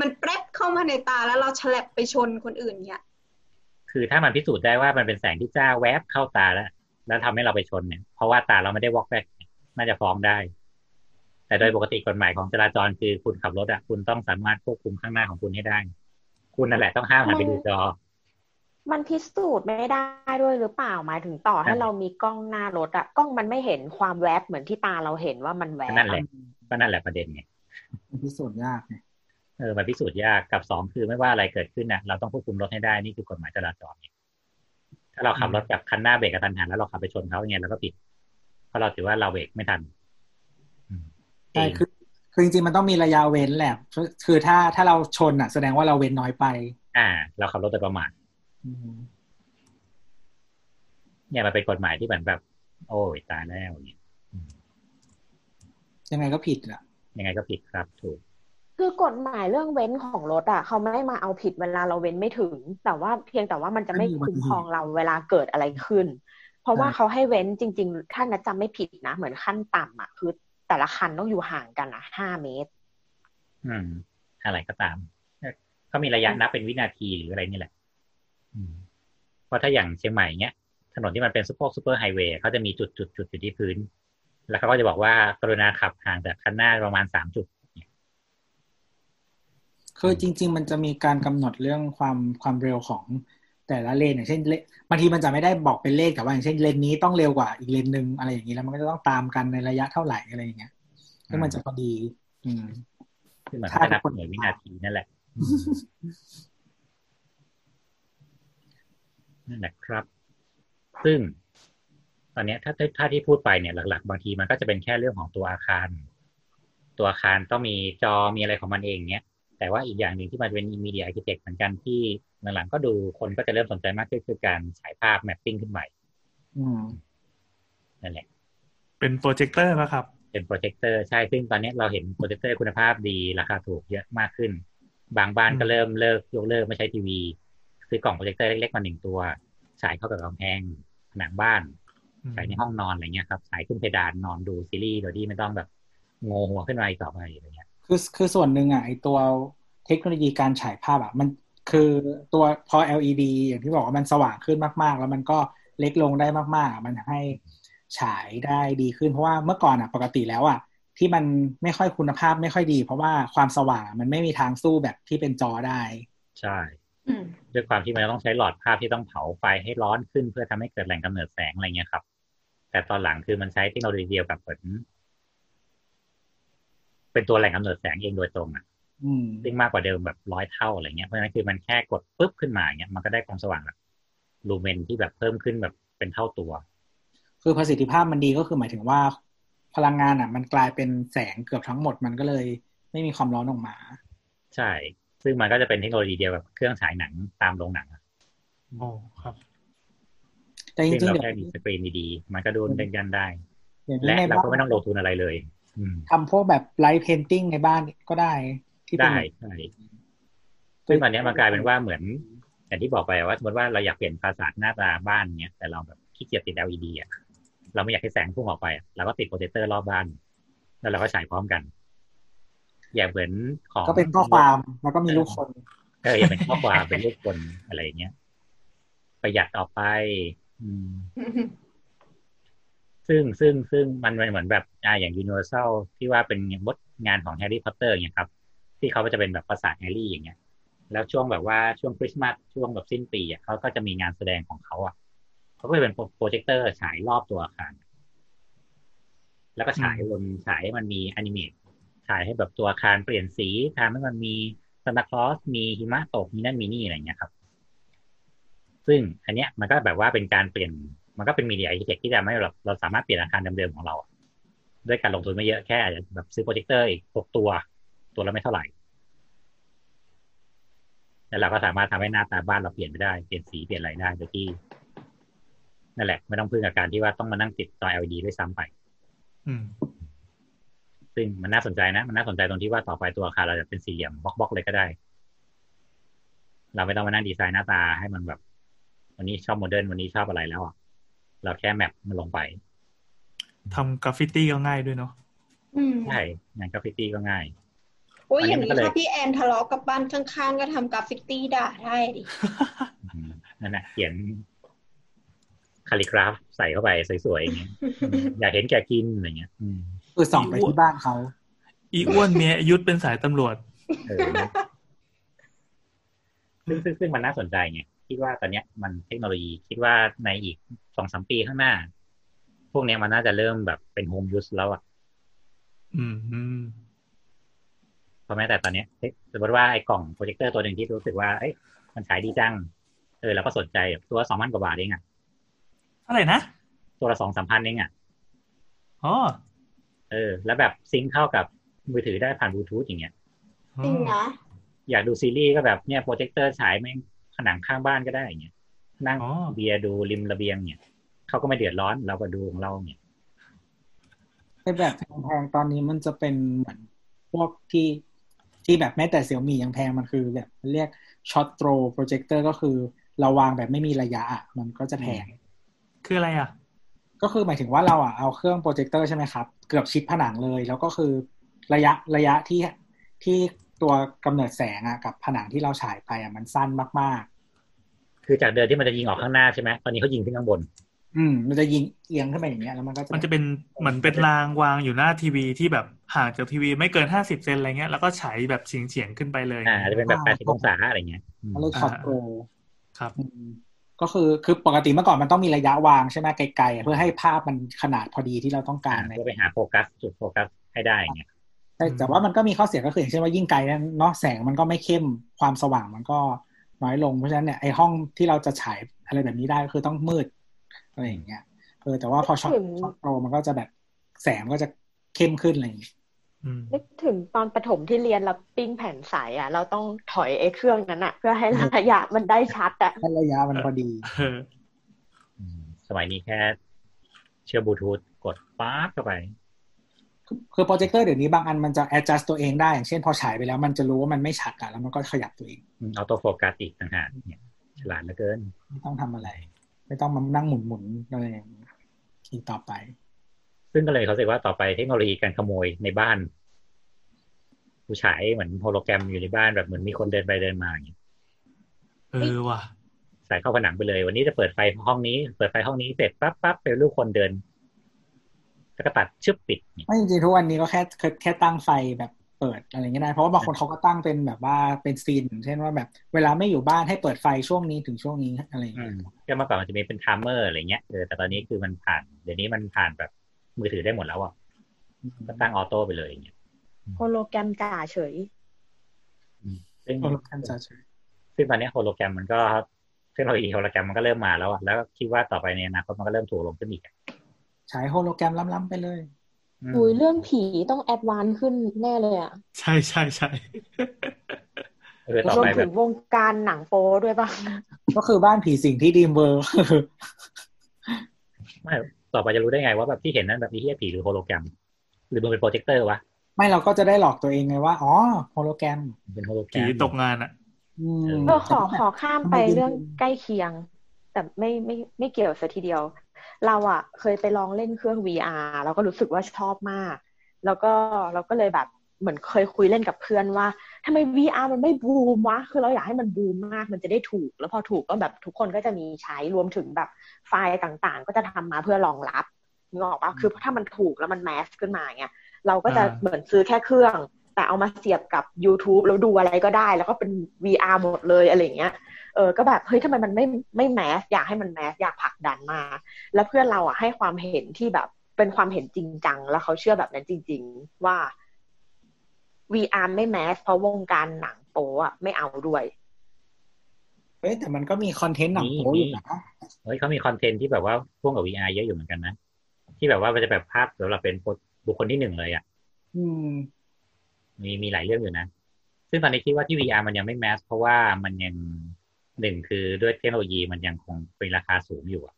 มันแป๊บ เข้ามาในตาแล้วเราฉลับไปชนคนอื่นเนี่ยคือถ้ามันพิสูจน์ได้ว่ามันเป็นแสงที่จ้าแวบเข้าตาแล้วทำให้เราไปชนเนี่ยเพราะว่าตาเราไม่ได้วอล์กแบ็คน่าจะฟ้องได้แต่โดยปกติกฎหมายของจราจรคือคุณขับรถอ่ะคุณต้องสามารถควบคุมข้างหน้าของคุณให้ได้คุณนั่นแหละต้องห้ามหันไปดูจอมันพิสูจน์ไม่ได้ด้วยหรือเปล่าหมายถึงต่อให้เรามีกล้องหน้ารถอ่ะกล้องมันไม่เห็นความแวบเหมือนที่ตาเราเห็นว่ามันแวบนั่นแหละประเด็นไงมันพิสูจน์ยากไงมันพิสูจน์ยากกับ2คือไม่ว่าอะไรเกิดขึ้นน่ะเราต้องควบคุมรถให้ได้นี่คือกฎหมายจราจรไงถ้าเราขับรถกับคันหน้าเบรกกระทันหันแล้วเราขับไปชนเค้าอย่างเงี้ยเราก็ผิดเพราะเราถือว่าเราเบรกไม่ทันใช่คือจริงๆมันต้องมีระยะเว้นแหละคือถ้าเราชนน่ะแสดงว่าเราเว้นน้อยไปเราขับรถโดยประมาทเนี่ยมันเป็นกฎหมายที่เหมือนแบบโอ้ยตายแล้วอย่างเงี้ยยังไงก็ผิดล่ะยังไงก็ผิดครับถูกคือกฎหมายเรื่องเว้นของรถอ่ะเขาไม่ได้มาเอาผิดเวลาเราเว้นไม่ถึงแต่ว่าเพียงแต่ว่ามันจะไม่คุ้มครองเราเวลาเกิดอะไรขึ้นเพราะว่าเขาให้เว้นจริงๆถ้าจำไม่ผิดนะเหมือนขั้นต่ำอ่ะคือแต่ละคันต้องอยู่ห่างกันนะ5เมตรอะไรก็ตามก็มีระยะนับเป็นวินาทีหรืออะไรนี่แหละเพราะถ้าอย่างเชียงใหม่เนี้ยถนนที่มันเป็นซุปเปอร์ไฮเวย์เขาจะมีจุดอยู่ที่พื้นแล้วเขาก็จะบอกว่ากรุณาขับห่างจากคันหน้าประมาณ3จุดคือจริงๆมันจะมีการกำหนดเรื่องความเร็วของแต่ละเลนอย่างเช่นบางทีมันจะไม่ได้บอกเป็นเลขแต่ว่าอย่างเช่นเลนนี้ต้องเร็วกว่าอีกเลนนึงอะไรอย่างนี้แล้วมันก็จะต้องตามกันในระยะเท่าไหร่อะไรอย่างเงี้ยซึ่งมันจะพอดีคือเหมือนนับหน่วยวินาทีนั่นแหละนั่นแหละครับซึ่งตอนนี้ถ้าที่พูดไปเนี่ยหลักๆบางทีมันก็จะเป็นแค่เรื่องของตัวอาคารต้องมีจอมีอะไรของมันเองเนี้ยแต่ว่าอีกอย่างหนึ่งที่มันเป็น Media Architecture เหมือนกันที่หลังๆก็ดูคนก็จะเริ่มสนใจมากขึ้นคือการฉายภาพแมปปิ้งขึ้นใหม่นั่นแหละเป็นโปรเจคเตอร์ป่ะครับเป็นโปรเจคเตอร์ใช่ซึ่งตอนนี้เราเห็นโปรเจคเตอร์คุณภาพดีราคาถูกเยอะมากขึ้นบางบ้านก็เริ่มยกเลิกไม่ใช้ทีวีซื้อกล่องโปรเจคเตอร์เล็กๆมา1ตัวฉายเข้ากับกำแพงผนังบ้านฉายในห้องนอนอะไรเงี้ยครับฉายขึ้นเพดานนอนดูซีรีส์โดยที่ไม่ต้องแบบงอหัวขึ้นมาอีกต่อไปอะไรเงี้ยคือส่วนหนึ่งอ่ะไอตัวเทคโนโลยีการฉายภาพอ่ะมันคือตัวพอ LED อย่างที่บอกว่ามันสว่างขึ้นมากๆแล้วมันก็เล็กลงได้มากๆมันให้ฉายได้ดีขึ้นเพราะว่าเมื่อก่อนอ่ะปกติแล้วอ่ะที่มันไม่ค่อยคุณภาพไม่ค่อยดีเพราะว่าความสว่างมันไม่มีทางสู้แบบที่เป็นจอได้ใช่ด้วยความที่มันต้องใช้หลอดภาพที่ต้องเผาไฟให้ร้อนขึ้นเพื่อทำให้เกิดแหล่งกำเนิดแสงอะไรเงี้ยครับแต่ตอนหลังคือมันใช้เทคโนโลยีเดียวกับเป็นตัวแหล่งกำเนิดแสงเองโดยตรงอ่ะซึ่งมากกว่าเดิมแบบ100เท่าอะไรเงี้ยเพราะฉะนั้นคือมันแค่กดปึ๊บขึ้นมาเงี้ยมันก็ได้ความสว่างแบบลูเมนที่แบบเพิ่มขึ้นแบบเป็นเท่าตัวคือประสิทธิภาพมันดีก็คือหมายถึงว่าพลังงานอ่ะมันกลายเป็นแสงเกือบทั้งหมดมันก็เลยไม่มีความร้อนออกมาใช่ซึ่งมันก็จะเป็นเทคโนโลยีเดียวกับเครื่องฉายหนังตามโรงหนังอ๋อครับแต่จริงๆเราแค่มีสกรีนดีๆมันก็โดนเป็นกันได้และเราก็ไม่ต้องลงทุนอะไรเลยทำพวกแบบไลท์เพนติ้งในบ้านก็ได้ที่เป็นได้ซึ่งตอนนี้มันกลายเป็นว่าเหมือนอย่างที่บอกไปว่าสมมติว่าเราอยากเปลี่ยนภาษาหน้าตาบ้านเนี้ยแต่เราแบบขี้เกียจติด LED อ่ะเราไม่อยากให้แสงพุ่งออกไปเราก็ติดโปรเจคเตอร์รอบบ้านแล้วเราก็ฉายพร้อมกันอย่างเหมือนของก็เป็นข้อความแล้วก็มีรูปคนอย่างเป็นข้อความเป็นรูปคนอะไรอย่างเงี้ยประหยัดออกไปซึ่งมันเหมือนแบบอย่าง Universal ที่ว่าเป็นบทงานของแฮร์รี่พอตเตอร์อย่างเงี้ยครับที่เขาจะเป็นแบบปราสาทแฮร์รี่อย่างเงี้ยแล้วช่วงแบบว่าช่วงคริสต์มาสช่วงแบบสิ้นปีอ่ะเขาก็จะมีงานแสดงของเขาอ่ะเขาก็จะเป็นโปรเจคเตอร์ฉายรอบตัวอาคารแล้วก็ฉายวนฉายให้มันมีแอนิเมตฉายให้แบบตัวอาคารเปลี่ยนสีทำให้มันมีซานตาคลอสมีหิมะตกมีนั่นมีนี่อะไรเงี้ยครับซึ่งอันเนี้ยมันก็แบบว่าเป็นการเปลี่ยนมันก็เป็น Media Architecture ที่จะไม่เราสามารถเปลี่ยนอาคารเดิมๆของเราด้วยการลงทุนไม่เยอะแค่อาจจะแบบซื้อโปรเจคเตอร์อีก6ตัวละไม่เท่าไหร่แล้วเราก็สามารถทำให้หน้าตาบ้านเราเปลี่ยนไปได้เปลี่ยนสีเปลี่ยนอะไรได้โดยที่นั่นแหละไม่ต้องพึ่งกับการที่ว่าต้องมานั่งติดจอ LED ด้วยซ้ำไปซึ่งมันน่าสนใจนะมันน่าสนใจตรงที่ว่าต่อไปตัวอาคารเราจะเป็นสี่เหลี่ยมบล็อกๆเลยก็ได้เราไม่ต้องมานั่งดีไซน์หน้าตาให้มันแบบวันนี้ชอบโมเดิร์นวันนี้ชอบอะไรแล้วอ่ะเราแค่แมปมันลงไปทำกราฟฟิตี้ก็ง่ายด้วยเนาะใช่งานกราฟฟิตี้ก็ง่าย โอ้ยอย่างนี้ถ้าพี่แอนทะเลาะกับบ้านข้างๆก็ทำกราฟฟิตี้ด่าได้ดินั่นนะเขียนคาลิกราฟใส่เข้าไปสวยๆอย่างเงี้ยอยากเห็นแกกินอะไรเงี้ยส่องไปที่บ้านเขาอีอ้วนเมียยุทธเป็นสายตำรวจซึ่งมันน่าสนใจไงคิดว่าตอนเนี้ยมันเทคโนโลยีคิดว่าในอีก 2-3 ปีข้างหน้าพวกเนี้ยมันน่าจะเริ่มแบบเป็นโฮมยูสแล้วอ่ะเพราะแม้แต่ตอนเนี้ยสมมติว่าไอ้กล่องโปรเจคเตอร์ตัวนึงที่รู้สึกว่าเอ้ยมันขายดีจังเราก็สนใจตัว 2,000 กว่าบาทเองอ่ะเท่าไหร่นะตัวละ 2-3,000 เองอ่ะอ๋อแล้วแบบซิงค์เข้ากับมือถือได้ผ่านบลูทูธอย่างเงี้ยจริงนะอยากดูซีรีส์ก็แบบเนี่ยโปรเจคเตอร์ฉายแม่งผนังข้างบ้านก็ได้อย่างเงี้ยนั่งเบียร์ดูริมระเบียงเนี่ยเขาก็ไม่เดือดร้อนเราก็ดูของเราเนี่ยไอ้แบบแพงตอนนี้มันจะเป็นเหมือนพวกที่แบบแม้แต่ Xiaomi ยังแพงมันคือแบบเรียกช็อตโตรโปรเจคเตอร์ก็คือเราวางแบบไม่มีระยะอ่ะมันก็จะแพงคืออะไรอ่ะก็คือหมายถึงว่าเราอ่ะเอาเครื่องโปรเจคเตอร์ใช่ไหมครับเกือบชิดผนังเลยแล้วก็คือระยะที่ตัวกำเนิดแสงอ่ะกับผนังที่เราฉายไปอ่ะมันสั้นมากๆคือจากเดิมที่มันจะยิงออกข้างหน้าใช่ไหมตอนนี้เขายิงขึ้นข้างบนมันจะยิงเอียงขึ้นไปอย่างเงี้ยแล้วมันจะเป็นเหมือนเป็นรางวางอยู่หน้าทีวีที่แบบห่างจากทีวีไม่เกิน50เซนอะไรเงี้ยแล้วก็ฉายแบบเฉียงๆขึ้นไปเลยจะเป็นแบบ80องศาอะไรเงี้ยมันเลยช็อตโปรครับก็คือปกติเมื่อก่อนมันต้องมีระยะวางใช่ไหมไกลๆเพื่อให้ภาพมันขนาดพอดีที่เราต้องการเพื่อไปหาโฟกัสจุดโฟกัสให้ได้เงี้ยแต่ว่ามันก็มีข้อเสียก็คืออย่างเช่นว่ายิ่งไกลนั้นเนาะแสงมันก็ไม่เข้มความสว่างมันก็น้อยลงเพราะฉะนั้นเนี่ยไอห้องที่เราจะฉายอะไรแบบนี้ได้ก็คือต้องมืดอะไรอย่างเงี้ยแต่ว่าพอช็อตโปรมันก็จะแบบแสงก็จะเข้มขึ้นอะไรอย่างเงี้ยนึกถึงตอนประถมที่เรียนเราปิ้งแผ่นสายอ่ะเราต้องถอยไอเครื่องนั้นอ่ะเพื่อให้ระยะมันได้ชัดอ่ะให้ระยะมันพอดีสมัยนี้แค่เชื่อมบลูทูธกดป๊าบเข้าไปคือโปรเจคเตอร์เดี๋ยวนี้บางอันมันจะ adjust ตัวเองได้อย่างเช่นพอฉายไปแล้วมันจะรู้ว่ามันไม่ชัดอ่ะแล้วมันก็ขยับตัวเองเอาตัวโฟกัสอีกต่างหากเนี่ยฉลาดเหลือเกินไม่ต้องทำอะไรไม่ต้องมานั่งหมุนอะไรอย่างนี้ต่อไปซึ่งก็เลยเขาเรียกว่าต่อไปเทคโนโลยีการขโมยในบ้านผู้ฉายเหมือนโฮโลแกรมอยู่ในบ้านแบบเหมือนมีคนเดินไปเดินมาอย่างนี้ว่ะใส่เข้าผนังไปเลยวันนี้จะเปิดไฟห้องนี้เปิดไฟห้องนี้เสร็จปั๊บเป็นรูปคนเดินแล้วก็ตัดชึบปิดไม่จริงๆทุกวันนี้ก็แค่ตั้งไฟแบบเปิดอะไรเงี้ยได้เพราะว่าบางคนเขาก็ตั้งเป็นแบบว่าเป็นซีนเช่นว่าแบบเวลาไม่อยู่บ้านให้เปิดไฟช่วงนี้ถึงช่วงนี้อะไรอย่างเงี้ยก็เมื่อก่อนมันจะมีเป็นไทม์เมอร์อะไรเงี้ยแต่ตอนนี้คือมันผ่านเดี๋ยวนี้มันผ่านแบบมือถือได้หมดแล้วอ่ะก็ตั้งออโต้ไปเลยอย่างเงี้ยโฮโลแกรมจ่าเฉยโฮโลแกรมจ่าเฉยซึ่งตอนนี้โฮโลแกรมมันก็เทคโนโลยีโฮโลแกรมมันก็เริ่มมาแล้วอ่ะแล้วคิดว่าต่อไปในอนาคตมันก็เริ่มถูกลงขึ้นอีกใช้โฮโลแกรมล้ำๆไปเลยอุ้ยเรื่องผีต้องแอดวานซ์ขึ้นแน่เลยอ่ะใช่ๆๆรวมถึงวงการหนังโป๊ด้วยป่ะก็คือบ้านผีสิงที่ดีมเวอร์ไม่ต่อไปจะรู้ได้ไงว่าแบบที่เห็นนั้นแบบนี้เหี้ยผีหรือโฮโลแกรมหรือมันเป็นโปรเจคเตอร์วะไม่เราก็จะได้หลอกตัวเองไงว่าอ๋อโฮโลแกรมเป็นโฮโลแกรมผีตกงานอ่ะก็ขอข้ามไปเรื่องใกล้เคียงแต่ไม่เกี่ยวซะทีเดียวเราอ่ะเคยไปลองเล่นเครื่อง VR เราก็รู้สึกว่าชอบมากแล้วก็เราก็เลยแบบเหมือนเคยคุยเล่นกับเพื่อนว่าทำไม VR มันไม่บูมวะคือเราอยากให้มันบูมมากมันจะได้ถูกแล้วพอถูกก็แบบทุกคนก็จะมีใช้รวมถึงแบบไฟล์ต่างๆก็จะทำมาเพื่อรองรับนึกออกป่ะคือถ้ามันถูกแล้วมันแมสขึ้นมาเงี้ยเราก็จะเหมือนซื้อแค่เครื่องแต่เอามาเสียบกับ YouTube แล้วดูอะไรก็ได้แล้วก็เป็น VR หมดเลยอะไรอย่างเงี้ยก็แบบเฮ้ยทำไมมันไม่แมสอยากให้มันแมสอยากผลักดันมาแล้วเพื่อนเราอ่ะให้ความเห็นที่แบบเป็นความเห็นจริงจังแล้วเขาเชื่อแบบนั้นจริงๆว่า VR ไม่แมสเพราะวงการหนังโป๊อ่ะไม่เอาด้วยเฮ้ยแต่มันก็มีคอนเทนต์หนังโป๊อยู่นะเฮ้ยเขามีคอนเทนต์ที่แบบว่าพ่วงกับ VR เยอะอยู่เหมือนกันนะที่แบบว่ามันจะแบบภาพสำหรับเป็นบุคคลที่1เลยอ่ะมีหลายเรื่องอยู่นะซึ่งตอนนี้คิดว่าที่ VR มันยังไม่แมสเพราะว่ามันยังหนึ่งคือด้วยเทคโนโลยีมันยังคงเป็นราคาสูงอยู่อ่ะ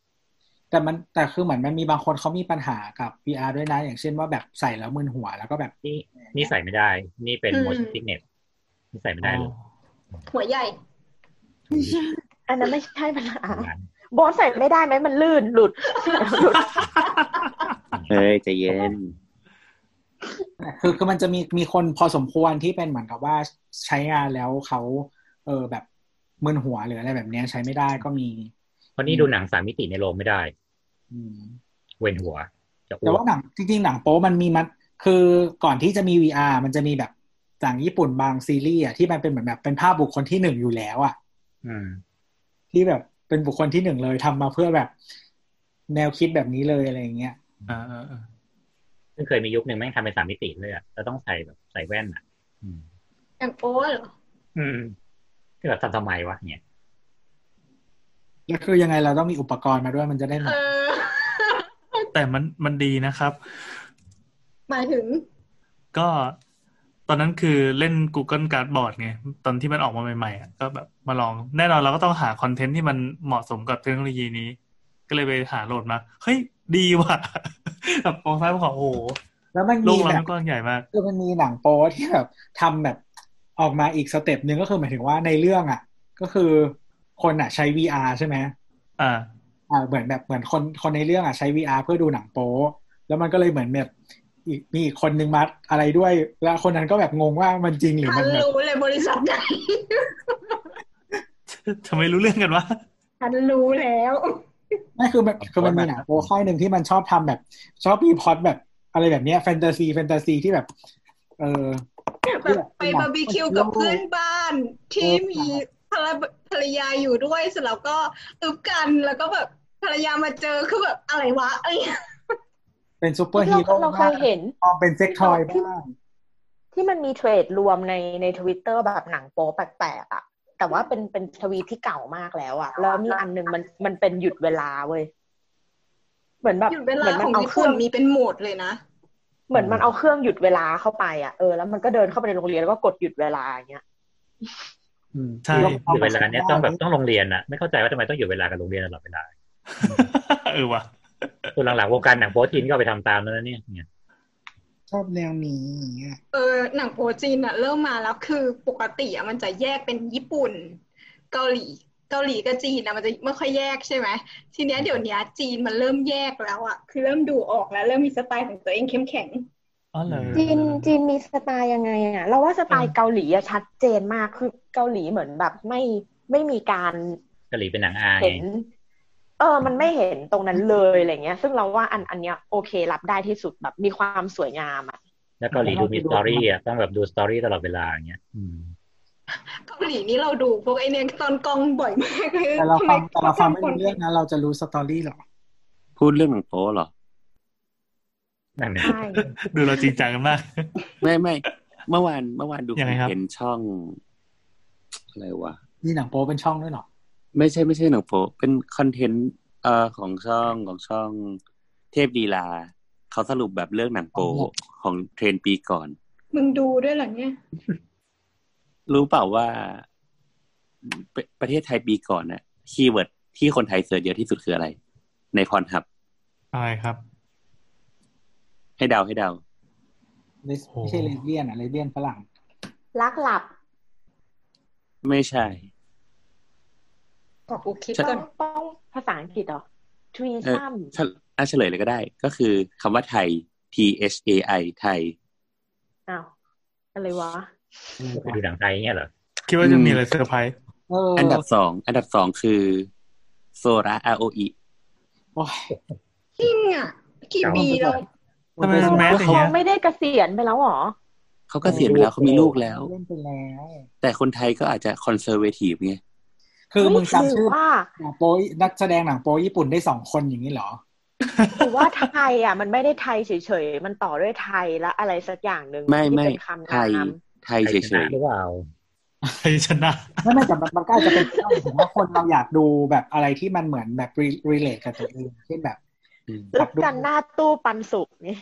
แต่คือเหมือนมันมีบางคนเขามีปัญหากับ VR ด้วยนะอย่างเช่นว่าแบบใส่แล้วมึนหัวแล้วก็แบบนี่ใส่ไม่ได้นี่เป็น motion sickness นี่ใส่ไม่ได้เลยหัวใหญ่อันนั้นไม่ใช่ปัญหาบอสใส่ไม่ได้ไหมมันลื่นหลุดเฮ้ยใจเย็น คือมันจะมีคนพอสมควรที่เป็นเหมือนกับว่าใช้งานแล้วเขาแบบมึนหัวหรืออะไรแบบนี้ใช้ไม่ได้ก็มีเพราะนี่ดูหนัง3มิติในโรงไม่ได้เว้นหัวแต่ว่าหนังจริงๆหนังโป๊มันมีมันคือก่อนที่จะมี VR มันจะมีแบบหนังญี่ปุ่นบางซีรีส์อ่ะที่มันเป็นเหมือนแบบเป็นภาพบุคคลที่1อยู่แล้วอ่ะที่แบบเป็นบุคคลที่1เลยทำมาเพื่อแบบแนวคิดแบบนี้เลยอะไรอย่างเงี้ยซึ่งเคยมียุคหนึ่งแม่งทำเป็น3มิติเลยอ่ะแล้วต้องใส่แบบใส่แว่นอ่ะหนังโป๊เหรอคือแบบทำไมวะเนี่ยแล้วคือยังไงเราต้องมีอุปกรณ์มาด้วยมันจะได้หนังแต่มันดีนะครับหมายถึงก็ตอนนั้นคือเล่น Google Cardboard ไงตอนที่มันออกมาใหม่ๆก็แบบมาลองแน่นอนเราก็ต้องหาคอนเทนต์ที่มันเหมาะสมกับเทคโนโลยีนี้ก็เลยไปหาโหลดมาเฮ้ยดีว่ะแบบมองซ้ายมองขวาโอ้โหแล้วมันมีแบบก้อนใหญ่มากคือมันมีหนังโป๊ที่แบบทำแบบออกมาอีกสเต็ปนึงก็คือหมายถึงว่าในเรื่องอ่ะก็คือคนอ่ะใช้ VR ใช่ไหมเหมือนคนในเรื่องอ่ะใช้ VR เพื่อดูหนังโป๊แล้วมันก็เลยเหมือนแบบมีอีกคนนึงมาอะไรด้วยแล้วคนนั้นก็แบบงงว่ามันจริงหรือมันรู้เลยบริษัทไหนทำไมรู้เรื่องกันวะฉันรู้แล้วนั่นคือแบบคือมันมีหนังโป๊ค่ายนึงที่มันชอบทำแบบชอบมีพล็อตแบบอะไรแบบเนี้ยแฟนตาซีที่แบบไปบาร์บีคิวกับเพื่อนบ้านที่มีภรรยาอยู่ด้วยเสร็จแล้วก็อึบกันแล้วก็แบบภรรยามาเจอคือแบบอะไรวะอะไรเป็นซุปเปอร์ฮีโร่เราเคยเห็นอ๋อเป็นเซ็กทอยบ้างที่มันมีเทรดรวมใน Twitter แบบหนังโป๊แปลกๆอ่ะแต่ว่าเป็นทวีตที่เก่ามากแล้วอ่ะแล้วมีอันนึงมันเป็นหยุดเวลาเว้ยเหมือนแบบหยุดเวลาของญี่ปุ่นมีเป็นโหมดเลยนะเหมือนมันเอาเครื่องหยุดเวลาเข้าไปอ่ะแล้วมันก็เดินเข้าไปในโรงเรียนแล้วก็กดหยุดเวลาอย่างเงี้ยใช่หยุดเวลาเนี้ยต้องแบบต้องโรงเรียนอ่ะไม่เข้าใจว่าทำไมต้องหยุดเวลากับโรงเรียนตลอดเวลาว่ะตัวหลังๆวงการหนังโป๊จีนก็ไปทำตามแล้วนะเนี่ยชอบแนวนี้หนังโป๊จีนอ่ะเริ่มมาแล้วคือปกติอ่ะมันจะแยกเป็นญี่ปุ่นเกาหลีกับจีนอ่ะมันจะไม่ค่อยแยกใช่ไหมทีเนี้ยเดี๋ยวนี้จีนมันเริ่มแยกแล้วอ่ะคือเริ่มดูออกแล้วเริ่มมีสไตล์ของตัวเองเข้มแข็งจีนมีสไตล์ยังไงอ่ะเราว่าสไตล์เกาหลีอ่ะชัดเจนมากคือเกาหลีเหมือนแบบไม่มีการเกาหลีเป็นหนังอายมันไม่เห็นตรงนั้นเลยอะไรเงี้ยซึ่งเราว่าอันเนี้ยโอเครับได้ที่สุดแบบมีความสวยงามอ่ะแล้วเกาหลีดูมีสตอรี่อ่ะต้องแบบดูสตอรี่ตลอดเวลาอย่างเงี้ยเกาหลีนี่เราดูพวกไอ้เนี่ยตอนกองบ่อยมากเลยแต่เราฟังไม่รู้เรื่องนะเราจะรู้สตอรี่หรอพูดเรื่องหนังโป๊หรอนั่นแหละดูเราจริงจังมากไม่เมื่อวานดูเห็นช่องอะไรวะนี่หนังโป๊เป็นช่องด้วยหรอไม่ใช่หนังโป๊เป็นคอนเทนต์ของช่องเทพดีลาเขาสรุปแบบเรื่องหนังโป๊ของเทรนปีก่อนมึงดูด้วยเหรอเนี่ยรู้เปล่าว่าประเทศไทยปีก่อนน่ะคีย์เวิร์ดที่คนไทยเสิร์ชเยอะที่สุดคืออะไรใน Pornhub อะไรครับให้เดาไม่ใช่เลสเบี้ยนอ่ะเลสเบี้ยนฝรั่งลักหลับไม่ใช่กูคิดว่าต้องภาษาอังกฤษเหรอทรีซัมเฉลยเลยก็ได้ก็คือคำว่าไทย THAI ไทยอ้าวอะไรวะดูหนังไทยเงี้ยเหรอคิดว่าจะมีอะไรเซอร์ไพรส์อันดับ 2คือโซระ ROE โอ้ยจริงอ่ะกี่ปีแล้วทำไมแม้แต่เงี้ยไม่ได้เกษียณไปแล้วหรอเขาเกษียณไปแล้วเขามีลูกแล้วแต่คนไทยก็อาจจะคอนเซอร์เวทีฟไงคือมึงจำชื่อหนังโป๊นักแสดงหนังโป๊ญี่ปุ่นได้2คนอย่างนี้เหรอถือว่าไทยอ่ะมันไม่ได้ไทยเฉยๆมันต่อด้วยไทยและอะไรสักอย่างนึงไม่เป็นคำนามไทยเฉยๆหรือเปล่าไทยชนะไม่แต่มันก็อาจจะเป็นเรื่องของว่าคนเราอยากดูแบบอะไรที่มันเหมือนแบบ relate กับตัวเองเช่นแบบรักกันหน้าตู้ปันสุกนี่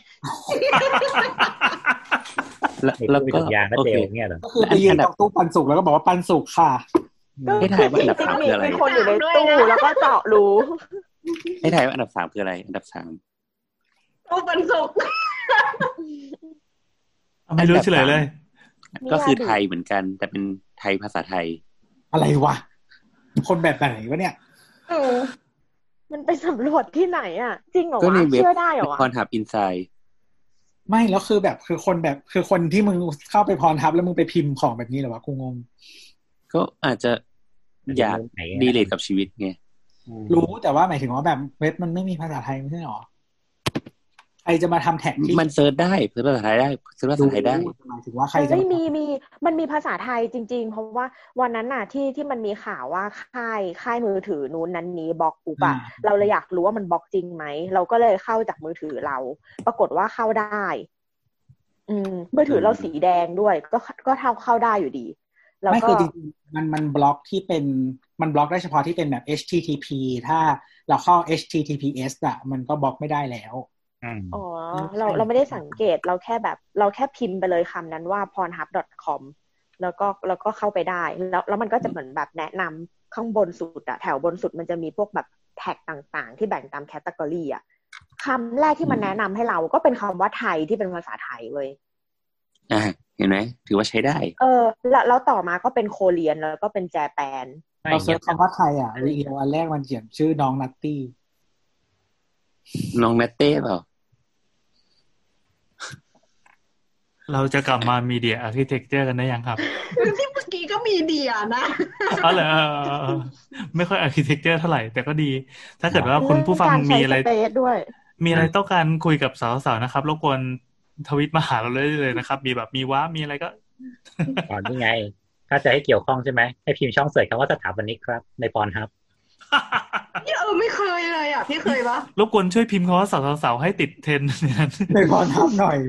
แล้วก็โอเคเนี่ยเหรอก็คือไปยืนกับตู้ปันสุกแล้วก็บอกว่าปันสุกค่ะให้ถ่ายว่าอันดับ3คืออะไรมีคนอยู่ในตู้แล้วก็เจาะรูให้ถ่ายว่าอันดับ3คืออะไรอันดับ3ตู้ปันสุกไม่รู้เฉลยเลยก็คือไทยเหมือนกันแต่เป็นไทยภาษาไทยอะไรวะคนแบบไหนวะเนี่ยมันไปสำรวจที่ไหนอ่ะจริงเหรอวะเชื่อได้เหรอวะคอนทับอินไซด์ ไม่แล้วคือแบบคือคนที่มึงเข้าไปPornhubแล้วมึงไปพิมพ์ของแบบนี้เหรอวะกูงงก็อาจจะอยากดีเลทกับชีวิตไงรู้แต่ว่าหมายถึงว่าแบบเว็บมันไม่มีภาษาไทยไม่ใช่หรอใครจะมาทำแท็กมันเซิร์ชได้เซิร์ชภาษาไทยได้เซิร์ชภาษาไทยได้หมายถึงว่าใครจะไม่มีมันมีภาษาไทยจริงๆเพราะว่าวันนั้นน่ะที่มันมีข่าวว่าค่ายมือถือนู้นนั้นนี้บล็อกปุ๊บอ่ะเราเลยอยากรู้ว่ามันบล็อกจริงไหมเราก็เลยเข้าจากมือถือเราปรากฏว่าเข้าได้มือถือเราสีแดงด้วยก็เข้าได้อยู่ดีไม่คือจริงๆมันบล็อกที่เป็นมันบล็อกได้เฉพาะที่เป็นแบบ HTTP ถ้าเราเข้า HTTPS อ่ะมันก็บล็อกไม่ได้แล้วอ๋อเราไม่ได้สังเกตเราแค่พิมพ์ไปเลยคำนั้นว่า pornhub.com แล้วก็เข้าไปได้แล้วมันก็จะเหมือนแบบแนะนำข้างบนสุดอะแถวบนสุดมันจะมีพวกแบบแท็กต่างๆที่แบ่งตามแคตตากรีอะคำแรกที่มันแนะนำให้เราก็เป็นคำว่าไทยที่เป็นภาษาไทยเลยเห็นไหมถือว่าใช้ได้เออแล้วต่อมาก็เป็นโคเรียนแล้วก็เป็นแจแปนเราเซิร์ชคำว่าไทยอะรีวิวอันแรกมันเขียนชื่อน้องนัตตี้น้องแมตเต้เปล่าเราจะกลับมา Media Architecture กันได้ยังครับที่เมื่อกี้ก็ Media นะอ๋อเหรอไม่ค่อย Architecture เท่าไหร่แต่ก็ดีถ้าเกิดว่าคุณผู้ฟังมีอะไรต้องการคุยกับสาวๆนะครับรบกวนทวิตมาหาเราเลยนะครับมีแบบมีว้ามีอะไรก็อ๋อนี่ไงถ้าจะให้เกี่ยวข้องใช่ไหมให้พิมพ์ช่องเสิร์ชคำว่าสถาปนิกครับในPornhubนี่ไม่เคยเลยอ่ะพี่เคยปะรบกวนช่วยพิมพ์คำว่าสาวๆให้ติดเทรนด์ในPornhubหน่อย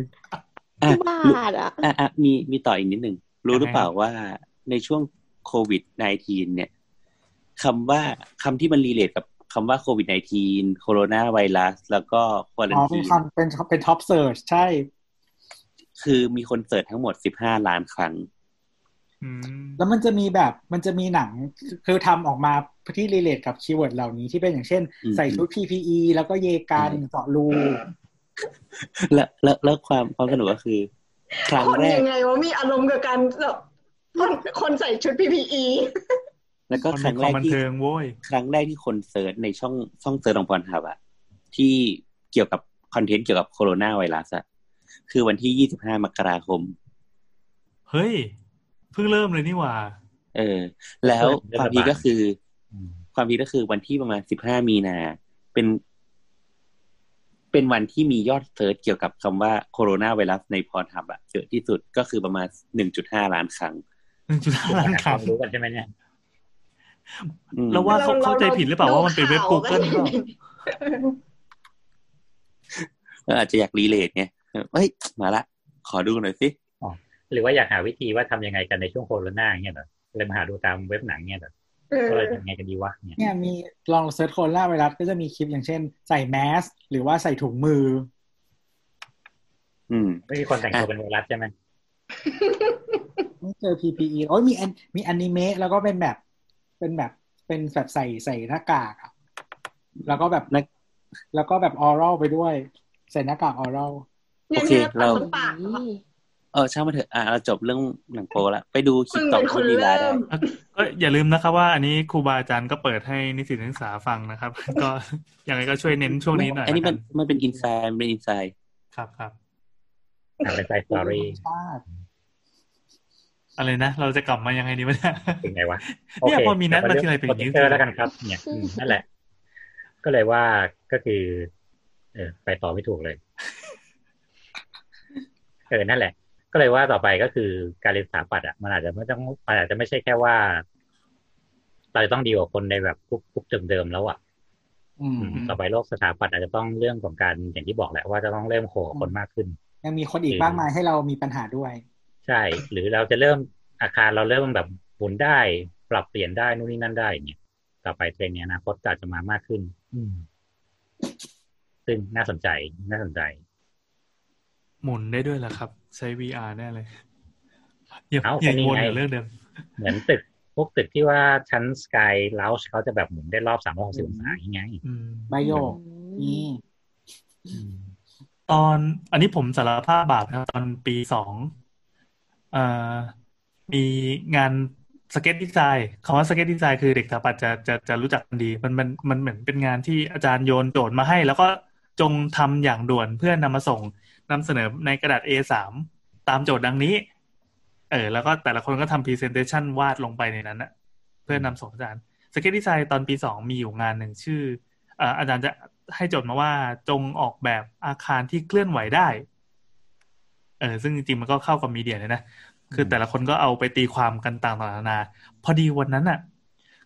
บ้าอ่ะมีต่ออีกนิดนึงรู้หรือเปล่าว่าในช่วงโควิด-19 เนี่ยคำที่มันรีเลทกับคำว่าโควิด-19 โคโรนาไวรัสแล้วก็ควอรันทีนเป็นท็อปเสิร์ชใช่คือมีคนเสิร์ชทั้งหมด15ล้านครั้งแล้วมันจะมีหนังคือทำออกมาที่รีเลทกับคีย์เวิร์ดเหล่านี้ที่เป็นอย่างเช่นใส่ชุด PPE แล้วก็เยกันเจาะรูแล้วความสนุกก็คือครั้งแรกยังไงว่ามีอารมณ์กับการแบบคนใส่ชุด PPE แล้วก็ครั้งแรกที่คนเสิร์ชในช่องเสิร์ชของPornhubอ่ะที่เกี่ยวกับคอนเทนต์เกี่ยวกับโคโรนาไวรัสอ่ะคือวันที่25มกราคมเฮ้ยเพิ่งเริ่มเลยนี่หว่าแล้วความพีคก็คือวันที่ประมาณ15มีนาเป็นวันที่มียอดเสิร์ชเกี่ยวกับคำว่าโคโรนาไวรัสในPornhubอ่ะเยอะที่สุดก็คือประมาณ 1.5 ล้านครั้ง 1.5 ล้านครั้งรู้กันใช่ไหมเนี่ยแล้วว่าเขาเข้าใจผิดหรือเปล่าว่ามันเป็นเว็บ Google ก็อาจจะอยากรีเลทไงเฮ้ยมาละขอดูหน่อยสิหรือว่าอยากหาวิธีว่าทำยังไงกันในช่วงโควิดหน้าเนี่ยเหรอเลยมาหาดูตามเว็บหนังเนี่ยเหรอก็เลยทำยังไงกันดีวะเนี่ยมีลองเซิร์ชโควิดไวรัสก็จะมีคลิปอย่างเช่นใส่แมสหรือว่าใส่ถุงมือไม่มีคนแต่งตัวเป็นไวรัสใช่ไหมไม่เจอ PPE โอ้ยมีอนิเมะแล้วก็เป็นแบบใส่หน้ากากแล้วก็แบบออรัลไปด้วยใส่หน้ากากออรัลโอเคเราช่างมาเถอะเราจบเรื่องหนังโปแล้วไปดูคลิปต่อคุณลีลาได้ก็อย่าลืมนะครับว่าอันนี้ครูบาอาจารย์ก็เปิดให้นิสิตนักศึกษาฟังนะครับก็อย่างไรก็ช่วยเน้นช่วงนี้หน่อยอันนี้มันเป็นอินไซด์เป็นอินไซด์ครับเป็นไซด์สตอรี่อะไรนะเราจะกลับมายังไงดีวะเนี่ยเป็นไงวะเนี่ยพอมีนัดมาทีไรเป็นอย่างนี้แล้วกันครับเนี่ยนั่นแหละก็เลยว่าก็คือไปต่อไม่ถูกเลยนั่นแหละก็เลยว่าต่อไปก็คือการเรียนสถาปัตย์อ่ะมันอาจจะไม่ใช่แค่ว่าเราต้องดีกว่าคนในแบบกรุ๊ปเดิมๆแล้วอ่ะต่อไปโลกสถาปัตย์อาจจะต้องเรื่องของการอย่างที่บอกแหละว่าจะต้องเริ่มโขคนมากขึ้นยังมีคนอีกมากมายให้เรามีปัญหาด้วยใช่หรือเราจะเริ่มอาคารเราเริ่มแบบหมุนได้ปรับเปลี่ยนได้นู่นนี่นั่นได้อย่างเงี้ยต่อไปเทรนด์ในอนาคตอาจจะมามากขึ้นซึ่งน่าสนใจหมุนได้ด้วยเหรอครับใช้ VR แน่เลยอย่างวนอยู่เรื่องเดิมเหมือนตึกพวกตึกที่ว่าชั้น Sky Lounge เขาจะแบบหมุนได้รอบ360องศาอย่างเงี้ยไบโยตอนอันนี้ผมสารภาพบาปนะตอนปี2มีงานสเก็ตดีไซน์คำว่าสเก็ตดีไซน์คือเด็กสถาปัตย์จะรู้จักกันดีมันเหมือนเป็นงานที่อาจารย์โยนโจทย์มาให้แล้วก็จงทำอย่างด่วนเพื่อนำมาส่ง นำเสนอในกระดาษ A3 ตามโจทย์ดังนี้แล้วก็แต่ละคนก็ทำ presentation วาดลงไปในนั้นนะเพื่อนำส่งอาจารย์สเก็ตดีไซน์ตอนปี2มีอยู่งานหนึ่งชื่ออาจารย์จะให้โจทย์มาว่าจงออกแบบอาคารที่เคลื่อนไหวได้ซึ่งจริงๆมันก็เข้ากับมีเดียเลยนะคือแต่ละคนก็เอาไปตีความกันต่างๆนานาพอดีวันนั้นน่ะ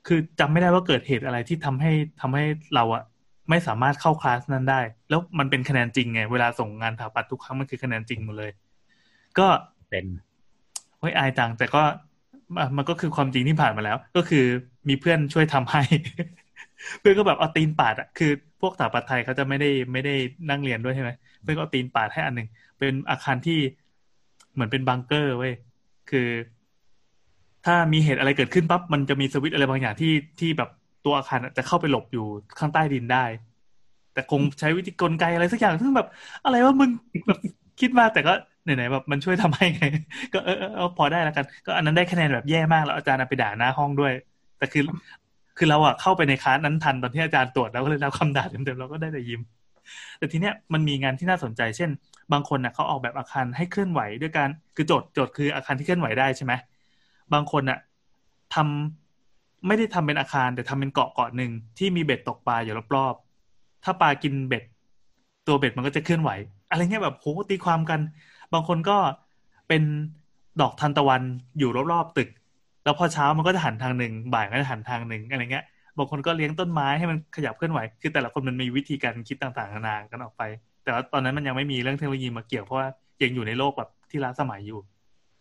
คือจำไม่ได้ว่าเกิดเหตุอะไรที่ทำให้เราอะไม่สามารถเข้าคลาสนั้นได้แล้วมันเป็นคะแนนจริงไงเวลาส่งงานถาปัดทุกครั้งมันคือคะแนนจริงหมดเลยก็เป็นโอ้ยอายจังแต่ก็มันก็คือความจริงที่ผ่านมาแล้วก็คือมีเพื่อนช่วยทำให้ เพื่อนก็แบบเอาตีนปาดอะคือพวกถาปัดไทยเขาจะไม่ได้นั่งเรียนด้วยใช่ไหมเพื่อนก็เอาตีนปาดให้อันนึงเป็นอาคารที่เหมือนเป็นบังเกอร์เว้ยคือถ้ามีเหตุอะไรเกิดขึ้นปั๊บมันจะมีสวิตช์อะไรบางอย่างที่แบบตัวอาคารจะเข้าไปหลบอยู่ข้างใต้ดินได้แต่คงใช้วิธีกลไกอะไรสักอย่างซึ่งแบบอะไรวะมึงแบบคิดมาแต่ก็ไหนๆแบบมันช่วยทำให้ไงก็พอได้แล้วกันก็อันนั้นได้คะแนนแบบแย่มากแล้วอาจารย์ไปด่าหน้าห้องด้วยแต่คือเราอะเข้าไปในคลาสนั้นทันตอนที่อาจารย์ตรวจแล้วก็เลยรับคำด่าเต็มๆเราก็ได้แต่ยิ้มแต่ทีเนี้ยมันมีงานที่น่าสนใจเช่นบางคนน่ะเขาออกแบบอาคารให้เคลื่อนไหวด้วยการคือโจทย์คืออาคารที่เคลื่อนไหวได้ใช่ไหมบางคนน่ะทำไม่ได้ทำเป็นอาคารแต่ทำเป็นเกาะหนึ่งที่มีเบ็ดตกปลาอยู่รอบๆถ้าปลากินเบ็ดตัวเบ็ดมันก็จะเคลื่อนไหวอะไรเงี้ยแบบโหตีความกันบางคนก็เป็นดอกทานตะวันอยู่รอบๆตึกแล้วพอเช้ามันก็จะหันทางหนึ่งบ่ายก็จะหันทางหนึ่งอะไรเงี้ยบางคนก็เลี้ยงต้นไม้ให้มันขยับเคลื่อนไหวคือแต่ละคนมันมีวิธีการคิดต่างๆนานากันออกไปแต่ว่าตอนนั้นมันยังไม่มีเรื่องเทคโนโลยีมาเกี่ยวเพราะว่ายังอยู่ในโลกแบบที่ล้าสมัยอยู่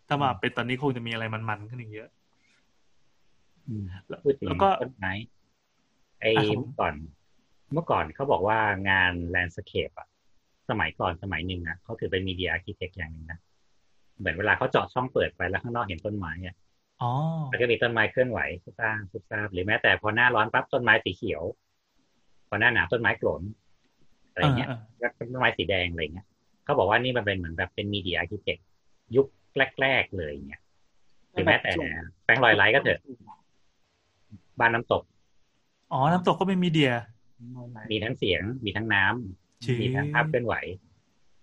ถ้ามาเป็นตอนนี้คงจะมีอะไรมันๆขึ้นอีกเยอะแล้วก็ต้นไม้เมื่อก่อนเขาบอกว่างานแลนด์สเคปอะสมัยก่อนสมัยหนึ่งนะเขาถือเป็น Media Architecture อย่างนึงนะเหมือนเวลาเขาเจาะช่องเปิดไปแล้วข้างนอกเห็นต้นไม้เนี่ยแล้วก็มีต้นไม้เคลื่อนไหวสร้างหรือแม้แต่พอหน้าร้อนปั๊บต้นไม้สีเขียวพอหน้าหนาวต้นไม้โกรนอะไรเงี้ยแล้วต้นไม้สีแดงอะไรเงี้ยเขาบอกว่านี่มันเป็นเหมือนแบบเป็น Media Architecture ยุคแรกๆเลยเนี่ยหรือแม้แต่แปลงลอยไร้ก็เถอะบ้านน้ำตกน้ำตกก็เป็นมีเดียมีทั้งเสียงมีทั้งน้ำมีทั้งภาพเคลื่อนไหว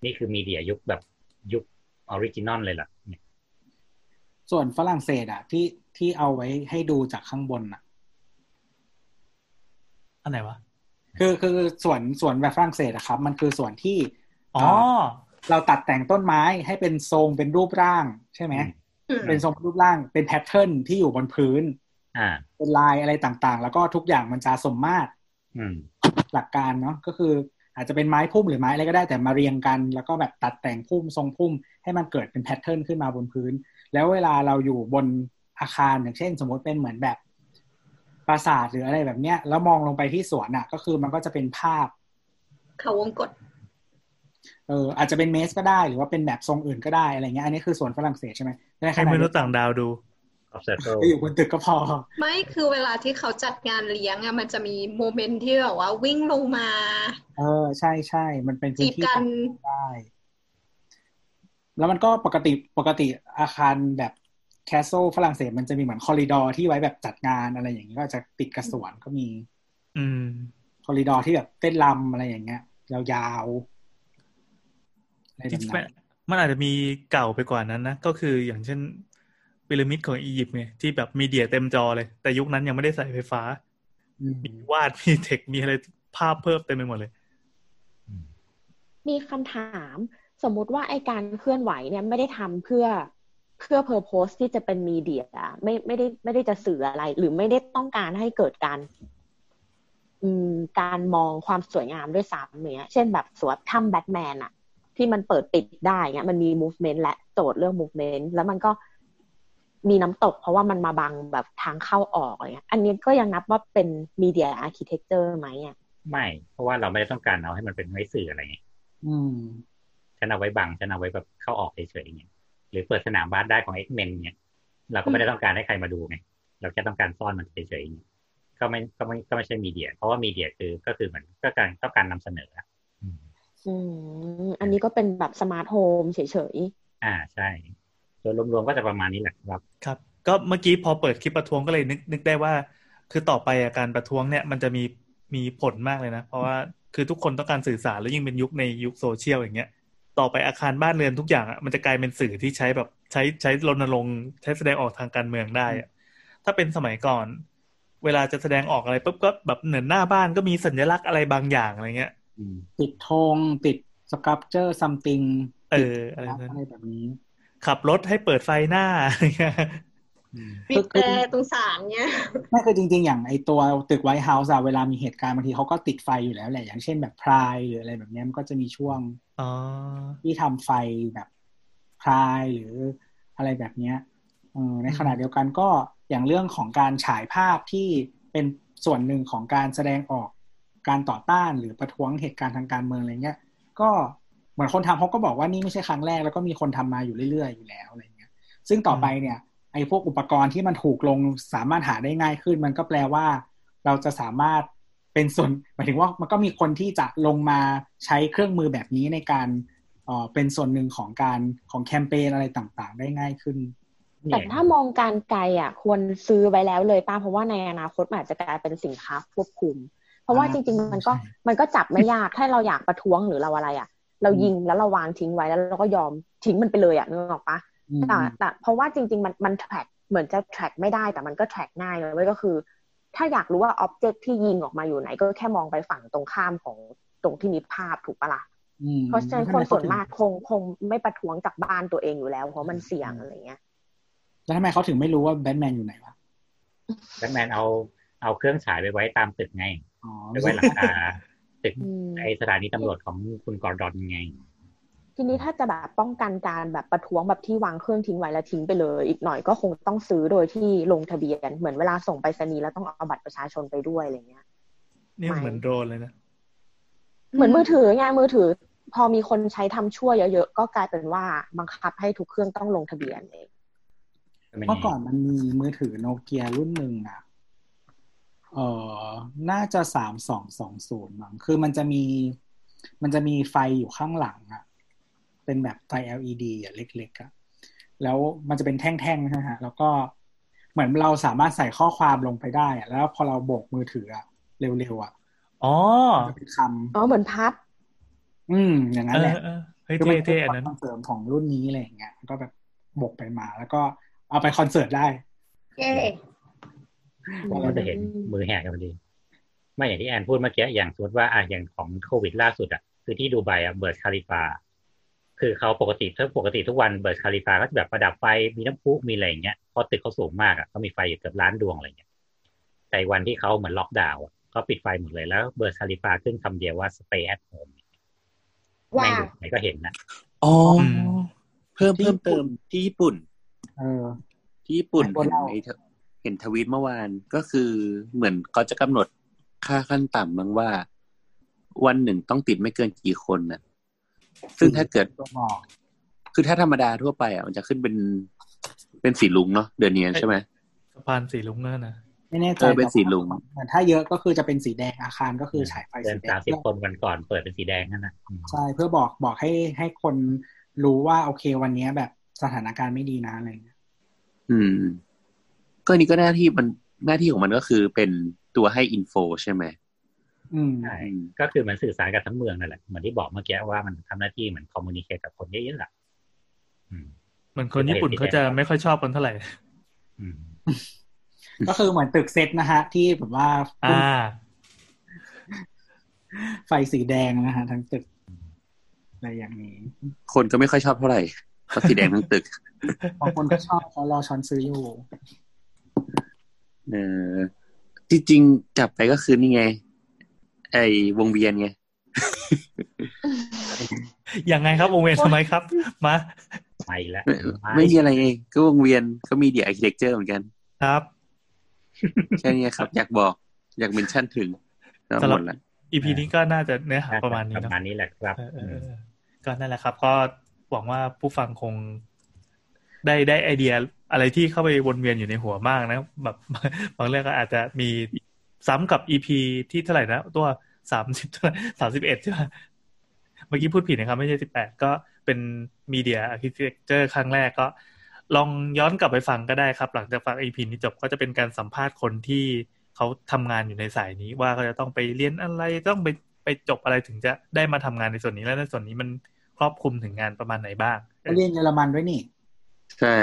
นี่คือมีเดียยุคแบบยุคออริจินอลเลยล่ะส่วนฝรั่งเศสอะที่เอาไว้ให้ดูจากข้างบนอะอันไหนวะคือสวนแบบฝรั่งเศสอะครับมันคือส่วนที่เราตัดแต่งต้นไม้ให้เป็นทรงเป็นรูปร่างใช่ไหมเป็นทรงรูปร่างเป็นแพทเทิร์นที่อยู่บนพื้นเป็นลายอะไรต่างๆแล้วก็ทุกอย่างมันจะสมมาตรหลักการเนาะก็คืออาจจะเป็นไม้พุ่มหรือไม้อะไรก็ได้แต่มาเรียงกันแล้วก็แบบตัดแต่งพุ่มทรงพุ่มให้มันเกิดเป็นแพทเทิร์นขึ้นมาบนพื้นแล้วเวลาเราอยู่บนอาคารอย่างเช่นสมมติเป็นเหมือนแบบปราสาทหรืออะไรแบบเนี้ยแล้วมองลงไปที่สวนน่ะก็คือมันก็จะเป็นภาพเขาวงกตอาจจะเป็นเมสก็ได้หรือว่าเป็นแบบทรงอื่นก็ได้อะไรเงี้ยอันนี้คือสวนฝรั่งเศสใช่ไหมให้ไม่รู้ต่างดาวดูไปอยู่บนตึกก็พอไม่คือเวลาที่เขาจัดงานเลี้ยงอะมันจะมีโมเมนต์ที่แบบว่าวิ่งลงมาใช่ใช่มันเป็นพื้นที่กันได้แล้วมันก็ปกติอาคารแบบแคสเซิลฝรั่งเศสมันจะมีเหมือนคอริดอร์ที่ไว้แบบจัดงานอะไรอย่างนี้ก็จะติดกระสวนก็มีคอริดอร์ที่แบบเต้นรำอะไรอย่างเงี้ยยาวๆอะไรแบบนั้นมันอาจจะมีเก่าไปกว่านั้นนะก็คืออย่างเช่นพีระมิดของอียิปต์ไงที่แบบมีเดียเต็มจอเลยแต่ยุคนั้นยังไม่ได้ใส่ไฟฟ้ามีวาดมีเทคมีอะไรภาพเพิ่มเต็มไปหมดเลยมีคำถามสมมุติว่าไอ้การเคลื่อนไหวเนี่ยไม่ได้ทำเพื่อ purpose ที่จะเป็นมีเดียไม่ได้จะสื่ออะไรหรือไม่ได้ต้องการให้เกิดการมองความสวยงามด้วยซ้ำเนี่ยเช่นแบบสวนถ้ำ Batman อะที่มันเปิดปิดได้เงี้ยมันมี movement และโจทย์เรื่อง movement แล้วมันก็มีน้ำตกเพราะว่ามันมาบังแบบทางเข้าออกอะไรเงี้ยอันนี้ก็ยังนับว่าเป็น media architecture ไหมอ่ะไม่เพราะว่าเราไม่ได้ต้องการเอาให้มันเป็นไว้สื่ออะไรเงี้ยฉันเอาไว้บังฉันเอาไว้แบบเข้าออกเฉยๆอย่างเงี้ยหรือเปิดสนามบาสได้ของ X-Men เงี้ยเราก็ไม่ได้ต้องการให้ใครมาดูไงเราแค่ต้องการซ่อนมันเฉยๆอย่างเงี้ยก็ไม่ใช่มีเดียเพราะว่ามีเดียก็คือเหมือนก็การต้องการนำเสนออันนี้ก็เป็นแบบสมาร์ทโฮมเฉยๆใช่โดยรวมๆก็จะประมาณนี้แหละครับครับก็เมื่อกี้พอเปิดคลิปประท้วงก็เลยนึกได้ว่าคือต่อไปการประท้วงเนี่ยมันจะมีผลมากเลยนะเพราะว่าคือทุกคนต้องการสื่อสารแล้วยิ่งเป็นยุคในยุคโซเชียลอย่างเงี้ย ต่อไปอาคารบ้านเรือนทุกอย่างอ่ะมันจะกลายเป็นสื่อที่ใช้แบบใช้รณรงค์ใช้แสดงออกทางการเมืองได้ถ้าเป็นสมัยก่อนเวลาจะแสดงออกอะไรปุ๊บก็แบบเหนือหน้าบ้านก็มีสัญลักษณ์อะไรบางอย่างอะไรเงี้ยติดธงติดสครับเจอร์ซัมติงอะไรแบบนี้ขับรถให้เปิดไฟหน้าปิดแต่ตรงศาลเนี่ยไม่คือจริงๆอย่างไอตัวตึกไวท์เฮาส์อะเวลามีเหตุการณ์บางทีเขาก็ติดไฟอยู่แล้วแหละอย่างเช่นแบบพรายหรืออะไรแบบนี้มันก็จะมีช่วงที่ทำไฟแบบพรายหรืออะไรแบบนี้ในขณะเดียวกันก็อย่างเรื่องของการฉายภาพที่เป็นส่วนหนึ่งของการแสดงออกการต่อต้านหรือประท้วงเหตุการณ์ทางการเมืองอะไรเงี้ยก็เหมือนคนทำเขาก็บอกว่านี่ไม่ใช่ครั้งแรกแล้วก็มีคนทำมาอยู่เรื่อยๆอยู่แล้วอะไรเงี้ยซึ่งต่อไปเนี่ยไอ้พวกอุปกรณ์ที่มันถูกลงสามารถหาได้ง่ายขึ้นมันก็แปลว่าเราจะสามารถเป็นส่วนหมายถึงว่ามันก็มีคนที่จะลงมาใช้เครื่องมือแบบนี้ในการเป็นส่วนหนึ่งของการของแคมเปญอะไรต่างๆได้ง่ายขึ้นแต่ถ้ามองการไกลอ่ะควรซื้อไว้แล้วเลยป้าเพราะว่าในอนาคตอาจจะกลายเป็นสินค้าควบคุมเพราะว่าจริงๆมันก็จับไม่ยากถ้าเราอยากประท้วงหรือเราอะไรอ่ะเรายิงแล้วเราวางทิ้งไว้แล้วเราก็ยอมทิ้งมันไปเลยอ่ะนึกออกปะแต่เพราะว่าจริงๆมันแทร็กเหมือนจะแทร็กไม่ได้แต่มันก็แทร็กง่ายเลยเว้ยก็คือถ้าอยากรู้ว่าอ็อบเจกต์ที่ยิงออกมาอยู่ไหนก็แค่มองไปฝั่งตรงข้ามของตรงที่มีภาพถูกปะล่ะเพราะฉะนั้นคนส่วนมากคงไม่ประท้วงจากบ้านตัวเองอยู่แล้วเพราะมันเสี่ยงอะไรเงี้ยแล้วทำไมเขาถึงไม่รู้ว่าแบทแมนอยู่ไหนวะแบทแมนเอาเครื่องฉายไปไว้ตามตึกไงไปไว้หลังคาตึกไอสถานีตำรวจของคุณกอร์ดอนไงทีนี้ถ้าจะแบบป้องกันการแบบประท้วงแบบที่วางเครื่องทิ้งไว้แล้วทิ้งไปเลยอีกหน่อยก็คงต้องซื้อโดยที่ลงทะเบียนเหมือนเวลาส่งไปรษณีย์แล้วต้องเอาบัตรประชาชนไปด้วยอะไรเงี้ยนี่เหมือนโดนเลยนะเหมือนมือถือไงมือถือพอมีคนใช้ทำชั่วเยอะๆก็กลายเป็นว่าบังคับให้ทุกเครื่องต้องลงทะเบียนเองเมื่อก่อนมันมีมือถือโนเกียรุ่นหนึ่งอ่ะน่าจะ3220มั้งคือมันจะมีไฟอยู่ข้างหลังอ่ะเป็นแบบไฟ LED อ่ะเล็กๆอ่ะแล้วมันจะเป็นแท่งๆนะฮะแล้วก็เหมือนเราสามารถใส่ข้อความลงไปได้อ่ะแล้วพอเราโบกมือถืออ่ะเร็วๆอ่ะอ๋อเป็นคำอ๋อเหมือนพับอย่างนั้นแหละเฮ้ยเท่ๆอันนั้นเสริมของรุ่นนี้อะไรอย่างเงี้ยก็แบบโบกไปมาแล้วก็เอาไปคอนเสิร์ตได้เย้เราจะเห็นมือแห่กันพอดีไม่อย่างที่แอนพูดเมื่อกี้อย่างสมมติว่าอย่างของโควิดล่าสุดอ่ะคือที่ดูไบอ่ะเบิร์ดคาลิฟาคือเขาปกติทุกวันเบิร์ดคาลิฟาก็จะแบบประดับไฟมีน้ำพุมีอะไรอย่างเงี้ยพอตึกเขาสูงมากอ่ะเขามีไฟอยู่เกือบล้านดวงอะไรอย่างเงี้ยแต่วันที่เขาเหมือนล็อกดาวน์ก็ปิดไฟหมดเลยแล้วเบิร์ดคาลิฟาขึ้นคำเดียวว่า stay at home ไม่ดูไหนก็เห็นนะอ๋อเพิ่มเติมที่ญี่ปุ่นเห็นทวีตเมื่อวานก็คือเหมือนเขาจะกำหนดค่าขั้นต่ำมั้งว่าวันหนึ่งต้องติดไม่เกินกี่คนน่ะซึ่งถ้าเกิดคือถ้าธรรมดาทั่วไปอ่ะมันจะขึ้นเป็นสีลุงเนาะเดือนนี้ใช่ไหมสะพานสีลุงน่ะนะไม่แน่ใจเป็นสีลุงถ้าเยอะก็คือจะเป็นสีแดงอาคารก็คือฉายไฟสีแดง30 คนวันก่อนเปิดเป็นสีแดงนั่นนะใช่เพื่อบอกให้คนรู้ว่าโอเควันนี้แบบสถานการณ์ไม่ดีนะอะไรอย่างเงี้ยก็นี่ก็หน้าที่ของมันก็คือเป็นตัวให้อินโฟใช่ไหมใช่ก็คือมันสื่อสารกับทั้งเมืองนั่นแหละเหมือนที่บอกเมื่อกี้ว่ามันทำหน้าที่เหมือนคอมมูนิเคทกับคนเยอะๆแหละเหมือนคนญี่ปุ่นเขาจะไม่ค่อยชอบคนเท่าไหร่ก็คือเหมือนตึกเซตนะฮะที่แบบว่าไฟสีแดงนะฮะทั้งตึกอะไรอย่างนี้คนก็ไม่ค่อยชอบเท่าไหร่ก็สีแดงทั้งตึกบางคนก็ชอบเขารอช้อนซื้ออยู่จริงๆจับไปก็คือนี่ไงไอ้วงเวียนไงยังไงครับวงเวียนทำไมครับมาไปแล้วไม่มีอะไรเองก็วงเวียนก็มีMedia Architectureเหมือนกันครับแค่นี้ครับอยากเมนชั่นถึงสำหรับ EP นี้ก็น่าจะเนื้อหาประมาณนี้แหละครับก็นั่นแหละครับก็หวังว่าผู้ฟังคงได้ไอเดียอะไรที่เข้าไปวนเวียนอยู่ในหัวมากนะแบบบางเรื่องก็อาจจะมีซ้ำกับ EP ที่เท่าไหร่นะตัว30เท่าไหร่31ใช่ไหมเมื่อกี้พูดผิดนะครับไม่ใช่18ก็เป็น Media Architecture ครั้งแรกก็ลองย้อนกลับไปฟังก็ได้ครับหลังจากฟัง EP นี้จบก็จะเป็นการสัมภาษณ์คนที่เขาทำงานอยู่ในสายนี้ว่าเขาจะต้องไปเรียนอะไรต้องไปจบอะไรถึงจะได้มาทำงานในส่วนนี้และในส่วนนี้มัน รอบคลุมถึงงานประมาณไหนบ้างเรียนเยอรมันด้วยนี่ใช่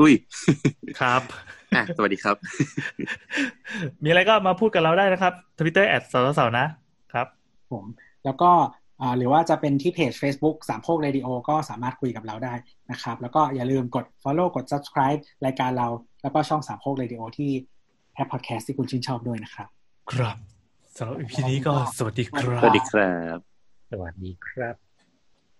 อุ้ยครับสวัสดีครับมีอะไรก็มาพูดกับเราได้นะครับ Twitter @sawsaw นะครับผมแล้วก็หรือว่าจะเป็นที่เพจ Facebook สามโคกเรดิโอก็สามารถคุยกับเราได้นะครับแล้วก็อย่าลืมกด follow กด subscribe รายการเราแล้วก็ช่องสามโคกเรดิโอที่แอปพอดแคสต์ที่คุณชื่นชอบด้วยนะครับครับสำหรับ EP นี้ก็สวัสดีครับสวัสดีครับ